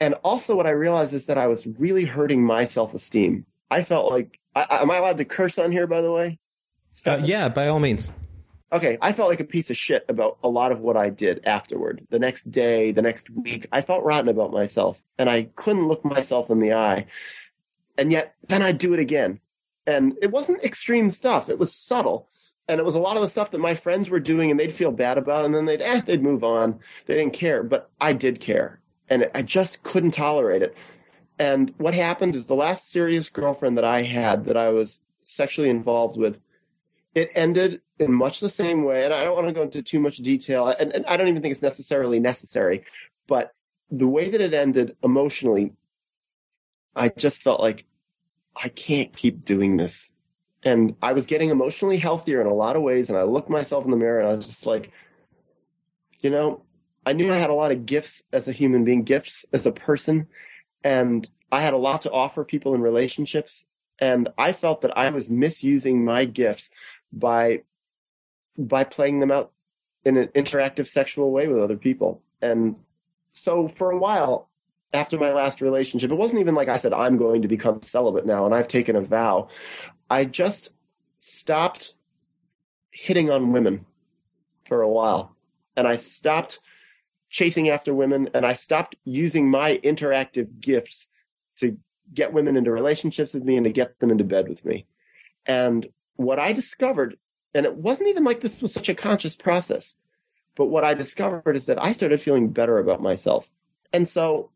And also, what I realized is that I was really hurting my self-esteem. I felt like I, am I allowed to curse on here? By the way, uh, yeah, by all means. Okay, I felt like a piece of shit about a lot of what I did afterward. The next day, the next week, I felt rotten about myself, and I couldn't look myself in the eye. And yet, then I'd do it again. And it wasn't extreme stuff. It was subtle. And it was a lot of the stuff that my friends were doing, and they'd feel bad about, and then they'd, eh, they'd move on. They didn't care, but I did care. And I just couldn't tolerate it. And what happened is the last serious girlfriend that I had that I was sexually involved with, it ended in much the same way, and I don't want to go into too much detail, and, and I don't even think it's necessarily necessary, but the way that it ended emotionally, I just felt like, I can't keep doing this. And I was getting emotionally healthier in a lot of ways, and I looked myself in the mirror, and I was just like, you know, I knew I had a lot of gifts as a human being, gifts as a person, and I had a lot to offer people in relationships, and I felt that I was misusing my gifts by by playing them out in an interactive sexual way with other people. And so for a while after my last relationship, it wasn't even like I said, I'm going to become celibate now and I've taken a vow. I just stopped hitting on women for a while, and I stopped chasing after women, and I stopped using my interactive gifts to get women into relationships with me and to get them into bed with me. And what I discovered, and it wasn't even like this was such a conscious process, but what I discovered is that I started feeling better about myself. And so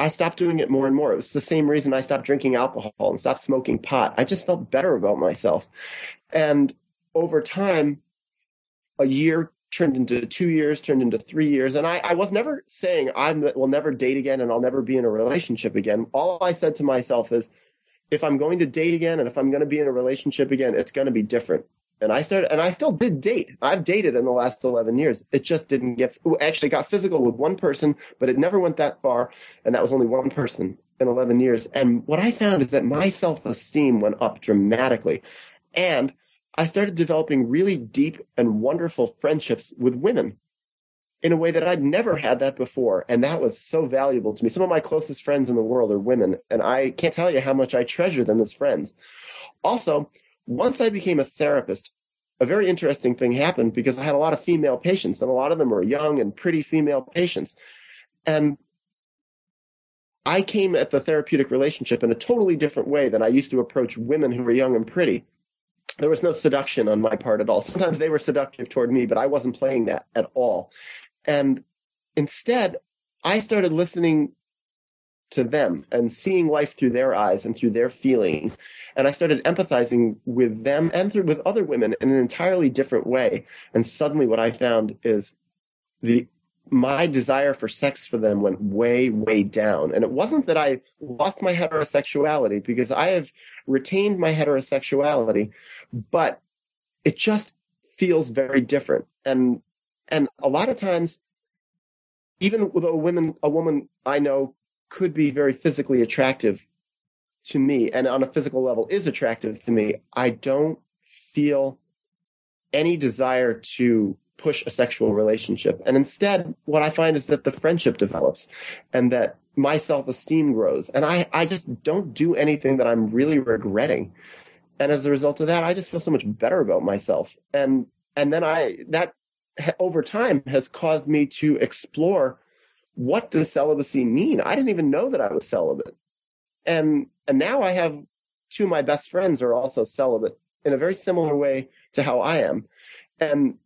I stopped doing it more and more. It was the same reason I stopped drinking alcohol and stopped smoking pot. I just felt better about myself. And over time, a year turned into two years, turned into three years. And I, I was never saying I will never date again and I'll never be in a relationship again. All I said to myself is, if I'm going to date again and if I'm going to be in a relationship again, it's going to be different. And I started, and I still did date. I've dated in the last eleven years. It just didn't get, actually got physical with one person, but it never went that far. And that was only one person in eleven years. And what I found is that my self-esteem went up dramatically. And I started developing really deep and wonderful friendships with women in a way that I'd never had that before. And that was so valuable to me. Some of my closest friends in the world are women, and I can't tell you how much I treasure them as friends. Also, once I became a therapist, a very interesting thing happened because I had a lot of female patients, and a lot of them were young and pretty female patients. And I came at the therapeutic relationship in a totally different way than I used to approach women who were young and pretty. There was no seduction on my part at all. Sometimes they were seductive toward me, but I wasn't playing that at all. And instead, I started listening to them and seeing life through their eyes and through their feelings. And I started empathizing with them and through with other women in an entirely different way. And suddenly what I found is the my desire for sex for them went way, way down. And it wasn't that I lost my heterosexuality, because I have retained my heterosexuality, but it just feels very different. And and a lot of times, even though women, a woman I know could be very physically attractive to me, and on a physical level is attractive to me, I don't feel any desire to push a sexual relationship. And instead, what I find is that the friendship develops and that my self-esteem grows. And I, I just don't do anything that I'm really regretting. And as a result of that, I just feel so much better about myself. And and then I that over time has caused me to explore, what does celibacy mean? I didn't even know that I was celibate. And and now I have two of my best friends are also celibate in a very similar way to how I am. And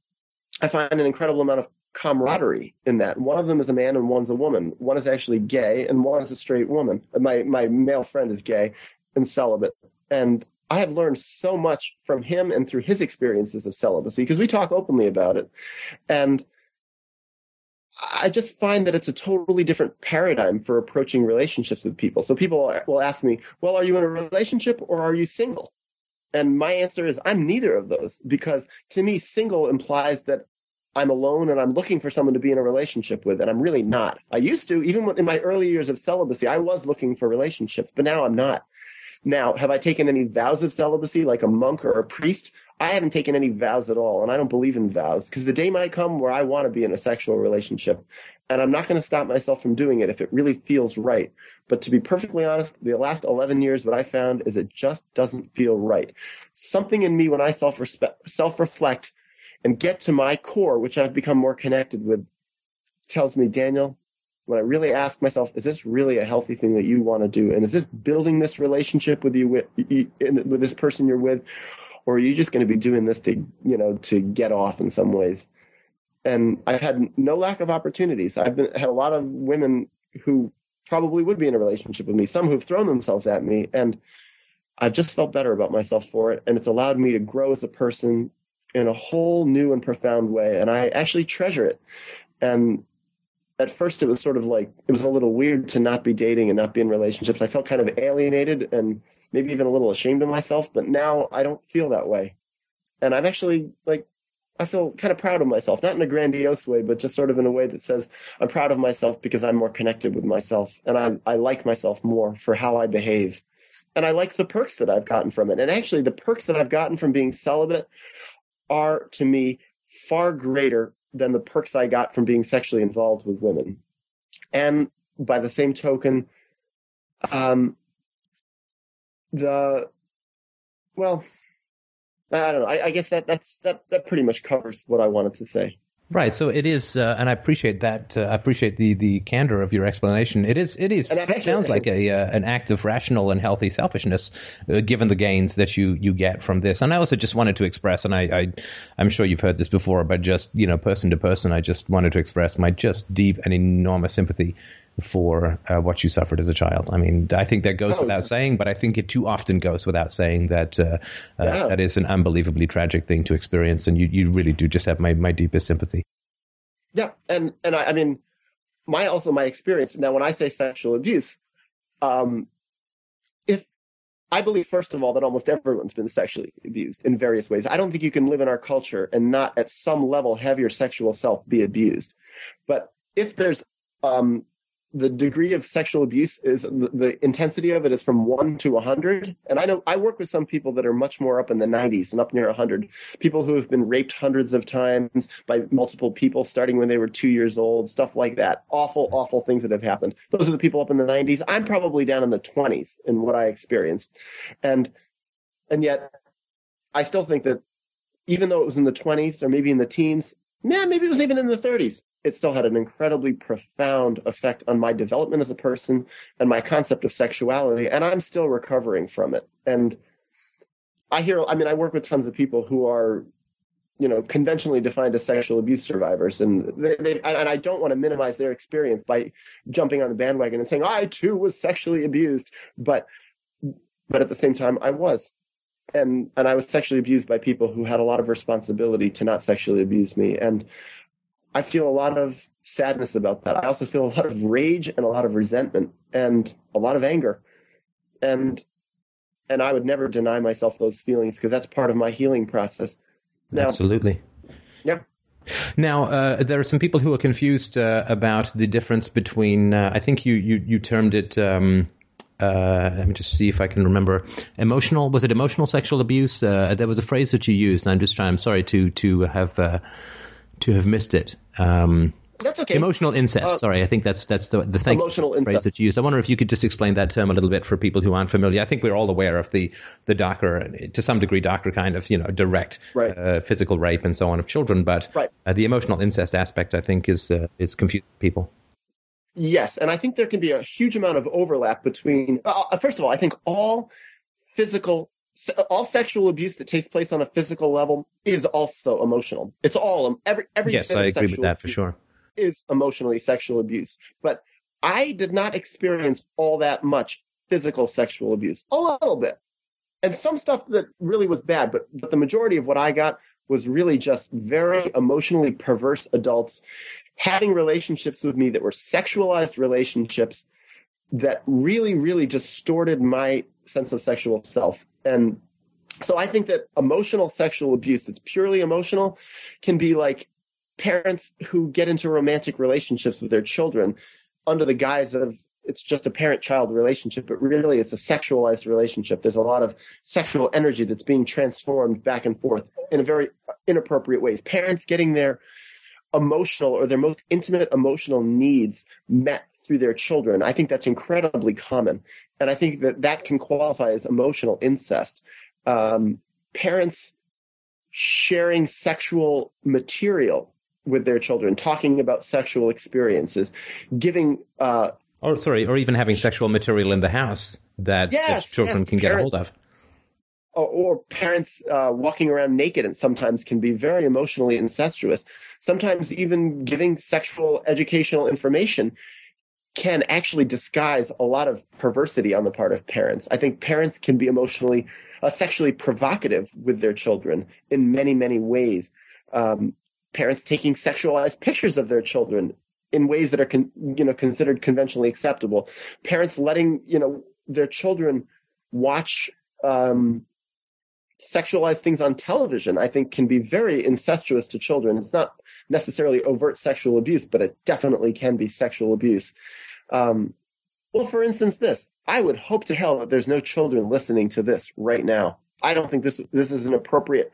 I find an incredible amount of camaraderie in that. One of them is a man and one's a woman. One is actually gay and one is a straight woman. My my male friend is gay and celibate. And I have learned so much from him and through his experiences of celibacy, because we talk openly about it. And I just find that it's a totally different paradigm for approaching relationships with people. So people will ask me, well, are you in a relationship or are you single? And my answer is I'm neither of those, because to me, single implies that I'm alone and I'm looking for someone to be in a relationship with, and I'm really not. I used to, even in my early years of celibacy, I was looking for relationships, but now I'm not. Now, have I taken any vows of celibacy like a monk or a priest? I haven't taken any vows at all, and I don't believe in vows, because the day might come where I want to be in a sexual relationship, and I'm not going to stop myself from doing it if it really feels right. But to be perfectly honest, the last eleven years, what I found is it just doesn't feel right. Something in me, when I self-respect, self-reflect and get to my core, which I've become more connected with, tells me, Daniel, when I really ask myself, is this really a healthy thing that you want to do? And is this building this relationship with you, with, with this person you're with? Or are you just going to be doing this to, you know, to get off in some ways? And I've had no lack of opportunities. I've been, had a lot of women who probably would be in a relationship with me, some who've thrown themselves at me, and I've just felt better about myself for it. And it's allowed me to grow as a person in a whole new and profound way. And I actually treasure it. And at first it was sort of like, it was a little weird to not be dating and not be in relationships. I felt kind of alienated and maybe even a little ashamed of myself, but now I don't feel that way. And I've actually, like, I feel kind of proud of myself, not in a grandiose way, but just sort of in a way that says I'm proud of myself because I'm more connected with myself, and I, I like myself more for how I behave. And I like the perks that I've gotten from it. And actually the perks that I've gotten from being celibate are, to me, far greater than the perks I got from being sexually involved with women. And by the same token, um, The, well, I don't know. I, I guess that, that's, that that pretty much covers what I wanted to say. Right. So it is, uh, and I appreciate that. Uh, I appreciate the, the candor of your explanation. It is, it is, actually, sounds like a uh, an act of rational and healthy selfishness, uh, given the gains that you, you get from this. And I also just wanted to express, and I, I, I'm sure you've heard this before, but just, you know, person to person, I just wanted to express my just deep and enormous sympathy for uh, what you suffered as a child. I mean, I think that goes oh, without saying, but I think it too often goes without saying that uh, uh, yeah. that is an unbelievably tragic thing to experience. And you, you really do just have my, my deepest sympathy. Yeah. And, and I, I mean, my, also my experience now, when I say sexual abuse, um, if I believe, first of all, that almost everyone's been sexually abused in various ways. I don't think you can live in our culture and not at some level have your sexual self be abused. But if there's, um, the degree of sexual abuse is the, the intensity of it is from one to a hundred. And I know I work with some people that are much more up in the nineties and up near a hundred, people who have been raped hundreds of times by multiple people starting when they were two years old, stuff like that. Awful, awful things that have happened. Those are the people up in the nineties. I'm probably down in the twenties in what I experienced. And, and yet I still think that even though it was in the twenties or maybe in the teens, nah, maybe it was even in the thirties. It still had an incredibly profound effect on my development as a person and my concept of sexuality, and I'm still recovering from it. And I hear, I mean, I work with tons of people who are, you know, conventionally defined as sexual abuse survivors, and they, they and I don't want to minimize their experience by jumping on the bandwagon and saying, I too was sexually abused, but, but at the same time, I was. And, and I was sexually abused by people who had a lot of responsibility to not sexually abuse me. And I feel a lot of sadness about that. I also feel a lot of rage and a lot of resentment and a lot of anger. And and I would never deny myself those feelings because that's part of my healing process. Now, absolutely. Yeah. Now, uh, there are some people who are confused uh, about the difference between, uh, I think you, you, you termed it, um, uh, let me just see if I can remember, emotional, was it emotional sexual abuse? Uh, there was a phrase that you used, and I'm just trying, I'm sorry to, to have... Uh, to have missed it. Um, that's okay. Emotional incest. Uh, Sorry, I think that's that's the the thing emotional the phrase that you used. I wonder if you could just explain that term a little bit for people who aren't familiar. I think we're all aware of the the darker, to some degree, darker kind of, you know, direct right. uh, physical rape and so on of children, but right. uh, the emotional incest aspect, I think, is uh, is confusing people. Yes, and I think there can be a huge amount of overlap between. Uh, first of all, I think all physical. So all sexual abuse that takes place on a physical level is also emotional. It's all every every yes, I agree with that for sure. Is emotionally sexual abuse, but I did not experience all that much physical sexual abuse. A little bit, and some stuff that really was bad. But but the majority of what I got was really just very emotionally perverse adults having relationships with me that were sexualized relationships that really, really distorted my sense of sexual self. And so I think that emotional sexual abuse that's purely emotional can be like parents who get into romantic relationships with their children under the guise of it's just a parent-child relationship, but really it's a sexualized relationship. There's a lot of sexual energy that's being transformed back and forth in a very inappropriate ways. Parents getting their emotional or their most intimate emotional needs met through their children. I think that's incredibly common. And I think that that can qualify as emotional incest. Um, parents sharing sexual material with their children, talking about sexual experiences, giving... Uh, or sorry, or even having sexual material in the house that, yes, that children yes, can parents, get a hold of. Or, or parents uh, walking around naked and sometimes can be very emotionally incestuous. Sometimes even giving sexual educational information can actually disguise a lot of perversity on the part of parents. I think parents can be emotionally, uh, sexually provocative with their children in many, many ways. Um, parents taking sexualized pictures of their children in ways that are, con- you know, considered conventionally acceptable. Parents letting, you know, their children watch um, sexualized things on television, I think, can be very incestuous to children. It's not necessarily overt sexual abuse, but it definitely can be sexual abuse. Um, well, for instance, this, I would hope to hell that there's no children listening to this right now. I don't think this this is an appropriate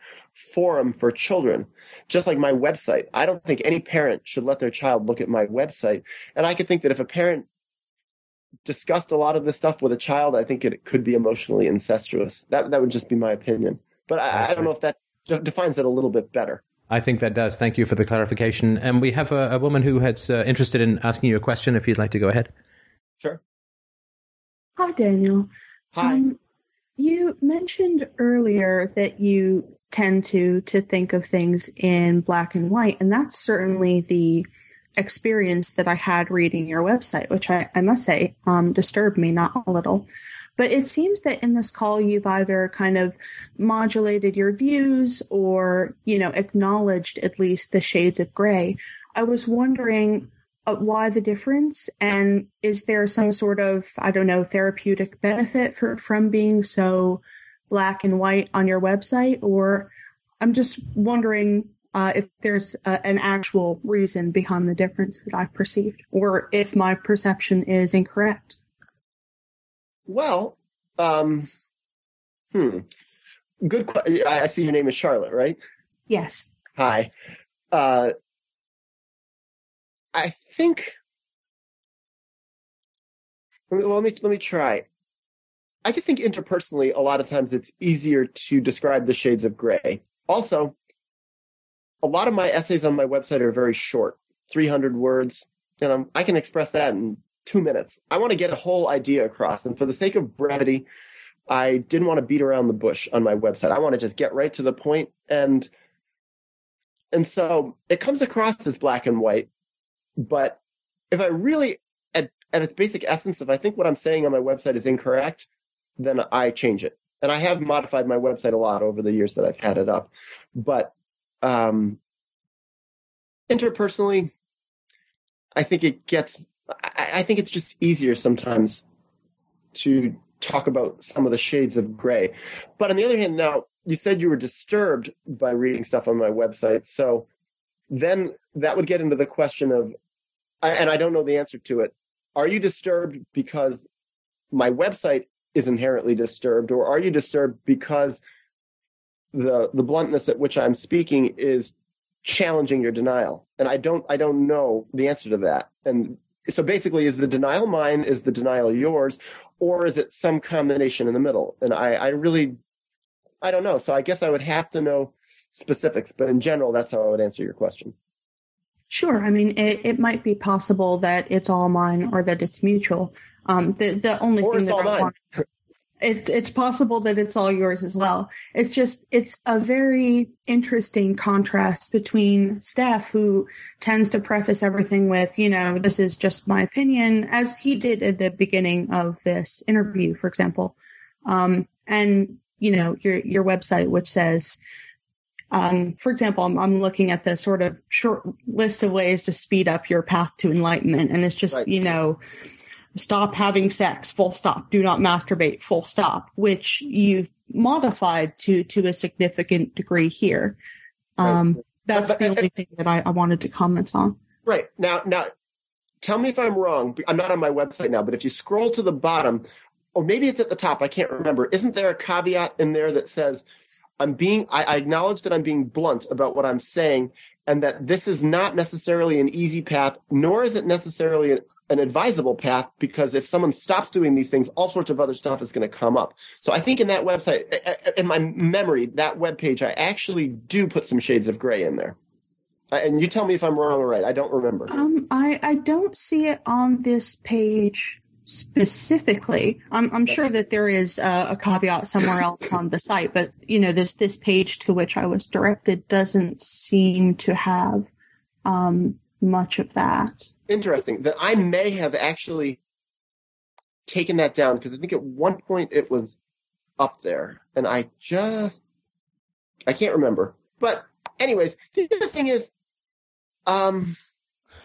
forum for children, just like my website. I don't think any parent should let their child look at my website. And I could think that if a parent discussed a lot of this stuff with a child, I think it, it could be emotionally incestuous. That that would just be my opinion. But I, I don't know if that defines it a little bit better. I think that does. Thank you for the clarification. And we have a, a woman who is uh, interested in asking you a question, if you'd like to go ahead. Sure. Hi, Daniel. Hi. Um, you mentioned earlier that you tend to, to think of things in black and white, and that's certainly the experience that I had reading your website, which I, I must say um, disturbed me, not a little. But it seems that in this call, you've either kind of modulated your views or, you know, acknowledged at least the shades of gray. I was wondering uh, why the difference, and is there some sort of, I don't know, therapeutic benefit for, from being so black and white on your website? Or I'm just wondering uh, if there's a, an actual reason behind the difference that I've perceived, or if my perception is incorrect. Well, um, hmm. Good. Qu- I see your name is Charlotte, right? Yes. Hi. Uh, I think. Let me, well, let me let me try. I just think interpersonally, a lot of times it's easier to describe the shades of gray. Also, a lot of my essays on my website are very short, three hundred words, and I'm, I can express that in two minutes. I want to get a whole idea across. And for the sake of brevity, I didn't want to beat around the bush on my website. I want to just get right to the point. And, and so it comes across as black and white. But if I really, at, at its basic essence, if I think what I'm saying on my website is incorrect, then I change it. And I have modified my website a lot over the years that I've had it up. But um, interpersonally, I think it gets... I think it's just easier sometimes to talk about some of the shades of gray. But on the other hand, now, you said you were disturbed by reading stuff on my website. So then that would get into the question of, and I don't know the answer to it, are you disturbed because my website is inherently disturbed, or are you disturbed because the the bluntness at which I'm speaking is challenging your denial? And I don't I don't know the answer to that. And so basically, is the denial mine, is the denial yours, or is it some combination in the middle? And I, I really, I don't know. So I guess I would have to know specifics. But in general, that's how I would answer your question. Sure. I mean, it, it might be possible that it's all mine or that it's mutual. Um, the, the only or thing it's that all I mine. want, it's, it's possible that it's all yours as well. It's just, it's a very interesting contrast between Steph, who tends to preface everything with, you know, this is just my opinion, as he did at the beginning of this interview, for example. Um, and, you know, your, your website, which says, um, for example, I'm, I'm looking at the sort of short list of ways to speed up your path to enlightenment. And it's just, right. you know, stop having sex, full stop, do not masturbate, full stop, which you've modified to, to a significant degree here. Um, right. That's but, but, the only and, thing that I, I wanted to comment on. Right. Now, now, tell me if I'm wrong. I'm not on my website now, but if you scroll to the bottom, or maybe it's at the top, I can't remember. Isn't there a caveat in there that says, I'm being, I, I acknowledge that I'm being blunt about what I'm saying, and that this is not necessarily an easy path, nor is it necessarily an, an advisable path, because if someone stops doing these things, all sorts of other stuff is going to come up. So I think in that website, in my memory, that webpage, I actually do put some shades of gray in there. And you tell me if I'm wrong or right. I don't remember. Um, I, I don't see it on this page specifically. I'm, I'm sure that there is a, a caveat somewhere else on the site, but you know, this this page to which I was directed doesn't seem to have um, much of that. Interesting. That I may have actually taken that down, because I think at one point it was up there, and I just I can't remember. But anyways, the other thing is, um.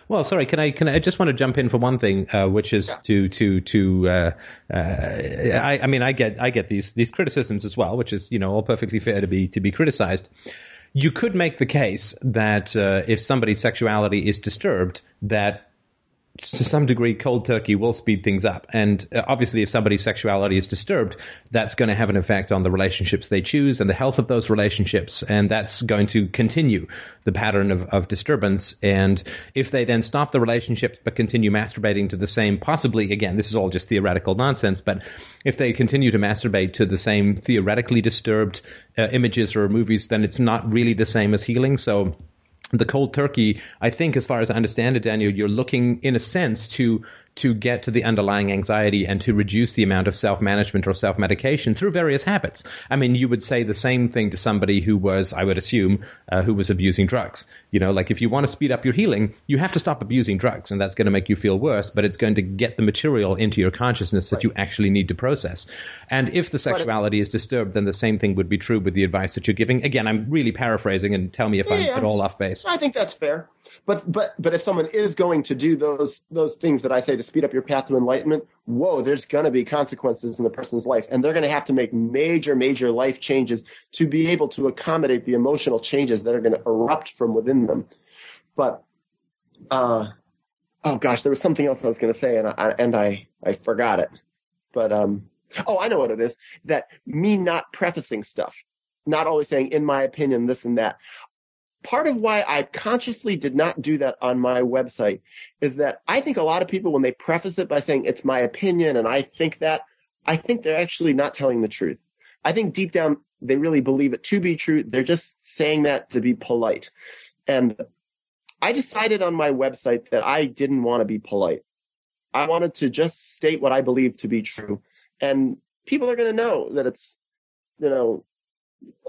Well, sorry, can I, can I, I just want to jump in for one thing, uh, which is yeah. to, to, to, uh, uh, I, I mean, I get, I get these, these criticisms as well, which is, you know, all perfectly fair to be, to be criticized. You could make the case that, uh, if somebody's sexuality is disturbed, that to some degree, cold turkey will speed things up. And obviously, if somebody's sexuality is disturbed, that's going to have an effect on the relationships they choose and the health of those relationships. And that's going to continue the pattern of, of disturbance. And if they then stop the relationship but continue masturbating to the same, possibly, again, this is all just theoretical nonsense, but if they continue to masturbate to the same theoretically disturbed uh, images or movies, then it's not really the same as healing. So the cold turkey, I think, as far as I understand it, Daniel, you're looking, in a sense, to to get to the underlying anxiety and to reduce the amount of self-management or self-medication through various habits. I mean, you would say the same thing to somebody who was, I would assume, uh, who was abusing drugs. You know, like if you want to speed up your healing, you have to stop abusing drugs, and that's going to make you feel worse, but it's going to get the material into your consciousness that right. you actually need to process. And if the sexuality is disturbed, then the same thing would be true with the advice that you're giving. Again, I'm really paraphrasing, and tell me if yeah, I'm yeah. at all off base. I think that's fair. But but but if someone is going to do those those things that I say to speed up your path to enlightenment, whoa, there's going to be consequences in the person's life. And they're going to have to make major, major life changes to be able to accommodate the emotional changes that are going to erupt from within them. But, uh, oh gosh, there was something else I was going to say, and I, and I, I forgot it. But, um, oh, I know what it is. That me not prefacing stuff, not always saying, in my opinion, this and that. Part of why I consciously did not do that on my website is that I think a lot of people, when they preface it by saying it's my opinion and I think that, I think they're actually not telling the truth. I think deep down they really believe it to be true. They're just saying that to be polite. And I decided on my website that I didn't want to be polite. I wanted to just state what I believe to be true. And people are going to know that it's, you know,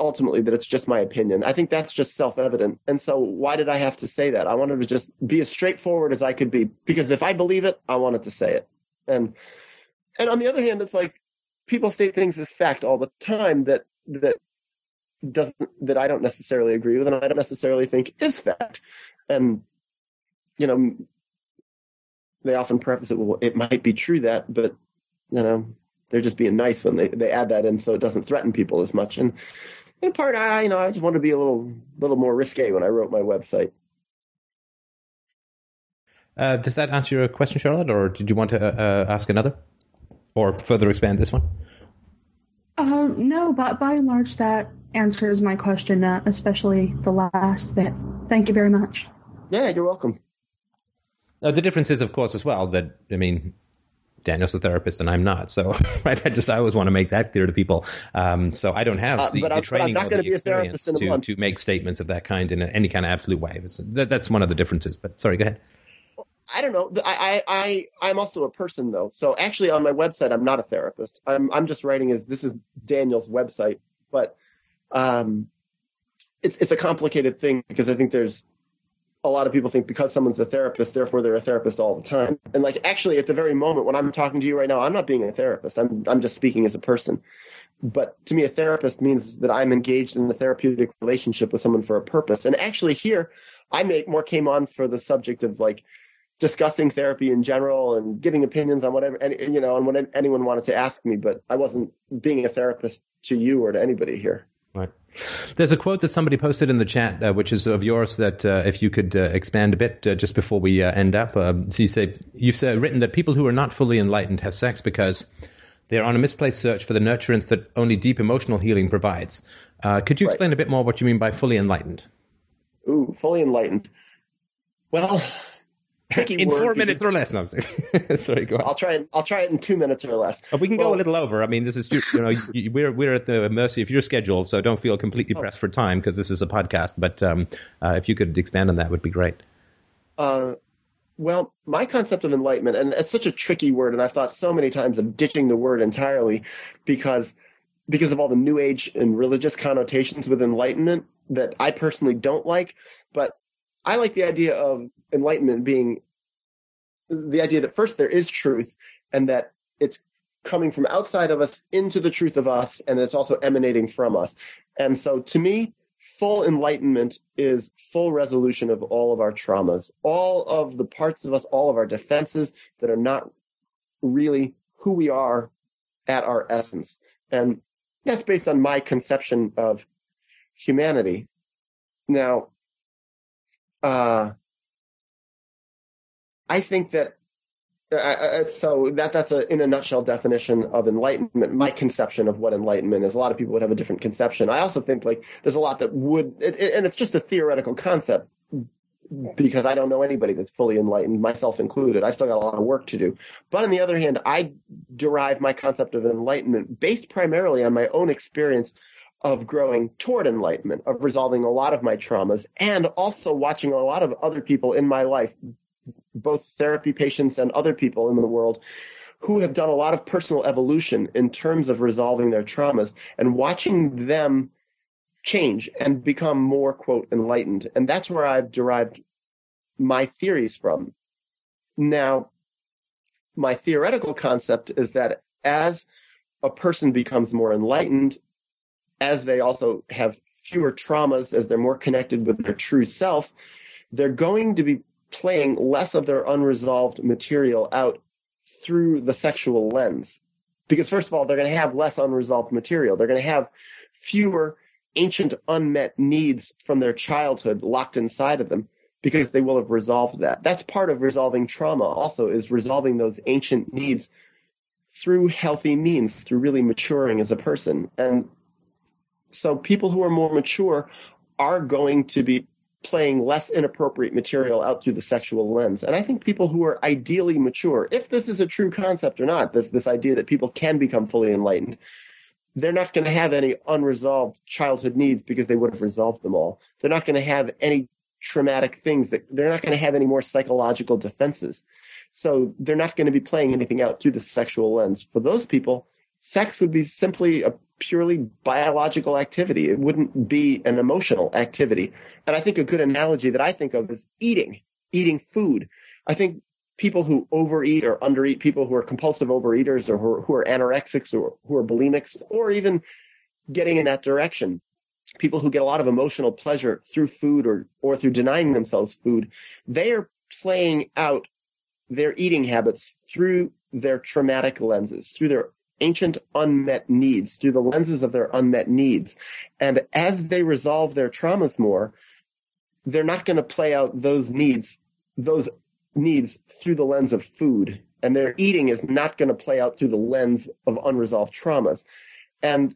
ultimately that it's just my opinion. I think that's just self-evident. And so why did I have to say that? I wanted to just be as straightforward as I could be, because if I believe it, I wanted to say it. And and on the other hand, it's like people state things as fact all the time that that doesn't that I don't necessarily agree with and I don't necessarily think is fact. And you know, they often preface it, well, it might be true that, but you know, they're just being nice when they, they add that in so it doesn't threaten people as much. And in part, I you know I just wanted to be a little little more risque when I wrote my website. Uh, does that answer your question, Charlotte, or did you want to uh, ask another or further expand this one? Uh, no, but by and large, that answers my question, uh, especially the last bit. Thank you very much. Yeah, you're welcome. Uh, the difference is, of course, as well, that, I mean, Daniel's a therapist and I'm not, so right. I just I always want to make that clear to people. Um, so I don't have the, uh, the training or the experience to, to make statements of that kind in any kind of absolute way. That, that's one of the differences. But sorry, go ahead. I don't know. I, I I I'm also a person though. So actually, on my website, I'm not a therapist. I'm I'm just writing as this is Daniel's website. But um, it's it's a complicated thing because I think there's. A lot of people think because someone's a therapist, therefore they're a therapist all the time. And like, actually, at the very moment when I'm talking to you right now, I'm not being a therapist. I'm I'm just speaking as a person. But to me, a therapist means that I'm engaged in a therapeutic relationship with someone for a purpose. And actually here, I may, more came on for the subject of like discussing therapy in general and giving opinions on whatever, and, you know, on what anyone wanted to ask me, but I wasn't being a therapist to you or to anybody here. Right. There's a quote that somebody posted in the chat, uh, which is of yours, that uh, if you could uh, expand a bit uh, just before we uh, end up. Um, so you say, you've said, written that people who are not fully enlightened have sex because they're on a misplaced search for the nurturance that only deep emotional healing provides. Uh, could you right. explain a bit more what you mean by fully enlightened? Ooh, fully enlightened. Well, in four minutes or less. No, sorry, go on. I'll try it. I'll try it in two minutes or less. But we can well, go a little over. I mean, this is just, you know, you, we're we're at the mercy of your schedule, so don't feel completely oh. pressed for time because this is a podcast. But um, uh, if you could expand on that, would be great. Uh, well, my concept of enlightenment, and it's such a tricky word, and I've thought so many times of ditching the word entirely because because of all the New Age and religious connotations with enlightenment that I personally don't like, but. I like the idea of enlightenment being the idea that first there is truth and that it's coming from outside of us into the truth of us, and it's also emanating from us. And so to me, full enlightenment is full resolution of all of our traumas, all of the parts of us, all of our defenses that are not really who we are at our essence. And that's based on my conception of humanity. Now, Uh, I think that Uh, so that that's a, in a nutshell, definition of enlightenment. My conception of what enlightenment is. A lot of people would have a different conception. I also think like there's a lot that would, it, it, and it's just a theoretical concept because I don't know anybody that's fully enlightened, myself included. I've still got a lot of work to do. But on the other hand, I derive my concept of enlightenment based primarily on my own experience of growing toward enlightenment, of resolving a lot of my traumas, and also watching a lot of other people in my life, both therapy patients and other people in the world, who have done a lot of personal evolution in terms of resolving their traumas, and watching them change and become more, quote, enlightened. And that's where I've derived my theories from. Now, my theoretical concept is that as a person becomes more enlightened, as they also have fewer traumas, as they're more connected with their true self, they're going to be playing less of their unresolved material out through the sexual lens. Because first of all, they're going to have less unresolved material. They're going to have fewer ancient unmet needs from their childhood locked inside of them because they will have resolved that. That's part of resolving trauma also, is resolving those ancient needs through healthy means, through really maturing as a person. And so people who are more mature are going to be playing less inappropriate material out through the sexual lens. And I think people who are ideally mature, if this is a true concept or not, this, this idea that people can become fully enlightened, they're not going to have any unresolved childhood needs because they would have resolved them all. They're not going to have any traumatic things. That, they're not going to have any more psychological defenses. So they're not going to be playing anything out through the sexual lens. For those people, sex would be simply a purely biological activity. It wouldn't be an emotional activity. And I think a good analogy that I think of is eating, eating food. I think people who overeat or undereat, people who are compulsive overeaters or who are, who are anorexics or who are bulimics, or even getting in that direction, people who get a lot of emotional pleasure through food or, or through denying themselves food, they are playing out their eating habits through their traumatic lenses, through their ancient unmet needs, through the lenses of their unmet needs. And as they resolve their traumas more, they're not going to play out those needs, those needs through the lens of food. And their eating is not going to play out through the lens of unresolved traumas. And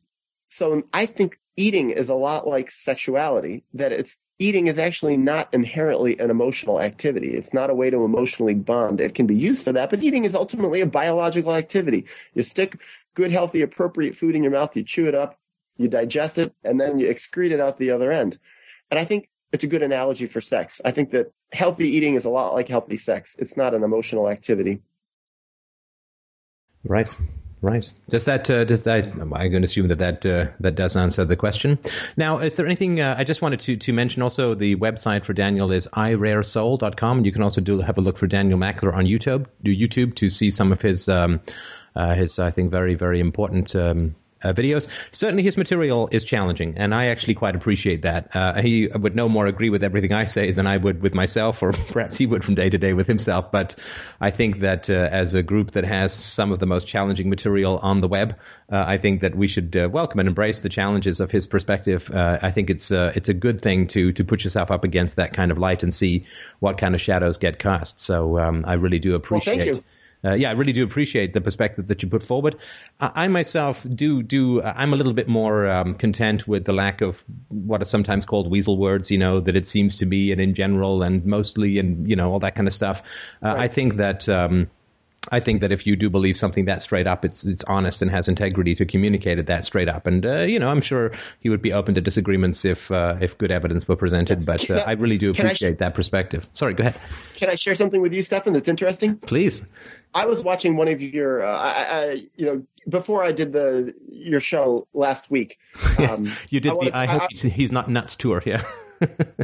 so I think eating is a lot like sexuality, that it's eating is actually not inherently an emotional activity. It's not a way to emotionally bond. It can be used for that, but eating is ultimately a biological activity. You stick good, healthy, appropriate food in your mouth, you chew it up, you digest it, and then you excrete it out the other end. And I think it's a good analogy for sex. I think that healthy eating is a lot like healthy sex. It's not an emotional activity. Right. Right. Does that, uh, does that, I'm going to assume that that, uh, that does answer the question. Now, is there anything, uh, I just wanted to, to mention also the website for Daniel is i rare soul dot com. You can also do have a look for Daniel Mackler on YouTube, do YouTube to see some of his, um, uh, his, I think, very, very important, um, Uh, videos. Certainly his material is challenging, and I actually quite appreciate that. Uh, he would no more agree with everything I say than I would with myself, or perhaps he would from day to day with himself. But I think that uh, as a group that has some of the most challenging material on the web, uh, I think that we should uh, welcome and embrace the challenges of his perspective. Uh, I think it's uh, it's a good thing to to put yourself up against that kind of light and see what kind of shadows get cast. So um, I really do appreciate well, thank you. Uh, yeah, I really do appreciate the perspective that you put forward. Uh, I myself do, do uh, I'm a little bit more um, content with the lack of what are sometimes called weasel words, you know, that it seems to be and in general and mostly and, you know, all that kind of stuff. Uh, right. I think that... Um, I think that if you do believe something that straight up, it's it's honest and has integrity to communicate it that straight up. And, uh, you know, I'm sure he would be open to disagreements if uh, if good evidence were presented. But uh, I really do appreciate sh- that perspective. Sorry, go ahead. Can I share something with you, Stefan, that's interesting? Please. I was watching one of your, uh, I, I, you know, before I did the your show last week. Um, you did I the I Hope I, He's Not Nuts tour, yeah.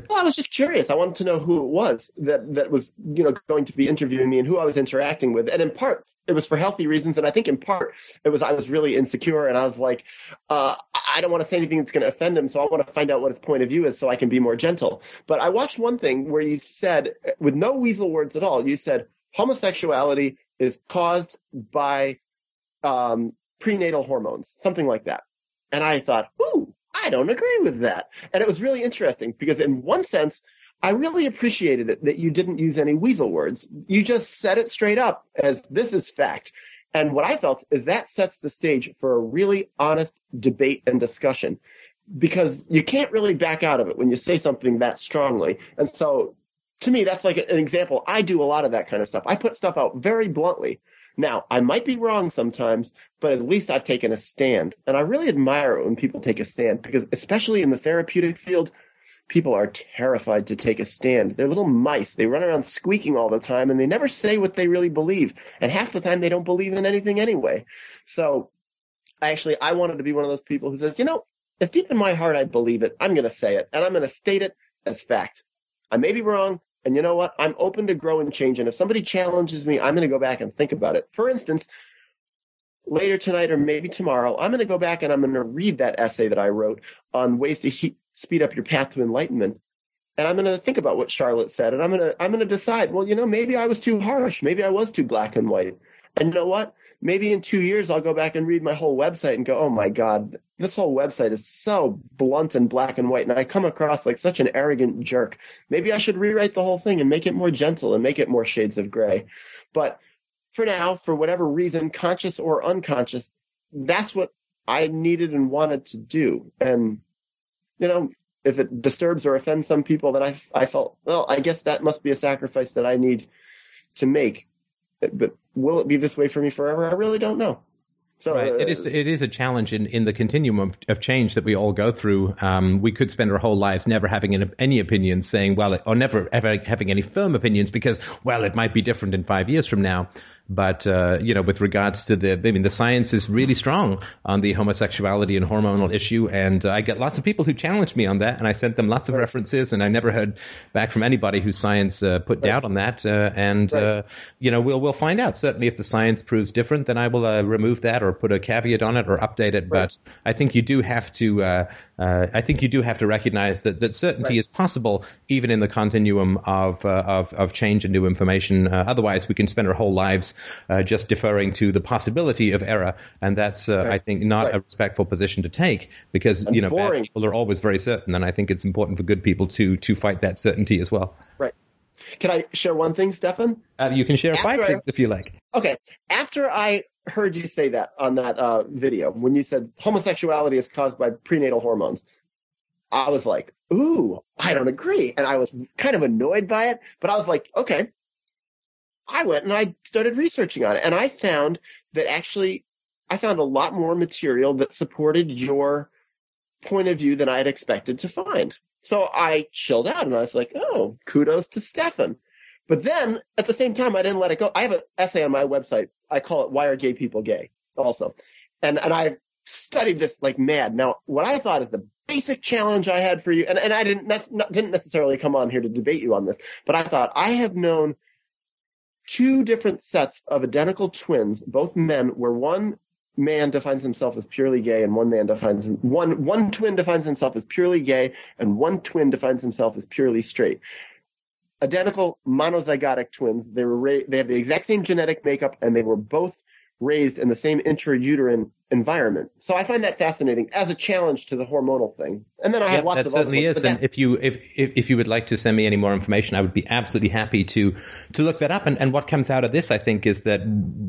Well, I was just curious. I wanted to know who it was that, that was, you know, going to be interviewing me and who I was interacting with. And in part, it was for healthy reasons. And I think in part, it was I was really insecure. And I was like, uh, I don't want to say anything that's going to offend him. So I want to find out what his point of view is so I can be more gentle. But I watched one thing where you said, with no weasel words at all, you said homosexuality is caused by um, prenatal hormones, something like that. And I thought, ooh. I don't agree with that. And it was really interesting because in one sense, I really appreciated it that you didn't use any weasel words. You just said it straight up as this is fact. And what I felt is that sets the stage for a really honest debate and discussion, because you can't really back out of it when you say something that strongly. And so to me, that's like an example. I do a lot of that kind of stuff. I put stuff out very bluntly. Now, I might be wrong sometimes, but at least I've taken a stand. And I really admire it when people take a stand, because especially in the therapeutic field, people are terrified to take a stand. They're little mice. They run around squeaking all the time, and they never say what they really believe. And half the time, they don't believe in anything anyway. So actually, I wanted to be one of those people who says, you know, if deep in my heart I believe it, I'm going to say it, and I'm going to state it as fact. I may be wrong. And you know what? I'm open to grow and change. And if somebody challenges me, I'm going to go back and think about it. For instance, later tonight or maybe tomorrow, I'm going to go back and I'm going to read that essay that I wrote on ways to he- speed up your path to enlightenment. And I'm going to think about what Charlotte said. And I'm going to I'm going to decide, well, you know, maybe I was too harsh. Maybe I was too black and white. And you know what? Maybe in two years, I'll go back and read my whole website and go, oh, my God, this whole website is so blunt and black and white. And I come across like such an arrogant jerk. Maybe I should rewrite the whole thing and make it more gentle and make it more shades of gray. But for now, for whatever reason, conscious or unconscious, that's what I needed and wanted to do. And, you know, if it disturbs or offends some people, then I, I felt, well, I guess that must be a sacrifice that I need to make. But will it be this way for me forever? I really don't know. So right. uh, it is it is a challenge in, in the continuum of, of change that we all go through. Um, we could spend our whole lives never having any, any opinions, saying, well, it, or never ever having any firm opinions because, well, it might be different in five years from now. But, uh, you know, with regards to the, I mean, the science is really strong on the homosexuality and hormonal issue. And uh, I get lots of people who challenge me on that. And I sent them lots of right. references. And I never heard back from anybody whose science uh, put right. doubt on that. Uh, and, right. uh, you know, we'll we'll find out. Certainly, if the science proves different, then I will uh, remove that or put a caveat on it or update it. Right. But I think you do have to uh, uh, I think you do have to recognize that, that certainty right. is possible, even in the continuum of, uh, of, of change and new information. Uh, otherwise, we can spend our whole lives Uh, just deferring to the possibility of error, and that's, uh, right. I think, not right. a respectful position to take, because and you know bad people are always very certain, and I think it's important for good people to to fight that certainty as well. Right. Can I share one thing, Stefan? Uh, you can share After five I, things if you like. Okay. After I heard you say that on that uh, video, when you said homosexuality is caused by prenatal hormones, I was like, ooh, I don't agree, and I was kind of annoyed by it, but I was like, okay. I went and I started researching on it, and I found that actually I found a lot more material that supported your point of view than I had expected to find. So I chilled out and I was like, oh, kudos to Stefan. But then at the same time, I didn't let it go. I have an essay on my website. I call it Why Are Gay People Gay also. And and I've studied this like mad. Now, what I thought is the basic challenge I had for you, and, and I didn't, ne- didn't necessarily come on here to debate you on this, but I thought I have known – two different sets of identical twins, both men, where one man defines himself as purely gay and one man defines – one one twin defines himself as purely gay and one twin defines himself as purely straight. Identical monozygotic twins. They were ra- they have the exact same genetic makeup, and they were both raised in the same intrauterine environment. So I find that fascinating as a challenge to the hormonal thing. And then I yep, have lots that of other certainly is. And that- if you if, if if you would like to send me any more information, I would be absolutely happy to to look that up. And and what comes out of this, I think, is that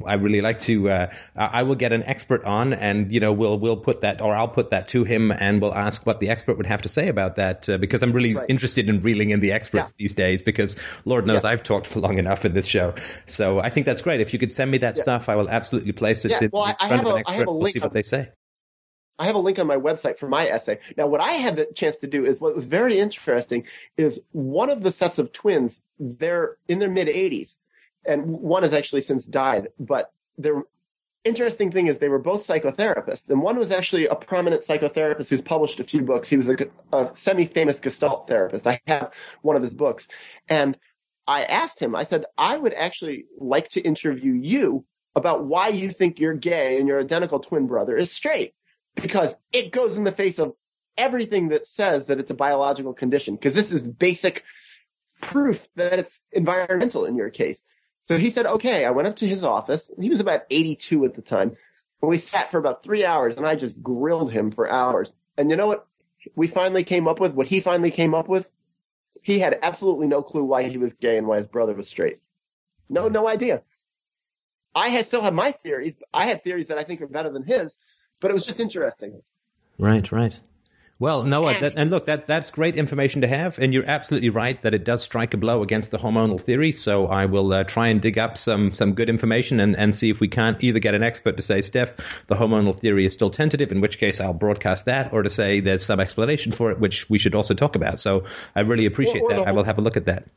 I really like to. Uh, I will get an expert on, and you know, we'll we'll put that, or I'll put that to him, and we'll ask what the expert would have to say about that, uh, because I'm really right. interested in reeling in the experts yeah. these days. Because Lord knows yeah. I've talked for long enough in this show, so I think that's great. If you could send me that yeah. stuff, I will absolutely. You place it yeah, in well, I, front I have of an expert. I have a link we'll see what on, they say. I have a link on my website for my essay. Now, what I had the chance to do is what was very interesting is one of the sets of twins, they're in their mid-eighties, and one has actually since died. But the interesting thing is they were both psychotherapists, and one was actually a prominent psychotherapist who's published a few books. He was a, a semi-famous Gestalt therapist. I have one of his books. And I asked him, I said, I would actually like to interview you about why you think you're gay and your identical twin brother is straight, because it goes in the face of everything that says that it's a biological condition, because this is basic proof that it's environmental in your case. So he said, okay. I went up to his office. He was about eighty-two at the time. And we sat for about three hours, and I just grilled him for hours. And you know what we finally came up with, what he finally came up with? He had absolutely no clue why he was gay and why his brother was straight. No, no idea. I had still had my theories. I had theories that I think are better than his, but it was just interesting. Right, right. Well, no, and, that, and look, that that's great information to have, and you're absolutely right that it does strike a blow against the hormonal theory, so I will uh, try and dig up some, some good information and, and see if we can't either get an expert to say, Steph, the hormonal theory is still tentative, in which case I'll broadcast that, or to say there's some explanation for it, which we should also talk about. So I really appreciate or, or that. Whole, I will have a look at that.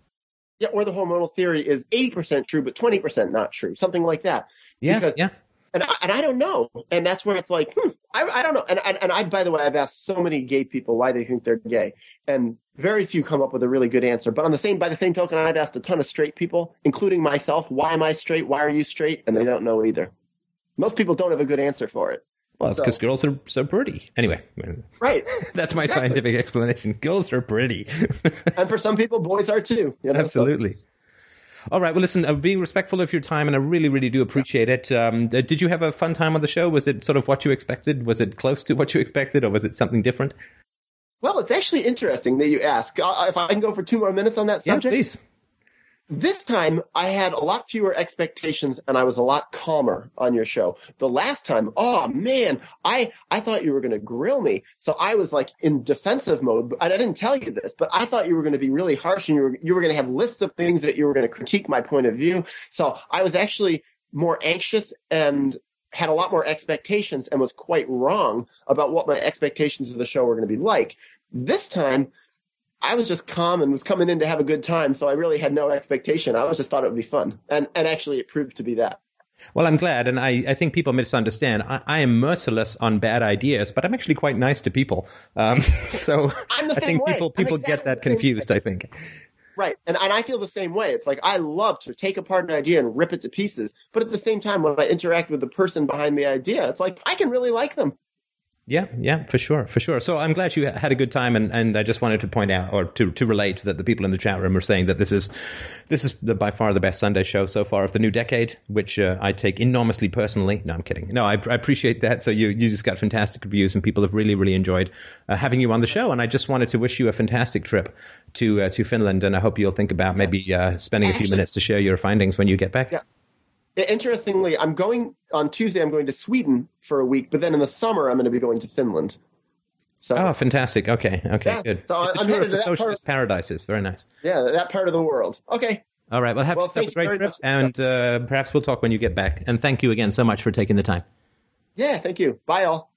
Yeah, or the hormonal theory is eighty percent true, but twenty percent not true, something like that. Yeah, because, yeah. And I, and I don't know. And that's where it's like, hmm, I, I don't know. And, and, and I, by the way, I've asked so many gay people why they think they're gay. And very few come up with a really good answer. But on the same, by the same token, I've asked a ton of straight people, including myself, why am I straight? Why are you straight? And they don't know either. Most people don't have a good answer for it. Well, it's because so, girls are so pretty. Anyway. Right. That's my exactly. scientific explanation. Girls are pretty. And for some people, boys are too. You know? Absolutely. So, all right. Well, listen, I'm being respectful of your time, and I really, really do appreciate it. Um, did you have a fun time on the show? Was it sort of what you expected? Was it close to what you expected, or was it something different? Well, it's actually interesting that you ask. Uh, if I can go for two more minutes on that subject. Yeah, please. This time, I had a lot fewer expectations, and I was a lot calmer on your show. The last time, oh, man, I, I thought you were going to grill me. So I was, like, in defensive mode. I didn't tell you this, but I thought you were going to be really harsh, and you were, you were going to have lists of things that you were going to critique my point of view. So I was actually more anxious and had a lot more expectations and was quite wrong about what my expectations of the show were going to be like. This time, I was just calm and was coming in to have a good time, so I really had no expectation. I was just thought it would be fun, and and actually it proved to be that. Well, I'm glad, and I, I think people misunderstand. I, I am merciless on bad ideas, but I'm actually quite nice to people. Um, so I'm the same I think way. people people exactly get that confused, way. I think. Right, and and I feel the same way. It's like I love to take apart an idea and rip it to pieces, but at the same time, when I interact with the person behind the idea, it's like I can really like them. Yeah, yeah, for sure, for sure. So I'm glad you had a good time, and, and I just wanted to point out or to, to relate that the people in the chat room are saying that this is this is the, by far the best Sunday show so far of the new decade, which uh, I take enormously personally. No, I'm kidding. No, I, I appreciate that. So you, you just got fantastic reviews, and people have really, really enjoyed uh, having you on the show, and I just wanted to wish you a fantastic trip to uh, to Finland, and I hope you'll think about maybe uh, spending a few minutes to share your findings when you get back. Yeah. Interestingly, I'm going on Tuesday, I'm going to Sweden for a week, but then in the summer, I'm going to be going to Finland. So, oh, fantastic. Okay. Okay. Yeah, good. So it's I'm headed to the socialist paradises. Very nice. Yeah. That part of the world. Okay. All right. Well, have well, yourself a great trip, and uh, perhaps we'll talk when you get back. And thank you again so much for taking the time. Yeah. Thank you. Bye all.